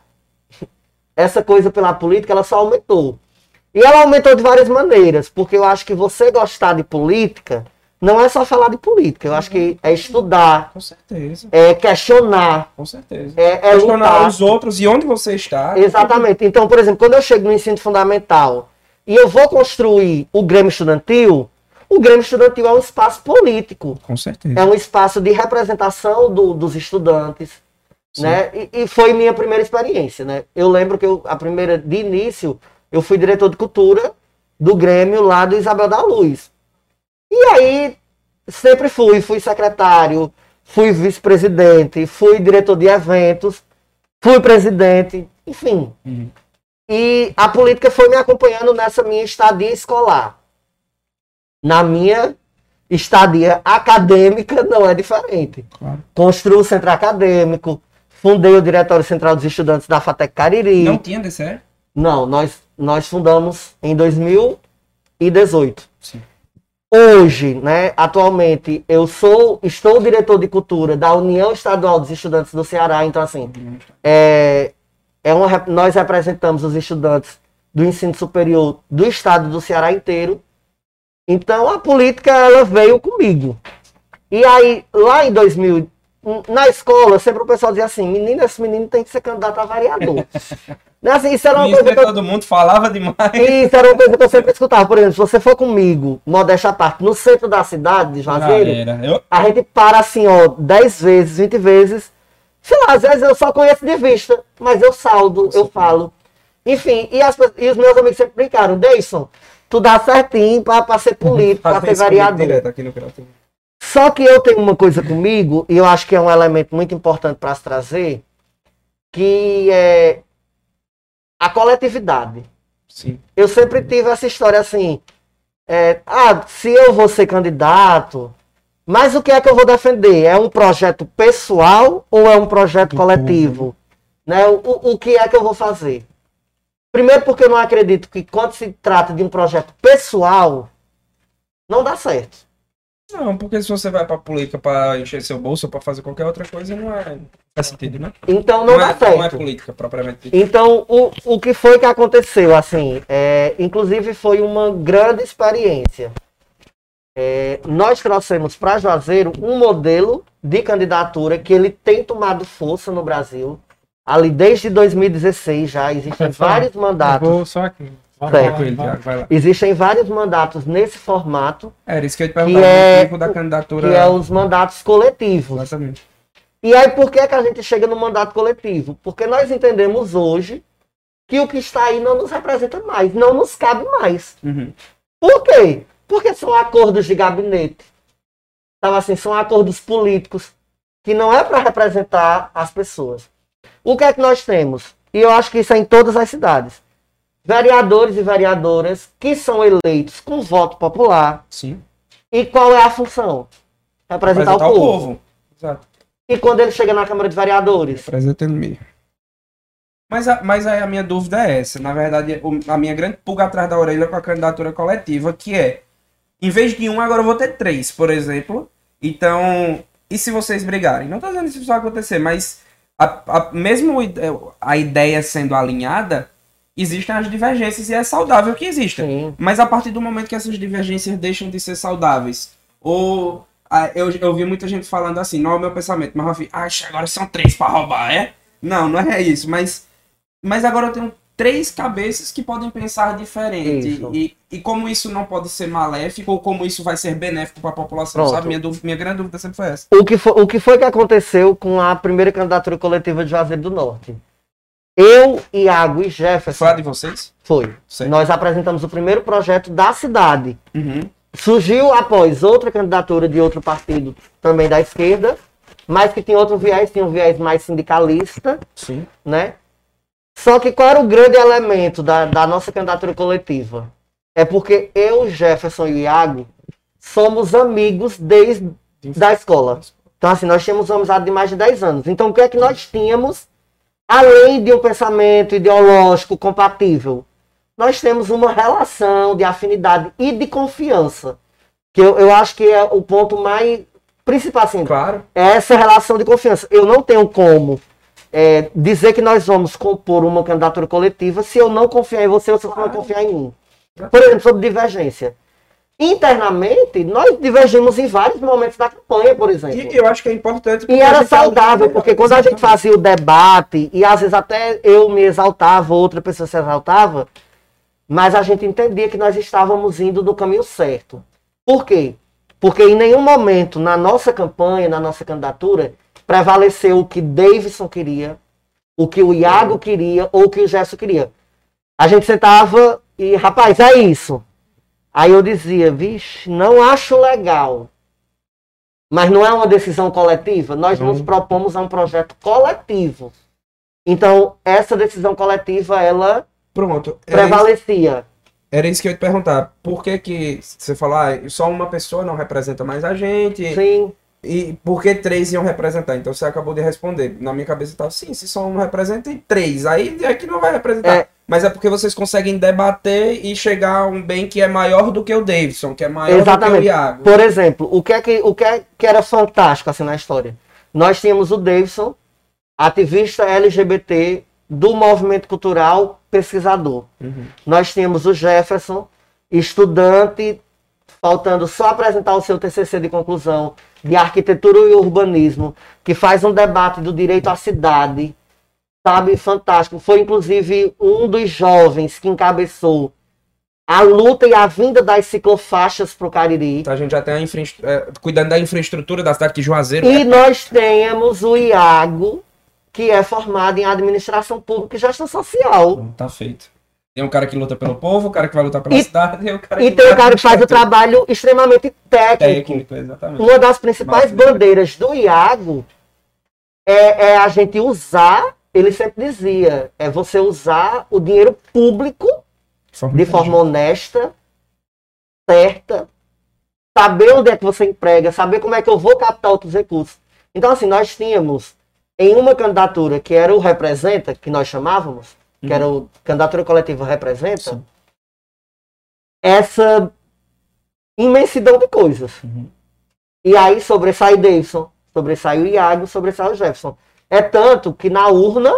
essa coisa pela política, ela só aumentou. E ela aumentou de várias maneiras, porque eu acho que você gostar de política... não é só falar de política, eu acho que é estudar, com certeza. É questionar, com certeza. É, é questionar lutar. Os outros e onde você está. Exatamente. Então, por exemplo, quando eu chego no ensino fundamental e eu vou construir o Grêmio Estudantil, o Grêmio Estudantil é um espaço político. Com certeza. É um espaço de representação do, dos estudantes, Sim. né? E, e foi minha primeira experiência, né? Eu lembro que eu, a primeira, de início, eu fui diretor de cultura do Grêmio lá do Isabel da Luz. E aí, sempre fui, fui secretário, fui vice-presidente, fui diretor de eventos, fui presidente, enfim. Uhum. E a política foi me acompanhando nessa minha estadia escolar. Na minha estadia acadêmica não é diferente. Claro. Construí o centro acadêmico, fundei o Diretório Central dos Estudantes da FATEC Cariri. Não tinha D C E? Não, nós, nós fundamos em dois mil e dezoito. Sim. Hoje, né, atualmente, eu sou, estou diretor de cultura da União Estadual dos Estudantes do Ceará. Então, assim, é, é uma, nós representamos os estudantes do ensino superior do estado do Ceará inteiro. Então, a política, ela veio comigo. E aí, lá em dois mil, na escola, sempre o pessoal dizia assim, menino, esse menino tem que ser candidato a vereador. Assim, isso era uma coisa que eu... todo mundo falava demais. Isso era uma coisa que eu sempre escutava. Por exemplo, se você for comigo, modéstia à parte, no centro da cidade de Juazeiro, eu... a gente para assim, ó, dez vezes, vinte vezes. Sei lá, às vezes eu só conheço de vista, mas eu saldo, Nossa, eu falo. Enfim, e, as, e os meus amigos sempre brincaram, Deison, tu dá certinho pra, pra ser político, pra ser vereador. Só que eu tenho uma coisa comigo, e eu acho que é um elemento muito importante pra se trazer, que é... a coletividade. Sim. Eu sempre tive essa história assim, é, ah, se eu vou ser candidato, mas o que é que eu vou defender? É um projeto pessoal ou é um projeto coletivo? Né? O, o que é que eu vou fazer? Primeiro porque eu não acredito que quando se trata de um projeto pessoal, não dá certo. Não, porque se você vai pra política pra encher seu bolso ou pra fazer qualquer outra coisa, não é, não faz sentido, né? Então não, não dá é, certo. Não é política, propriamente. Então, o, o que foi que aconteceu, assim, é, inclusive foi uma grande experiência. É, nós trouxemos pra Juazeiro um modelo de candidatura que ele tem tomado força no Brasil. Ali desde dois mil e dezesseis já existem vários mandatos. Eu vou só aqui. Vai lá, vai lá, vai lá. Existem vários mandatos nesse formato. Era isso que eu ia perguntar, que é, tipo da candidatura... que é os mandatos coletivos. Exatamente. E aí por que, é que a gente chega no mandato coletivo? Porque nós entendemos hoje que o que está aí não nos representa mais, não nos cabe mais. Uhum. Por quê? Porque são acordos de gabinete. Então, assim, são acordos políticos que não é para representar as pessoas. O que é que nós temos? E eu acho que isso é em todas as cidades. Vereadores e vereadoras que são eleitos com voto popular. Sim. E qual é a função? Representar, Representar o povo. O povo. Exato. E quando ele chega na Câmara de Vereadores? Representando-me. Mas, a, mas a minha dúvida é essa. Na verdade, a minha grande pulga atrás da orelha com a candidatura coletiva, que é, em vez de um, agora eu vou ter três, por exemplo. Então, e se vocês brigarem? Não estou dizendo que isso vai acontecer, mas a, a, mesmo a ideia sendo alinhada, existem as divergências e é saudável que existam. Sim. Mas a partir do momento que essas divergências deixam de ser saudáveis, ou ah, eu, eu vi muita gente falando assim, não é o meu pensamento, mas eu vi, ah, agora são três para roubar, é? Não, não é isso, mas, mas agora eu tenho três cabeças que podem pensar diferente. E, e como isso não pode ser maléfico, ou como isso vai ser benéfico para a população, Pronto. sabe? Minha, dúvida, minha grande dúvida sempre foi essa. O que foi, o que foi que aconteceu com a primeira candidatura coletiva de Juazeiro do Norte? Eu, Iago e Jefferson... Foi a de vocês? Foi. Sei. Nós apresentamos o primeiro projeto da cidade. Uhum. surgiu após outra candidatura de outro partido, também da esquerda, mas que tinha outro viés, tinha um viés mais sindicalista. Sim. Né? Só que qual era o grande elemento da, da nossa candidatura coletiva? É porque eu, Jefferson e Iago somos amigos desde da escola. Então, assim, nós tínhamos amizade de mais de dez anos. Então, o que é que nós tínhamos, além de um pensamento ideológico compatível? Nós temos uma relação de afinidade e de confiança, que eu, eu acho que é o ponto mais principal, assim. Claro. É essa relação de confiança. Eu não tenho como é, dizer que nós vamos compor uma candidatura coletiva se eu não confiar em você ou se você não confiar em mim. Por exemplo, sobre divergência. Internamente, nós divergimos em vários momentos da campanha, por exemplo. E eu acho que é importante... E era saudável, porque quando a gente fazia o debate, e às vezes até eu me exaltava, outra pessoa se exaltava, mas a gente entendia que nós estávamos indo no caminho certo. Por quê? Porque em nenhum momento na nossa campanha, na nossa candidatura, prevaleceu o que Davidson queria, o que o Iago queria, ou o que o Gerson queria. A gente sentava e, rapaz, é isso. Aí eu dizia, vixe, não acho legal. Mas não é uma decisão coletiva? Nós não. nos propomos a um projeto coletivo. Então, essa decisão coletiva, ela Pronto, prevalecia. Isso, era isso que eu ia te perguntar. Por que que você falou, ah, só uma pessoa não representa mais a gente? Sim. E por que três iam representar? Então, você acabou de responder. Na minha cabeça estava, sim, se só um representa e três. Aí é que não vai representar. É. Mas é porque vocês conseguem debater e chegar a um bem que é maior do que o Davidson, que é maior Exatamente. do que o Iago. Por exemplo, o que é que, o que, é que era fantástico assim, na história? Nós tínhamos o Davidson, ativista L G B T do movimento cultural, pesquisador. Uhum. Nós tínhamos o Jefferson, estudante, faltando só apresentar o seu T C C de conclusão, de arquitetura e urbanismo, que faz um debate do direito à cidade, sabe, fantástico. Foi, inclusive, um dos jovens que encabeçou a luta e a vinda das ciclofaixas para o Cariri. Então a gente já tem a infra... é, cuidando da infraestrutura da cidade de Juazeiro. E é... nós temos o Iago, que é formado em administração pública e gestão social. Tá feito. Tem um cara que luta pelo povo, o cara que vai lutar pela e, cidade, e o cara e que... E tem o cara que faz o trabalho extremamente técnico. Técnico, exatamente. Uma das principais Maravilha. bandeiras do Iago é, é a gente usar... Ele sempre dizia, é você usar o dinheiro público forma de forma honesta, certa, saber onde é que você emprega, saber como é que eu vou captar outros recursos. Então, assim, nós tínhamos em uma candidatura que era o Representa, que nós chamávamos, que hum. era o candidatura coletiva Representa, Sim. essa imensidão de coisas. Uhum. E aí sobressai Davidson, sobressai o Iago, sobressai o Jefferson. É tanto que na urna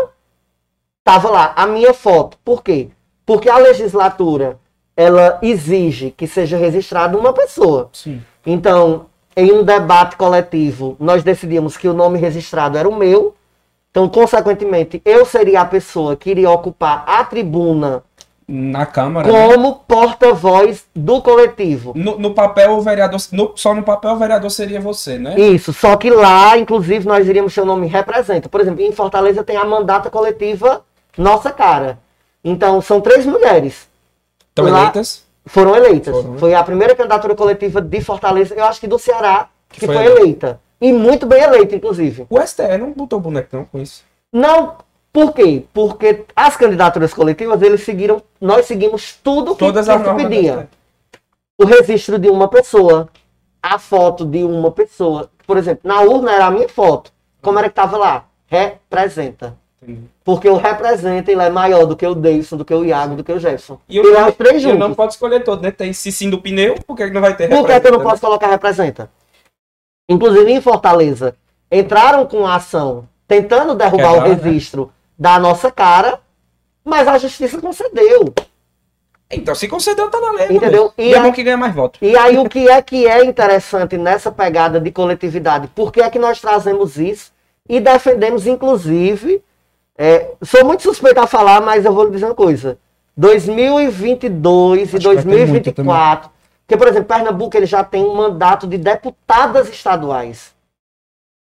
estava lá a minha foto. Por quê? Porque a legislatura, ela exige que seja registrada uma pessoa. Sim. Então, em um debate coletivo, nós decidimos que o nome registrado era o meu. Então, consequentemente, eu seria a pessoa que iria ocupar a tribuna na Câmara, como né? porta-voz do coletivo. No, no papel, o vereador... No, só no papel, o vereador seria você, né? Isso. Só que lá, inclusive, nós iríamos ter o nome Representa. Por exemplo, em Fortaleza tem a mandata coletiva Nossa Cara. Então, são três mulheres. Estão eleitas? Foram eleitas. Foram. Foi a primeira candidatura coletiva de Fortaleza, eu acho que do Ceará, que, que foi, foi eleita. E muito bem eleita, inclusive. O S T E não botou boneco, não, com isso? Não... Por quê? Porque as candidaturas coletivas, eles seguiram, nós seguimos tudo o que se pedia. O registro de uma pessoa, a foto de uma pessoa. Por exemplo, na urna era a minha foto. Como era que estava lá? Representa. Entendi. Porque o Representa, ele é maior do que o Deison, do que o Iago, do que o Jefferson. E eu, é os três juntos. Eu não posso escolher todo, né? Tem Cicinho do pneu, por que não vai ter Representa? Por que, que eu não né? posso colocar Representa? Inclusive, em Fortaleza, entraram com a ação, tentando derrubar é claro, o registro. Né? Da Nossa Cara, mas a justiça concedeu. Então, se concedeu, tá na lei. Entendeu? E é bom que ganha mais voto. E aí, o que é que é interessante nessa pegada de coletividade? Por que é que nós trazemos isso e defendemos, inclusive... É, sou muito suspeito a falar, mas eu vou lhe dizer uma coisa. dois mil e vinte e dois Acho e dois mil e vinte e quatro... Porque, por exemplo, Pernambuco ele já tem um mandato de deputadas estaduais.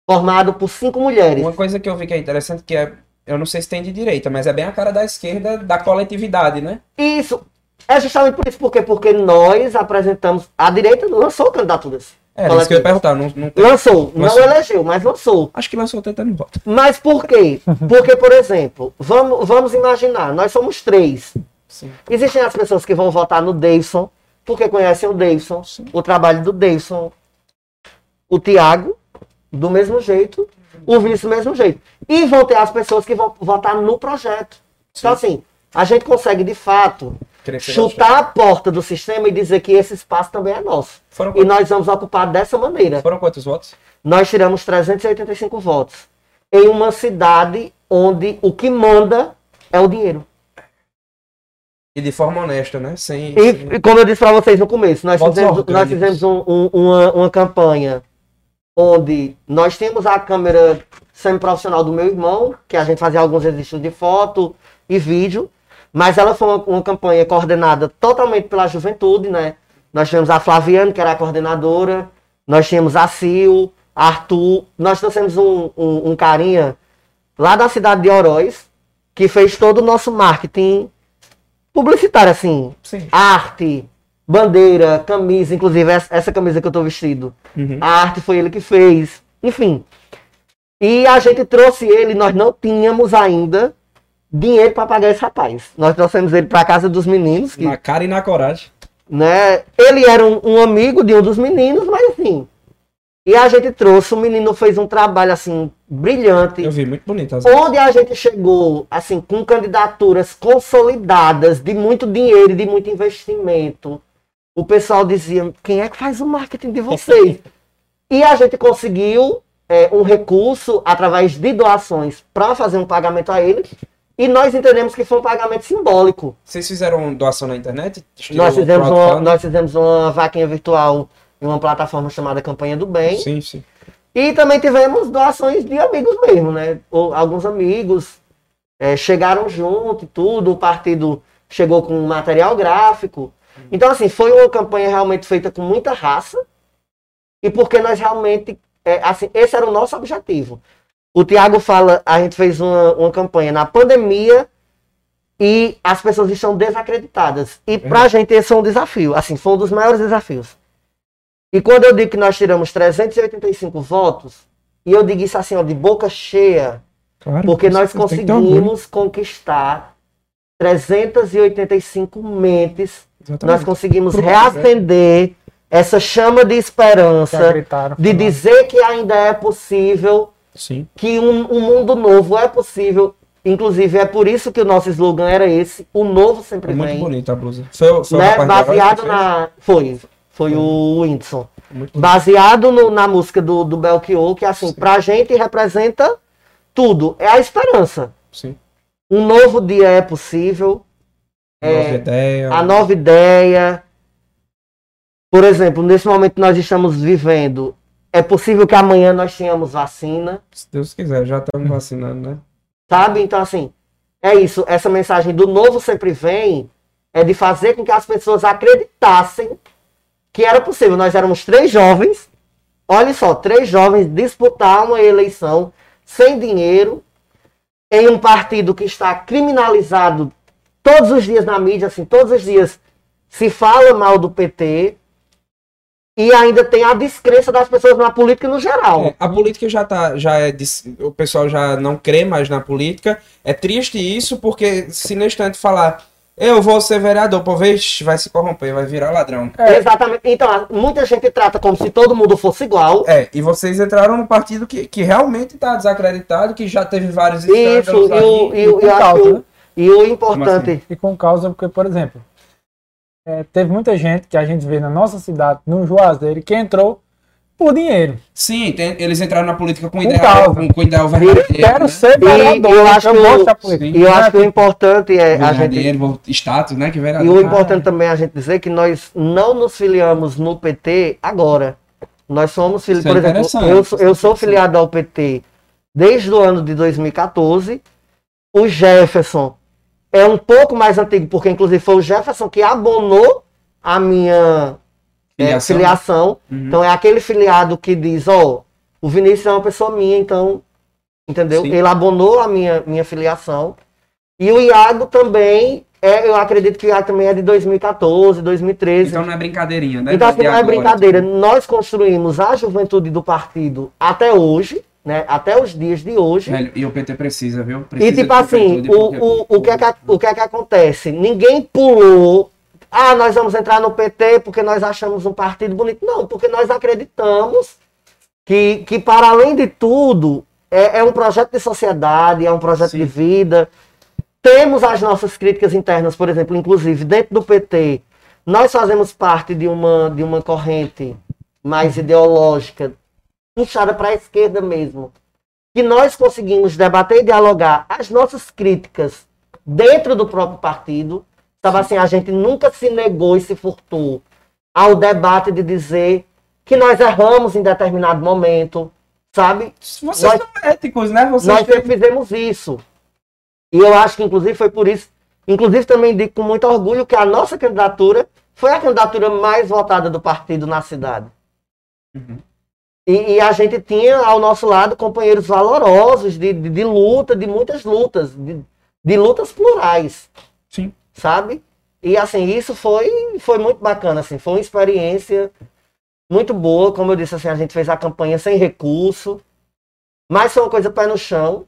Formado por cinco mulheres. Uma coisa que eu vi que é interessante, que é... Eu não sei se tem de direita, mas é bem a cara da esquerda da coletividade, né? Isso. É justamente por isso, porque, porque nós apresentamos... A direita lançou candidaturas. É, isso que eu ia perguntar. Não, não tem... lançou, lançou, não elegeu, mas lançou. Acho que lançou tentando voto. Mas por quê? Porque, por exemplo, vamos, vamos imaginar, nós somos três. Sim. Existem as pessoas que vão votar no Deison, porque conhecem o Deison, sim, o trabalho do Deison, o Tiago, do mesmo jeito, o Vinícius do mesmo jeito. E vão ter as pessoas que vão votar no projeto. Sim. Então, assim, a gente consegue, de fato, crescer, chutar a porta do sistema e dizer que esse espaço também é nosso. Foram e quantos? Nós vamos ocupar dessa maneira. Foram quantos votos? Nós tiramos trezentos e oitenta e cinco votos. Em uma cidade onde o que manda é o dinheiro. E de forma honesta, né? Sem, e, sem... e como eu disse para vocês no começo, nós votos fizemos, nós fizemos um, um, uma, uma campanha onde nós tínhamos a câmera semiprofissional do meu irmão, que a gente fazia alguns registros de foto e vídeo, mas ela foi uma, uma campanha coordenada totalmente pela juventude, né? Nós tivemos a Flaviane, que era a coordenadora, nós tínhamos a Sil, Arthur, nós trouxemos um, um, um carinha lá da cidade de Oroz, que fez todo o nosso marketing publicitário, assim, sim, arte, bandeira, camisa, inclusive essa, essa camisa que eu tô vestido, uhum, a arte foi ele que fez, enfim. E a gente trouxe ele, nós não tínhamos ainda dinheiro para pagar esse rapaz. Nós trouxemos ele para casa dos meninos. Que, na cara e na coragem. Né? Ele era um, um amigo de um dos meninos, mas enfim. E a gente trouxe, o menino fez um trabalho assim, brilhante. Eu vi, muito bonito. Assim. Onde a gente chegou, assim, com candidaturas consolidadas, de muito dinheiro, de muito investimento. O pessoal dizia, quem é que faz o marketing de vocês? E a gente conseguiu é, um recurso através de doações para fazer um pagamento a ele. E nós entendemos que foi um pagamento simbólico. Vocês fizeram doação na internet? Nós fizemos, uma, nós fizemos uma vaquinha virtual em uma plataforma chamada Campanha do Bem. Sim, sim. E também tivemos doações de amigos mesmo, né? Alguns amigos é, chegaram junto e tudo. O partido chegou com material gráfico. Então, assim, foi uma campanha realmente feita com muita raça. E porque nós realmente... É, assim, esse era o nosso objetivo. O Tiago fala, a gente fez uma, uma campanha na pandemia e as pessoas estão desacreditadas. E pra uhum. gente esse é um desafio, assim, foi um dos maiores desafios. E quando eu digo que nós tiramos trezentos e oitenta e cinco votos, e eu digo isso assim, ó, de boca cheia, claro, porque nós conseguimos conquistar trezentos e oitenta e cinco mentes, exatamente, nós conseguimos Pro reacender é. essa chama de esperança, de dizer que ainda é possível... Sim. Que um, um mundo novo é possível. Inclusive, é por isso que o nosso slogan era esse: o novo sempre vem. É muito bonita a blusa. Seu, seu né? Baseado na... Foi, foi hum. o Whindersson. Baseado no, na música do, do Belchior, que assim, sim, pra gente representa tudo. É a esperança. Sim. Um novo dia é possível. A é, nova ideia. A nova ideia. Por exemplo, nesse momento nós estamos vivendo... É possível que amanhã nós tenhamos vacina. Se Deus quiser, já estamos vacinando, né? Sabe? Então, assim, é isso. Essa mensagem do novo sempre vem é de fazer com que as pessoas acreditassem que era possível. Nós éramos três jovens, olha só, três jovens disputar uma eleição sem dinheiro, em um partido que está criminalizado todos os dias na mídia, assim, todos os dias se fala mal do P T. E ainda tem a descrença das pessoas na política no geral. É, a política já tá, já é, o pessoal já não crê mais na política. É triste isso, porque se no instante falar, eu vou ser vereador, por vez vai se corromper, vai virar ladrão. É. Exatamente. Então, muita gente trata como se todo mundo fosse igual. É, e vocês entraram num partido que, que realmente está desacreditado, que já teve vários escândalos. Isso, e, e, e, e, causa, né? E o importante... Assim? E com causa, porque, por exemplo... É, teve muita gente que a gente vê na nossa cidade, no Juazeiro, que entrou por dinheiro. Sim, tem, eles entraram na política com, com ideal, com, com ideal verdadeiro. E quero né? ser vereador. E eu acho, eu, e eu acho que o importante é a gente... status, né? Que vereador. E o importante ah, também é a gente dizer que nós não nos filiamos no P T agora. Nós somos filiados... Por exemplo, eu sou, eu sou filiado ao P T desde o ano de dois mil e quatorze. O Jefferson... É um pouco mais antigo, porque inclusive foi o Jefferson que abonou a minha filiação. É, filiação. Uhum. Então é aquele filiado que diz, ó, oh, o Vinícius é uma pessoa minha, então, entendeu? Sim. Ele abonou a minha, minha filiação. E o Iago também É, eu acredito que já também é de dois mil e quatorze, dois mil e treze. Então não é brincadeirinha, né? Então assim, não é brincadeira. Nós construímos a juventude do partido até hoje, né? Até os dias de hoje. Velho, e o P T precisa, viu? Precisa e tipo assim, o, o, o, que é que, o que é que acontece? Ninguém pulou. Ah, nós vamos entrar no P T porque nós achamos um partido bonito. Não, porque nós acreditamos que, que para além de tudo, é, é um projeto de sociedade, é um projeto Sim. de vida. Temos as nossas críticas internas, por exemplo, inclusive dentro do P T, nós fazemos parte de uma, de uma corrente mais ideológica, puxada para a esquerda mesmo, que nós conseguimos debater e dialogar as nossas críticas dentro do próprio partido. Sabe assim, a gente nunca se negou e se furtou ao debate de dizer que nós erramos em determinado momento, sabe? Vocês nós, são éticos, né? Vocês nós sempre têm... fizemos isso. E eu acho que, inclusive, foi por isso... Inclusive, também digo com muito orgulho que a nossa candidatura foi a candidatura mais votada do partido na cidade. Uhum. E, e a gente tinha, ao nosso lado, companheiros valorosos de, de, de luta, de muitas lutas, de, de lutas plurais. Sim. Sabe? E, assim, isso foi, foi muito bacana, assim. Foi uma experiência muito boa. Como eu disse, assim, a gente fez a campanha sem recurso. Mas foi uma coisa pé no chão.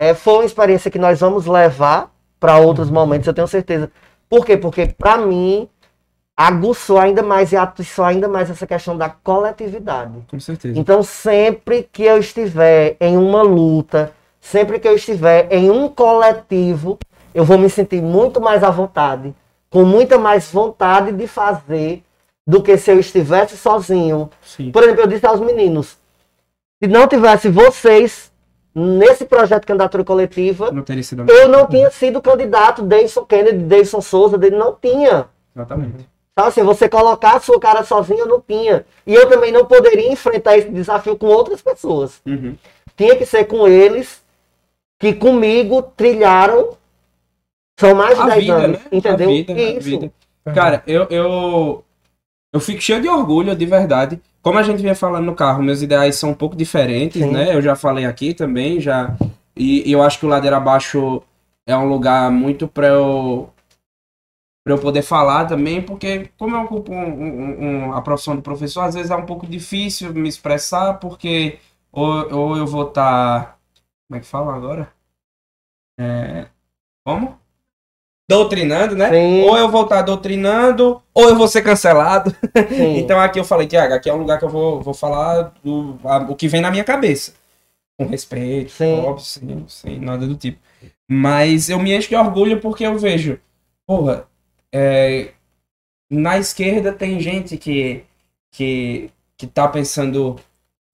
É, foi uma experiência que nós vamos levar para outros momentos, eu tenho certeza. Por quê? Porque, para mim, aguçou ainda mais e atiçou ainda mais essa questão da coletividade. Com certeza. Então, sempre que eu estiver em uma luta, sempre que eu estiver em um coletivo, eu vou me sentir muito mais à vontade, com muita mais vontade de fazer do que se eu estivesse sozinho. Sim. Por exemplo, eu disse aos meninos, se não tivesse vocês... Nesse projeto de candidatura coletiva, não sido eu não tinha sido candidato Davidson Kennedy, Davidson Souza, dele não tinha. Exatamente. Então, assim, você colocar a sua cara sozinho, eu não tinha. E eu também não poderia enfrentar esse desafio com outras pessoas. Uhum. Tinha que ser com eles que comigo trilharam. São mais de dez anos. Né? Entendeu? A vida, Isso. A vida. Cara, eu, eu, eu fico cheio de orgulho, de verdade. Como a gente vinha falando no carro, meus ideais são um pouco diferentes, Sim. né? Eu já falei aqui também, já... E, e eu acho que o Ladeira Abaixo é um lugar muito pra eu... pra eu poder falar também, porque como eu ocupo um, um, um, a profissão de professor, às vezes é um pouco difícil me expressar, porque ou, ou eu vou estar... Tá... Como é que fala agora? É... Como? Doutrinando, né? Sim. Ou eu vou estar doutrinando, ou eu vou ser cancelado. Então aqui eu falei, Tiago, aqui é um lugar que eu vou, vou falar do, a, o que vem na minha cabeça. Com respeito, sim. óbvio, sem, sem nada do tipo. Mas eu me encho de orgulho porque eu vejo, porra, é, na esquerda tem gente que, que, que tá pensando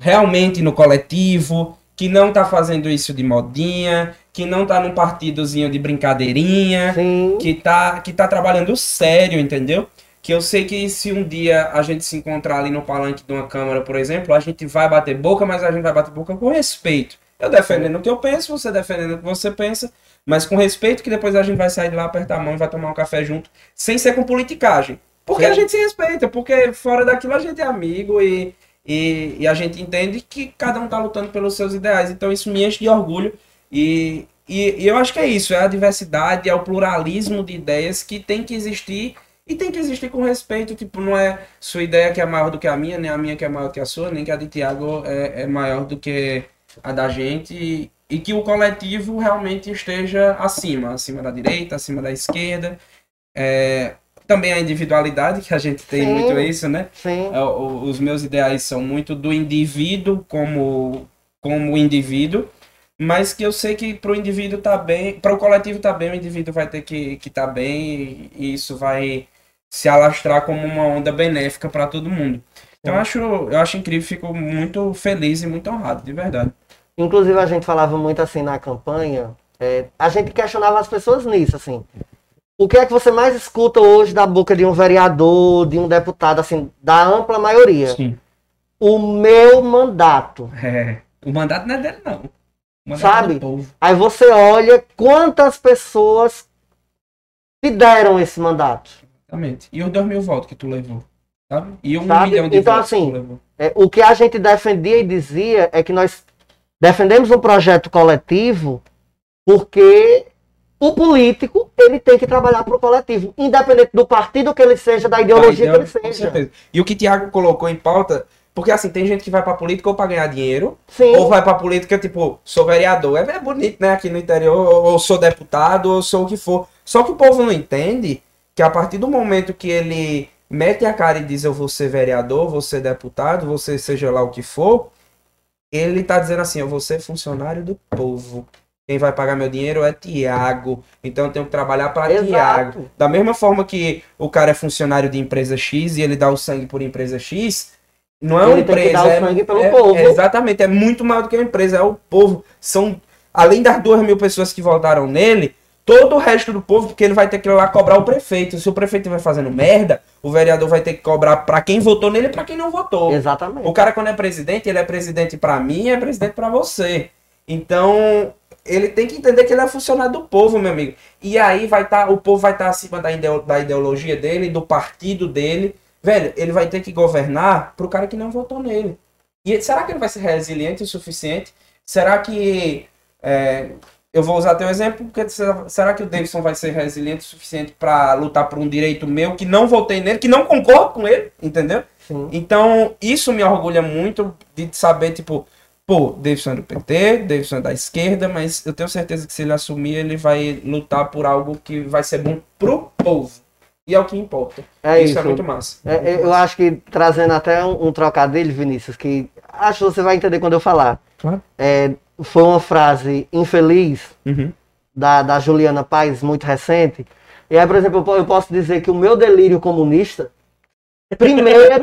realmente no coletivo, que não tá fazendo isso de modinha, que não tá num partidozinho de brincadeirinha, Sim. que tá, que tá trabalhando sério, entendeu? Que eu sei que se um dia a gente se encontrar ali no palanque de uma câmara, por exemplo, a gente vai bater boca, mas a gente vai bater boca com respeito. Eu defendendo Sim. o que eu penso, você defendendo o que você pensa, mas com respeito, que depois a gente vai sair de lá, apertar a mão e vai tomar um café junto, sem ser com politicagem. Porque Sim. a gente se respeita, porque fora daquilo a gente é amigo e, e, e a gente entende que cada um tá lutando pelos seus ideais. Então isso me enche de orgulho. E, e, e eu acho que é isso, é a diversidade, é o pluralismo de ideias que tem que existir e tem que existir com respeito, tipo, não é sua ideia que é maior do que a minha, nem a minha que é maior que a sua, nem que a de Tiago é, é maior do que a da gente e, e que o coletivo realmente esteja acima, acima da direita, acima da esquerda, é, também a individualidade, que a gente tem Sim. muito isso, né? Sim. O, os meus ideais são muito do indivíduo como, como indivíduo. Mas que eu sei que para o indivíduo tá bem, para o coletivo tá bem, o indivíduo vai ter que que tá bem e isso vai se alastrar como uma onda benéfica para todo mundo. Então eu acho, eu acho incrível, fico muito feliz e muito honrado, de verdade. Inclusive a gente falava muito assim na campanha, é, a gente questionava as pessoas nisso, assim. O que é que você mais escuta hoje da boca de um vereador, de um deputado, assim, da ampla maioria? Sim. O meu mandato. É, o mandato não é dele não. Sabe? Aí você olha quantas pessoas te deram esse mandato. Exatamente. E os dois mil votos que tu levou. Sabe? E um sabe? milhão de então, votos assim, que tu levou. É, o que a gente defendia e dizia é que nós defendemos um projeto coletivo porque o político, ele tem que trabalhar para o coletivo, independente do partido que ele seja, da ideologia Vai, que ele seja. Certeza. E o que o Tiago colocou em pauta, porque assim, tem gente que vai para política ou para ganhar dinheiro, Sim. ou vai para política tipo, sou vereador, é bonito, né, aqui no interior, ou sou deputado, ou sou o que for. Só que o povo não entende que a partir do momento que ele mete a cara e diz eu vou ser vereador, vou ser deputado, vou ser seja lá o que for, ele tá dizendo assim, eu vou ser funcionário do povo. Quem vai pagar meu dinheiro é Tiago. Então eu tenho que trabalhar para Tiago. Da mesma forma que o cara é funcionário de empresa X e ele dá o sangue por empresa X, não é ele uma empresa. Ele tem que dar é, o sangue pelo é, povo. É, exatamente, é muito maior do que uma empresa, é o povo. São, além das duas mil pessoas que votaram nele, todo o resto do povo, porque ele vai ter que ir lá cobrar o prefeito. Se o prefeito vai fazendo merda, o vereador vai ter que cobrar para quem votou nele e para quem não votou. Exatamente. O cara quando é presidente, ele é presidente para mim e é presidente para você. Então ele tem que entender que ele é funcionário do povo, meu amigo. E aí vai tá, o povo vai estar tá acima da, ideo, da ideologia dele, do partido dele. Velho, ele vai ter que governar pro cara que não votou nele. E será que ele vai ser resiliente o suficiente? Será que... É, eu vou usar teu exemplo, porque será que o Davidson vai ser resiliente o suficiente para lutar por um direito meu que não votei nele, que não concordo com ele, entendeu? Sim. Então, isso me orgulha muito de saber, tipo... Pô, Davidson é do P T, Davidson é da esquerda, mas eu tenho certeza que se ele assumir, ele vai lutar por algo que vai ser bom pro povo. E é o que importa. É isso, isso é muito massa. É, é, eu acho que, trazendo até um, um trocadilho, Vinícius, que acho que você vai entender quando eu falar. Claro. É, foi uma frase infeliz uhum. da, da Juliana Paes, muito recente. E aí, por exemplo, eu, eu posso dizer que o meu delírio comunista... Primeiro, é,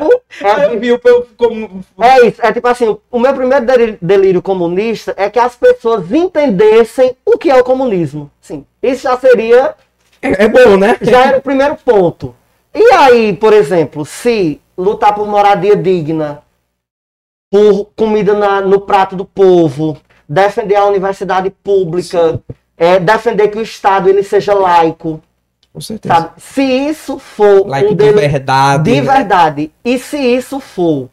eu vi o meu, como... é isso, é tipo assim, o meu primeiro delírio comunista é que as pessoas entendessem o que é o comunismo. Sim, isso já seria... É, é bom, né? Já era o primeiro ponto. E aí, por exemplo, se lutar por moradia digna, por comida na, no prato do povo, defender a universidade pública, é, defender que o Estado ele seja laico. Com certeza. Sabe? Se isso for like um delírio de verdade, de verdade, e se isso for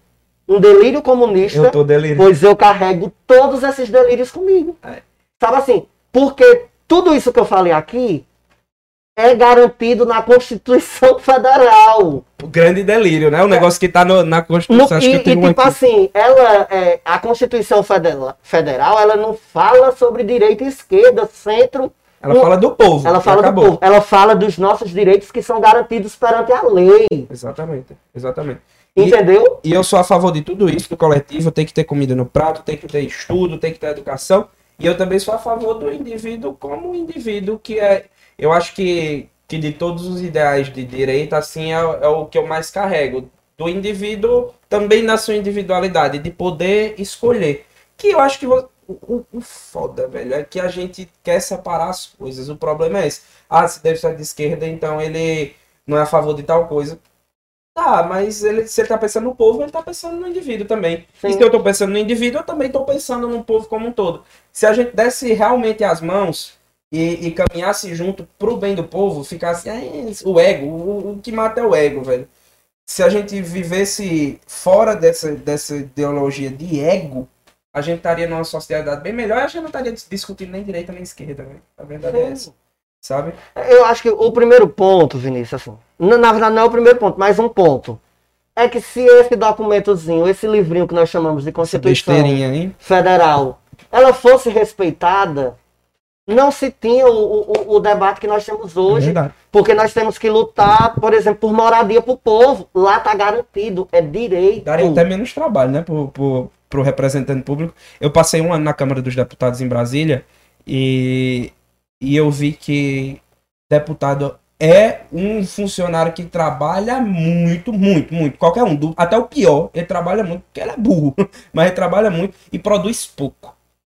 um delírio comunista, eu tô delírio. Pois eu carrego todos esses delírios comigo. É. Sabe assim? Porque tudo isso que eu falei aqui é garantido na Constituição Federal. O grande delírio, né? O negócio é. que tá no, na Constituição. No, e, que e tipo aqui. assim, ela, é, a Constituição Federal, Federal, ela não fala sobre direita e esquerda, centro... Ela fala do povo. Ela fala acabou. do povo. Ela fala dos nossos direitos que são garantidos perante a lei. Exatamente, exatamente. Entendeu? E, e eu sou a favor de tudo isso, do coletivo, tem que ter comida no prato, tem que ter estudo, tem que ter educação. E eu também sou a favor do indivíduo como indivíduo, que é... Eu acho que, que de todos os ideais de direita, assim, é, é o que eu mais carrego. Do indivíduo, também na sua individualidade, de poder escolher. Que eu acho que... Você... O, o foda, velho, é que a gente quer separar as coisas. O problema é esse. Ah, se deve ser de esquerda, então ele não é a favor de tal coisa. Tá, mas ele, se ele tá pensando no povo, ele tá pensando no indivíduo também. Sim. E se eu tô pensando no indivíduo, eu também tô pensando no povo como um todo. Se a gente desse realmente as mãos e, e caminhasse junto pro bem do povo, ficasse... É, o ego, o, o que mata é o ego, velho. Se a gente vivesse fora dessa, dessa ideologia de ego, a gente estaria numa sociedade bem melhor e a gente não estaria discutindo nem direita nem esquerda, né? A verdade Sim. é essa, sabe? Eu acho que o primeiro ponto, Vinícius, assim, na verdade não é o primeiro ponto, mas um ponto, é que se esse documentozinho, esse livrinho que nós chamamos de Constituição Federal, ela fosse respeitada, não se tinha o, o, o debate que nós temos hoje, verdade. Porque nós temos que lutar, por exemplo, por moradia para o povo, lá está garantido, é direito. Daria até menos trabalho, né, por... por... para o representante público. Eu passei um ano na Câmara dos Deputados em Brasília e, e eu vi que deputado é um funcionário que trabalha muito, muito, muito. Qualquer um, do, até o pior, ele trabalha muito, porque ele é burro, mas ele trabalha muito e produz pouco.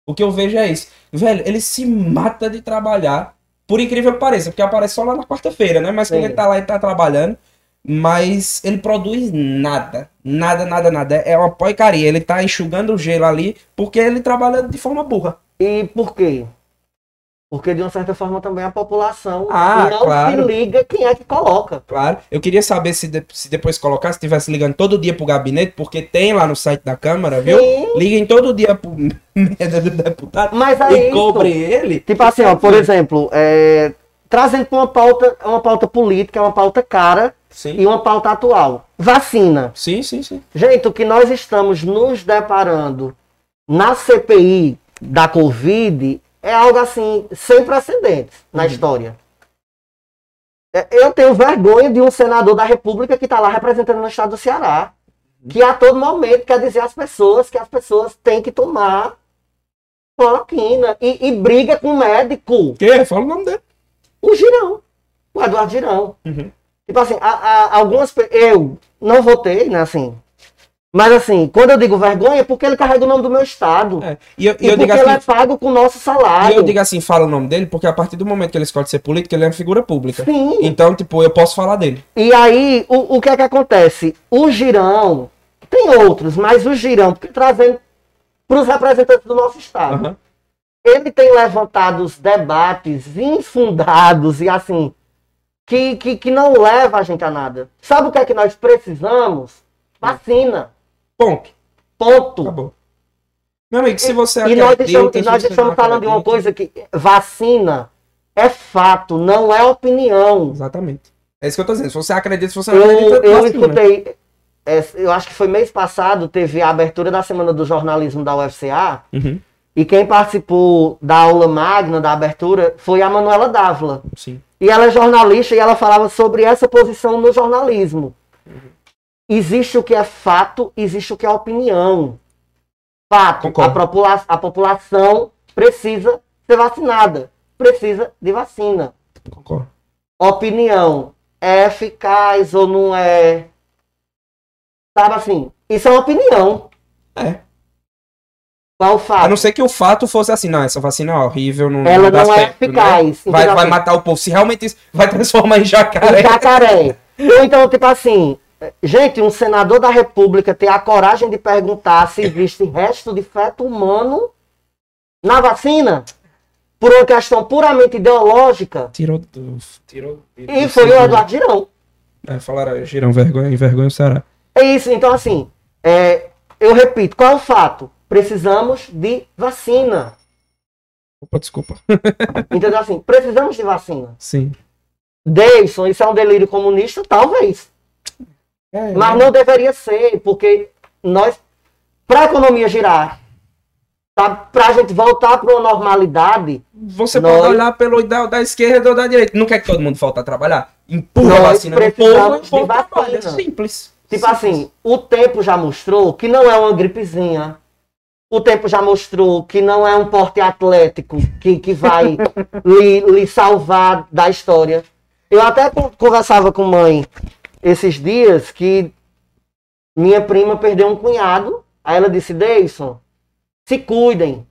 O que eu vejo é isso. Velho, ele se mata de trabalhar, por incrível que pareça, porque aparece só lá na quarta-feira, né? Mas quando ele tá lá e tá trabalhando, mas ele produz nada, nada, nada, nada, é uma porcaria, ele tá enxugando o gelo ali porque ele trabalha de forma burra. E por quê? Porque, de uma certa forma, também a população ah, não claro. se liga quem é que coloca. Claro. Eu queria saber se, de, se depois colocar, se estivesse ligando todo dia pro gabinete, porque tem lá no site da Câmara, viu? Sim. Liguem todo dia pro deputado Mas aí, e cobrem ele. Tipo assim, ó, por exemplo, é, trazendo pra uma pauta, uma pauta política, uma pauta cara sim. e uma pauta atual. Vacina. Sim, sim, sim. Gente, o que nós estamos nos deparando na C P I da Covid... é algo assim, sem precedentes na uhum. história. Eu tenho vergonha de um senador da República que está lá representando no estado do Ceará, que a todo momento quer dizer às pessoas que as pessoas têm que tomar cloroquina e, e briga com o médico. Que? Fala o nome dele. O Girão. O Eduardo Girão. Uhum. Tipo assim, a, a, algumas... eu não votei, né, assim... mas assim, quando eu digo vergonha, é porque ele carrega o nome do meu estado. É. E, eu, e, e eu porque digo assim, ele é pago com o nosso salário. E eu digo assim, fala o nome dele, porque a partir do momento que ele escolhe ser político, ele é uma figura pública. Sim. Então, tipo, eu posso falar dele. E aí, o, o que é que acontece? O Girão, tem outros, mas o Girão, porque trazendo para os representantes do nosso estado, uhum. ele tem levantado os debates infundados e assim, que, que, que não leva a gente a nada. Sabe o que é que nós precisamos? Vacina. Ponto. Ponto. Acabou. Meu amigo, se você e, e nós estamos, e nós estamos falando de uma coisa que vacina é fato, não é opinião. Exatamente. É isso que eu tô dizendo. Se você acredita, se você não acredita, eu, eu escutei, é, eu acho que foi mês passado, teve a abertura da Semana do Jornalismo da U F C A, uhum. e quem participou da aula magna, da abertura, foi a Manuela Dávila. Sim. E ela é jornalista e ela falava sobre essa posição no jornalismo. Uhum. Existe o que é fato, existe o que é opinião. Fato, a, popula- a população precisa ser vacinada. Precisa de vacina. Concordo. Opinião, é eficaz ou não é? Sabe assim, isso é uma opinião. É. Qual o fato? A não ser que o fato fosse assim, não, essa vacina é horrível. Não, ela não, não é aspecto, eficaz. Né? Vai, vai matar o povo. Se realmente isso vai transformar em jacaré. Em jacaré. Então, tipo assim... gente, um senador da República ter a coragem de perguntar se existe resto de feto humano na vacina por uma questão puramente ideológica. Tirou do... Tirou, tirou, e foi o Eduardo Girão. É, falaram, Girão, vergonha, envergonha o Ceará. É isso, então assim, é, eu repito, qual é o fato? Precisamos de vacina. Opa, desculpa. Entendeu assim? Precisamos de vacina. Sim. Deison, isso é um delírio comunista? Talvez. É, mas não deveria ser, porque nós, para a economia girar, tá, para a gente voltar para uma normalidade... Você nós... pode olhar pelo da, da esquerda ou da direita. Não quer que todo mundo volte a trabalhar? Empurra nós a vacina. Precisamos de vacina. Simples. Tipo Simples. assim, o tempo já mostrou que não é uma gripezinha. O tempo já mostrou que não é um porte atlético que, que vai lhe, lhe salvar da história. Eu até conversava com mãe... esses dias que minha prima perdeu um cunhado, aí ela disse, Deison, se cuidem.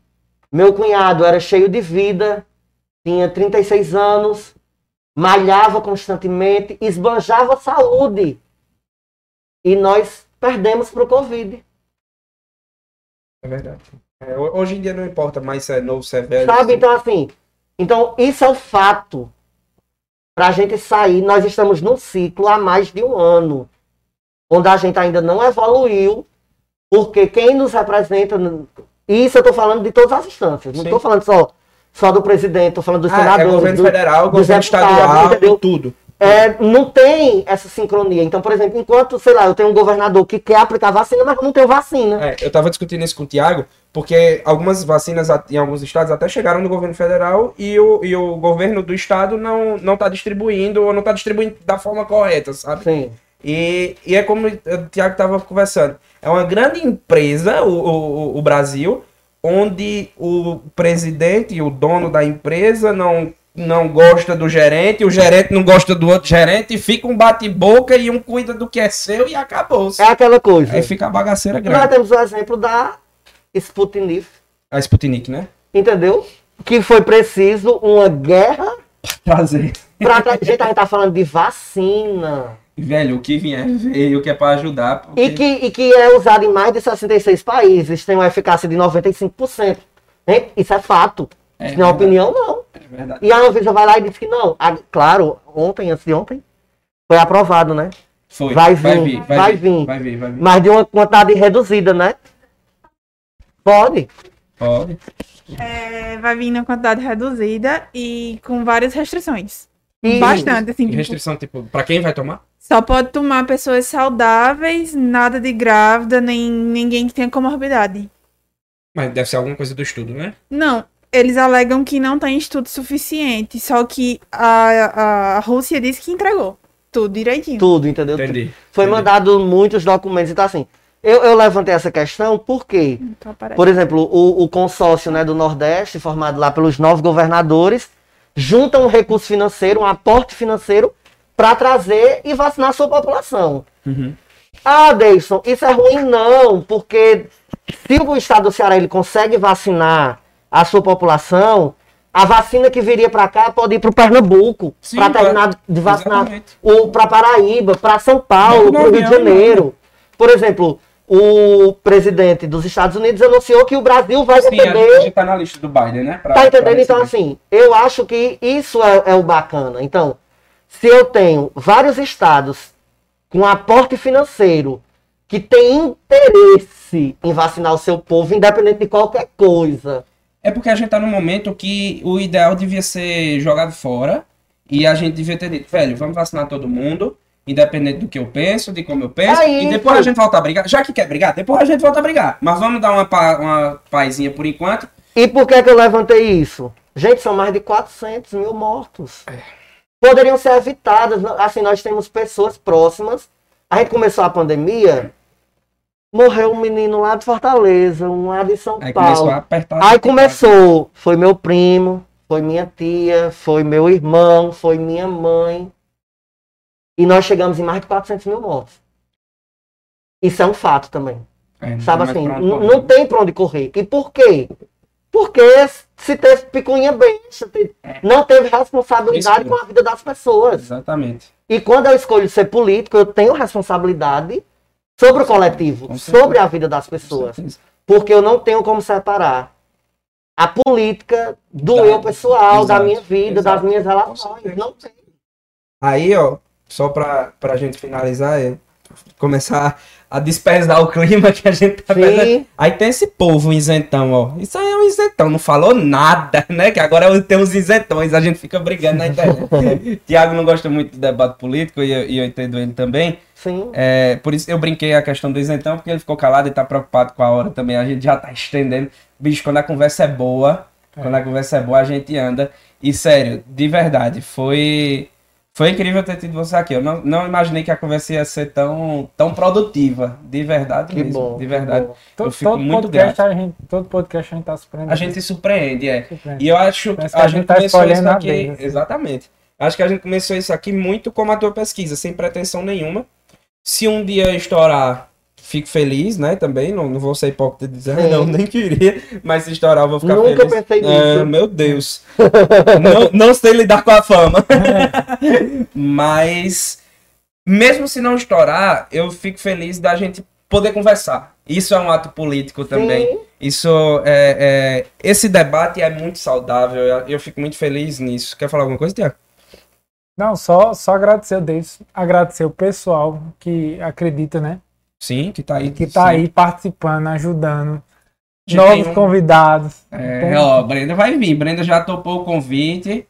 Meu cunhado era cheio de vida, tinha trinta e seis anos, malhava constantemente, esbanjava saúde. E nós perdemos para o Covid. É verdade. É, hoje em dia não importa mais se é novo, se é velho. Sabe, assim. Então assim, então isso é o fato. Para a gente sair, nós estamos num ciclo há mais de um ano, onde a gente ainda não evoluiu, porque quem nos representa, e isso eu estou falando de todas as instâncias, não estou falando só, só do presidente, estou falando dos ah, senadores, é governo do, federal, do governo estadual, de tudo. É, não tem essa sincronia. Então, por exemplo, enquanto, sei lá, eu tenho um governador que quer aplicar vacina, mas não tem vacina. É, eu estava discutindo isso com o Tiago, porque algumas vacinas em alguns estados até chegaram no governo federal e o, e o governo do estado não não está distribuindo, ou não está distribuindo da forma correta, sabe? Sim. E, e é como o Tiago estava conversando. É uma grande empresa, o, o, o Brasil, onde o presidente, o dono da empresa, não... não gosta do gerente, o gerente não gosta do outro gerente, e fica um bate-boca e um cuida do que é seu e acabou-se. É aquela coisa. Aí fica a bagaceira grande. Nós temos o exemplo da Sputnik. A Sputnik, né? Entendeu? Que foi preciso uma guerra... pra trazer. Pra tra... Gente, a gente tá falando de vacina. Velho, o que vier veio, o que é pra ajudar. Porque... E, que, e que é usado em mais de sessenta e seis países, tem uma eficácia de noventa e cinco por cento. Isso é fato. É, isso não é opinião, não. Verdade. E a Anvisa vai lá e diz que não. A, claro, ontem, antes de ontem, foi aprovado, né? Foi. Vai vir, vai vir. Vai, vai, vir. Vir. Vai, vir, vai vir. Mas de uma quantidade reduzida, né? Pode. Pode. É, vai vir na quantidade reduzida e com várias restrições. E... Bastante, assim. Tipo... Restrição, tipo, pra quem vai tomar? Só pode tomar pessoas saudáveis, nada de grávida, nem ninguém que tenha comorbidade. Mas deve ser alguma coisa do estudo, né? Não, eles alegam que não tem estudo suficiente, só que a, a Rússia disse que entregou tudo direitinho. Tudo, entendeu? Entendi. Foi entendi. Mandado muitos documentos, então assim, eu, eu levantei essa questão porque, então, por exemplo, o, o consórcio, né, do Nordeste, formado lá pelos nove governadores, junta um recurso financeiro, um aporte financeiro, para trazer e vacinar a sua população. Uhum. Ah, Deison, isso é ruim não, porque se o estado do Ceará ele consegue vacinar a sua população, a vacina que viria para cá pode ir para o Pernambuco, para terminar de vacinar, exatamente. Ou para Paraíba, para São Paulo, para o Rio de Janeiro. Por exemplo, o presidente dos Estados Unidos anunciou que o Brasil vai receber... Sim, está na lista do Biden, né? Pra, tá entendendo? Então, assim, eu acho que isso é, é o bacana. Então, se eu tenho vários estados com aporte financeiro que tem interesse em vacinar o seu povo, independente de qualquer coisa... É porque a gente tá num momento que o ideal devia ser jogado fora e a gente devia ter dito, velho, vamos vacinar todo mundo, independente do que eu penso, de como eu penso, aí, e depois a gente volta a brigar. Já que quer brigar, depois a gente volta a brigar. Mas vamos dar uma, pa- uma pazinha por enquanto. E por que que eu levantei isso? Gente, são mais de quatrocentos mil mortos. Poderiam ser evitadas. Assim, nós temos pessoas próximas. A gente começou a pandemia... Morreu um menino lá de Fortaleza, um lá de São Paulo. Aí começou a apertar. Aí começou. Foi meu primo, foi minha tia, foi meu irmão, foi minha mãe. E nós chegamos em mais de quatrocentos mil mortos. Isso é um fato também. É, sabe assim, n- não tem pra onde correr. E por quê? Porque se teve picuinha besta, não teve responsabilidade com a vida das pessoas. Exatamente. E quando eu escolho ser político, eu tenho responsabilidade... Sobre o coletivo, sobre a vida das pessoas. Porque eu não tenho como separar a política do da, eu pessoal, exato, da minha vida, exato, das minhas relações. Não tem. Aí, ó, só pra, pra gente finalizar, é, começar a dispersar o clima que a gente tá vendo. Aí tem esse povo isentão, ó. Isso aí é um isentão, não falou nada, né? Que agora tem uns isentões, a gente fica brigando na internet. Tiago não gosta muito de debate político e eu, e eu entendo ele também. Sim. É, por isso eu brinquei a questão do isentão, porque ele ficou calado e tá preocupado com a hora também. A gente já tá estendendo. Bicho, quando a conversa é boa, é. quando a conversa é boa, a gente anda. E sério, de verdade, foi, foi incrível ter tido você aqui. Eu não, não imaginei que a conversa ia ser tão, tão produtiva. De verdade que mesmo. Bom, de verdade. Bom. Eu todo, fico todo muito grato. A gente, todo podcast a gente tá surpreendendo. A gente se surpreende, é. Surpreende. E eu acho que, que a, a gente, gente tá começou isso aqui. Vez, assim. Exatamente. Acho que a gente começou isso aqui muito como a tua pesquisa, sem pretensão nenhuma. Se um dia estourar, fico feliz, né, também, não, não vou ser hipócrita dizendo, não, nem queria, mas se estourar eu vou ficar Nunca feliz. Nunca pensei nisso. Ah, meu Deus. não, não sei lidar com a fama. É. Mas, mesmo se não estourar, eu fico feliz da gente poder conversar. Isso é um ato político também. Sim. Isso é, é, esse debate é muito saudável, eu, eu fico muito feliz nisso. Quer falar alguma coisa, Tiago? Não, só, só agradecer a Deus, agradecer o pessoal que acredita, né? Sim, que tá aí. Que tá sim. aí participando, ajudando. De novos um... convidados. É, então... ó, Brenda vai vir. Brenda já topou o convite.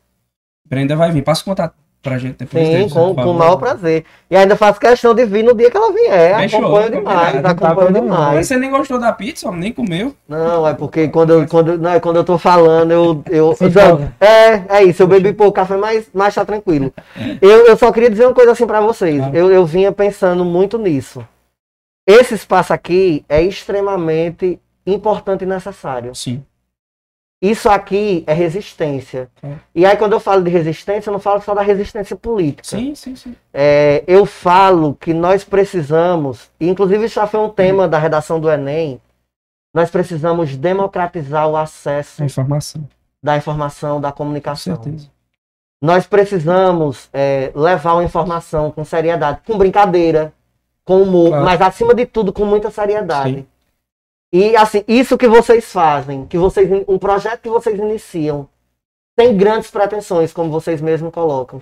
Brenda vai vir. Passa o contato pra gente depois. Sim, deles, com, com o maior prazer. E ainda faço questão de vir no dia que ela vier. Fechou, acompanho demais, acompanho tá demais. demais. Mas você nem gostou da pizza, nem comeu. Não, é porque quando eu, quando, não, quando eu tô falando, eu... eu, eu então, é, é isso, eu bebi pouco café, mas, mas tá tranquilo. Eu, eu só queria dizer uma coisa assim pra vocês. Eu, eu vinha pensando muito nisso. Esse espaço aqui é extremamente importante e necessário. Sim. Isso aqui é resistência. É. E aí, quando eu falo de resistência, eu não falo só da resistência política. Sim, sim, sim. É, eu falo que nós precisamos, inclusive isso já foi um tema da redação do Enem, nós precisamos democratizar o acesso à informação. Da informação, da comunicação. Com certeza. Nós precisamos é, levar a informação com seriedade, com brincadeira, com humor, claro. Mas acima de tudo, com muita seriedade. Sim. E assim, isso que vocês fazem, que vocês, um projeto que vocês iniciam, têm grandes pretensões, como vocês mesmos colocam,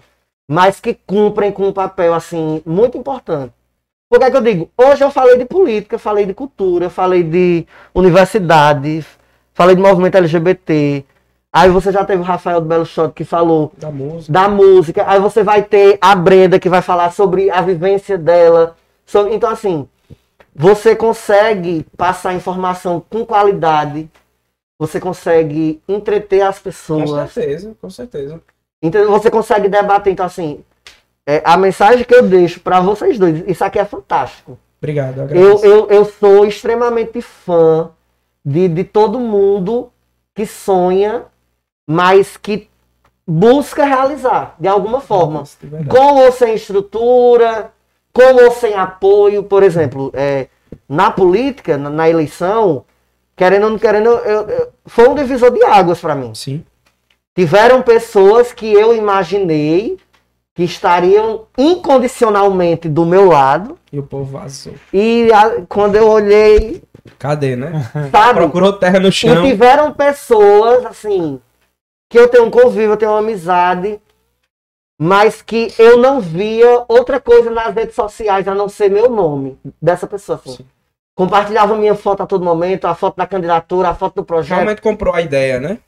mas que cumprem com um papel assim muito importante. Por que é que eu digo? Hoje eu falei de política, falei de cultura, falei de universidade, falei de movimento L G B T. Aí você já teve o Rafael do Belo Shot que falou da música. da música. Aí você vai ter a Brenda que vai falar sobre a vivência dela. Sobre... Então, assim, você consegue passar informação com qualidade, você consegue entreter as pessoas. Com certeza, com certeza. Então, você consegue debater, então, assim... É, a mensagem que eu deixo para vocês dois, isso aqui é fantástico. Obrigado, eu agradeço. Eu, eu, eu sou extremamente fã de, de todo mundo que sonha, mas que busca realizar, de alguma forma. Nossa, com ou sem estrutura, com ou sem apoio. Por exemplo, é, na política, na, na eleição, querendo ou não querendo, eu, eu, foi um divisor de águas para mim. Sim. Tiveram pessoas que eu imaginei que estariam incondicionalmente do meu lado. E o povo vazou. E a, quando eu olhei... Cadê, né? Sabe? Procurou terra no chão. E tiveram pessoas, assim, que eu tenho um convívio, eu tenho uma amizade, mas que eu não via outra coisa nas redes sociais, a não ser meu nome, dessa pessoa. Assim. Compartilhava minha foto a todo momento, a foto da candidatura, a foto do projeto. Realmente comprou a ideia, né?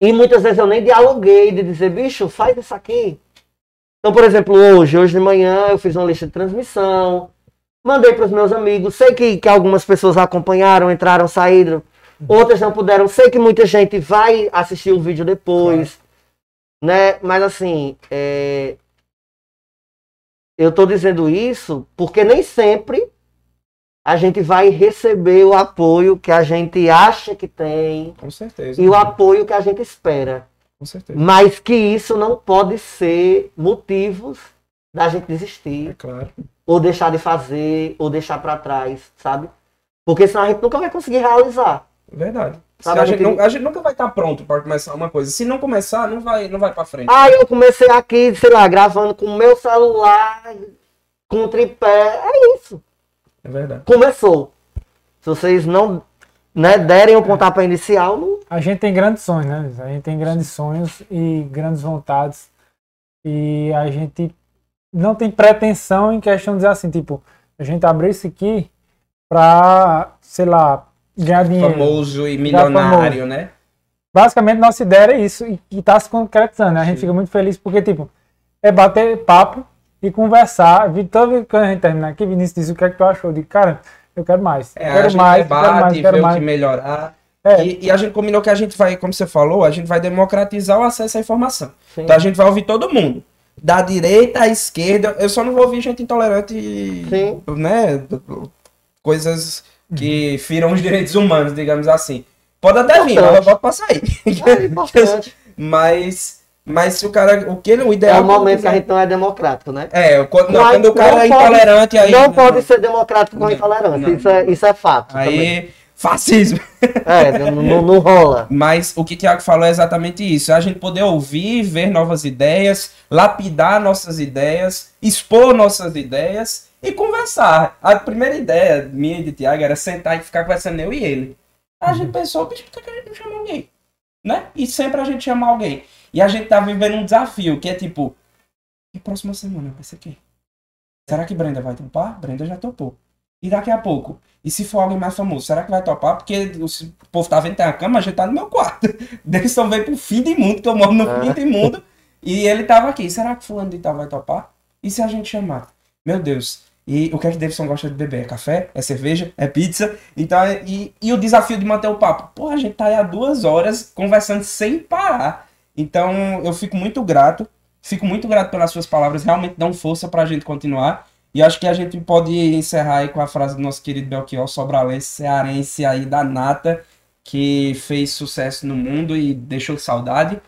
E muitas vezes eu nem dialoguei de dizer, bicho, faz isso aqui. Então, por exemplo, hoje, hoje de manhã, eu fiz uma lista de transmissão, mandei para os meus amigos, sei que, que algumas pessoas acompanharam, entraram, saíram, outras não puderam, sei que muita gente vai assistir o vídeo depois, claro, né? Mas assim, é... eu estou dizendo isso porque nem sempre a gente vai receber o apoio que a gente acha que tem. Com certeza. E o apoio que a gente espera. Com certeza. Mas que isso não pode ser motivos da gente desistir. É claro. Ou deixar de fazer, ou deixar para trás, sabe? Porque senão a gente nunca vai conseguir realizar. Verdade. Sabe, a, a, gente gente... Não, a gente nunca vai estar pronto para começar uma coisa. Se não começar, não vai, não vai para frente. Ah, eu comecei aqui, sei lá, gravando com o meu celular, com o tripé. É isso. É verdade. Começou. Se vocês não... Né, derem o pontapé inicial. No... A gente tem grandes sonhos, né? A gente tem grandes sonhos e grandes vontades. E a gente não tem pretensão em questão de dizer assim, tipo, a gente abriu isso aqui pra, sei lá, ganhar dinheiro. Famoso e milionário, famoso, né? Basicamente, nossa ideia era isso e, e tá se concretizando, né? A gente Sim. fica muito feliz porque, tipo, é bater papo e conversar. Todo quando a gente terminar aqui, Vinícius diz o que é que tu achou. Eu digo, cara, eu quero mais, é, quero, mais debate, quero mais, quero ver mais, o que melhorar. É. E, e a gente combinou que a gente vai, como você falou, a gente vai democratizar o acesso à informação. Sim. Então a gente vai ouvir todo mundo, da direita à esquerda. Eu só não vou ouvir gente intolerante, Sim. né? Coisas que firam os direitos humanos, digamos assim. Pode até vir, mas eu boto pra sair. É importante. Mas... Mas se o cara, o que ele, o ideal... É o momento que a gente não é democrático, né? É, quando, não, quando o cara é pode, intolerante aí... Não, não pode ser democrático com não, intolerância, não. Isso, é, isso é fato. Aí, também. Fascismo. É, não, não rola. Mas o que o Tiago falou é exatamente isso, a gente poder ouvir, ver novas ideias, lapidar nossas ideias, expor nossas ideias e conversar. A primeira ideia minha e de Tiago era sentar e ficar conversando eu e ele. A gente pensou, bicho, por que a gente não chama alguém? Né? E sempre a gente chama alguém. E a gente tá vivendo um desafio, que é tipo... E próxima semana vai ser quem? Será que Brenda vai topar? Brenda já topou. E daqui a pouco? E se for alguém mais famoso, será que vai topar? Porque o povo tá vendo que tem a cama, a gente tá no meu quarto. Deison veio pro fim do mundo, que eu moro no ah. fim do mundo. E ele tava aqui. Será que fulano de tal vai topar? E se a gente chamar? Meu Deus. E o que é que Davidson gosta de beber? É café? É cerveja? É pizza? Então, e, e o desafio de manter o papo? Pô, a gente tá aí há duas horas conversando sem parar. Então, eu fico muito grato, fico muito grato pelas suas palavras, realmente dão força pra gente continuar. E acho que a gente pode encerrar aí com a frase do nosso querido Belchior, sobralense, cearense aí da nata, que fez sucesso no mundo e deixou saudade,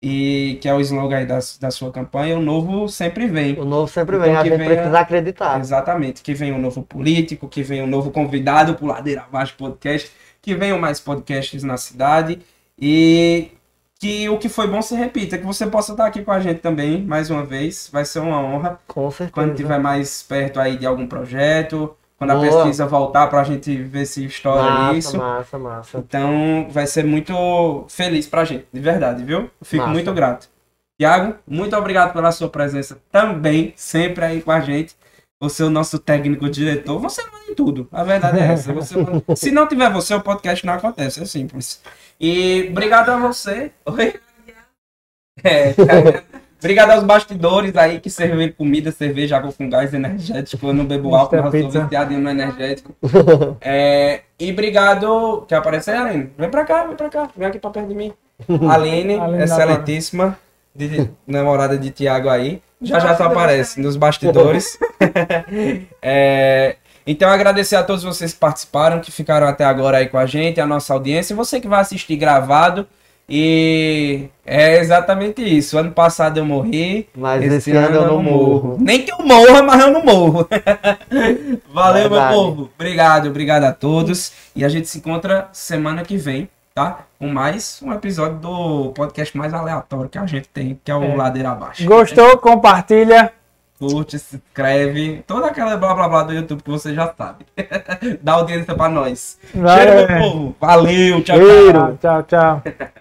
e que é o slogan aí da, da sua campanha, o novo sempre vem. O novo sempre então, vem, a gente venha... precisa acreditar. Exatamente, que venha um novo político, que venha um novo convidado pro Ladeira Abaixo Podcast, que venham mais podcasts na cidade, e... que o que foi bom se repita, que você possa estar aqui com a gente também, mais uma vez, vai ser uma honra. Com certeza. Quando estiver mais perto aí de algum projeto, Quando Boa. a pesquisa voltar pra gente ver se estoura isso. Massa, massa. Então vai ser muito feliz pra gente, de verdade, viu? Fico massa. muito grato. Iago, muito obrigado pela sua presença também, sempre aí com a gente. Você é o nosso técnico diretor, você manda em tudo, a verdade é essa. Você manda... Se não tiver você, o podcast não acontece, é simples. E obrigado a você. Oi? É, tá... Obrigado aos bastidores aí que serviram comida, cerveja, água com gás, energético. Eu não bebo álcool, mas eu sou viciado no energético. É, e obrigado... Quer aparecer, Aline? Vem pra cá, vem pra cá. Vem aqui pra perto de mim. Aline, Aline excelentíssima, de, namorada de Tiago aí. Já já tu aparece nos bastidores. É, então agradecer a todos vocês que participaram, que ficaram até agora aí com a gente, a nossa audiência. Você que vai assistir gravado. E é exatamente isso. Ano passado eu morri, mas esse ano, ano eu não morro. morro. Nem que eu morra, mas eu não morro. Valeu, é meu povo. Obrigado, obrigado a todos. E a gente se encontra semana que vem, tá? Com mais um episódio do podcast mais aleatório que a gente tem, que é o é. Ladeira Abaixo. Gostou? Né? Compartilha. Curte, se inscreve. Toda aquela blá blá blá do YouTube que você já sabe. Dá audiência pra nós. Valeu, meu povo. Valeu, tchau, tchau. Tchau, tchau.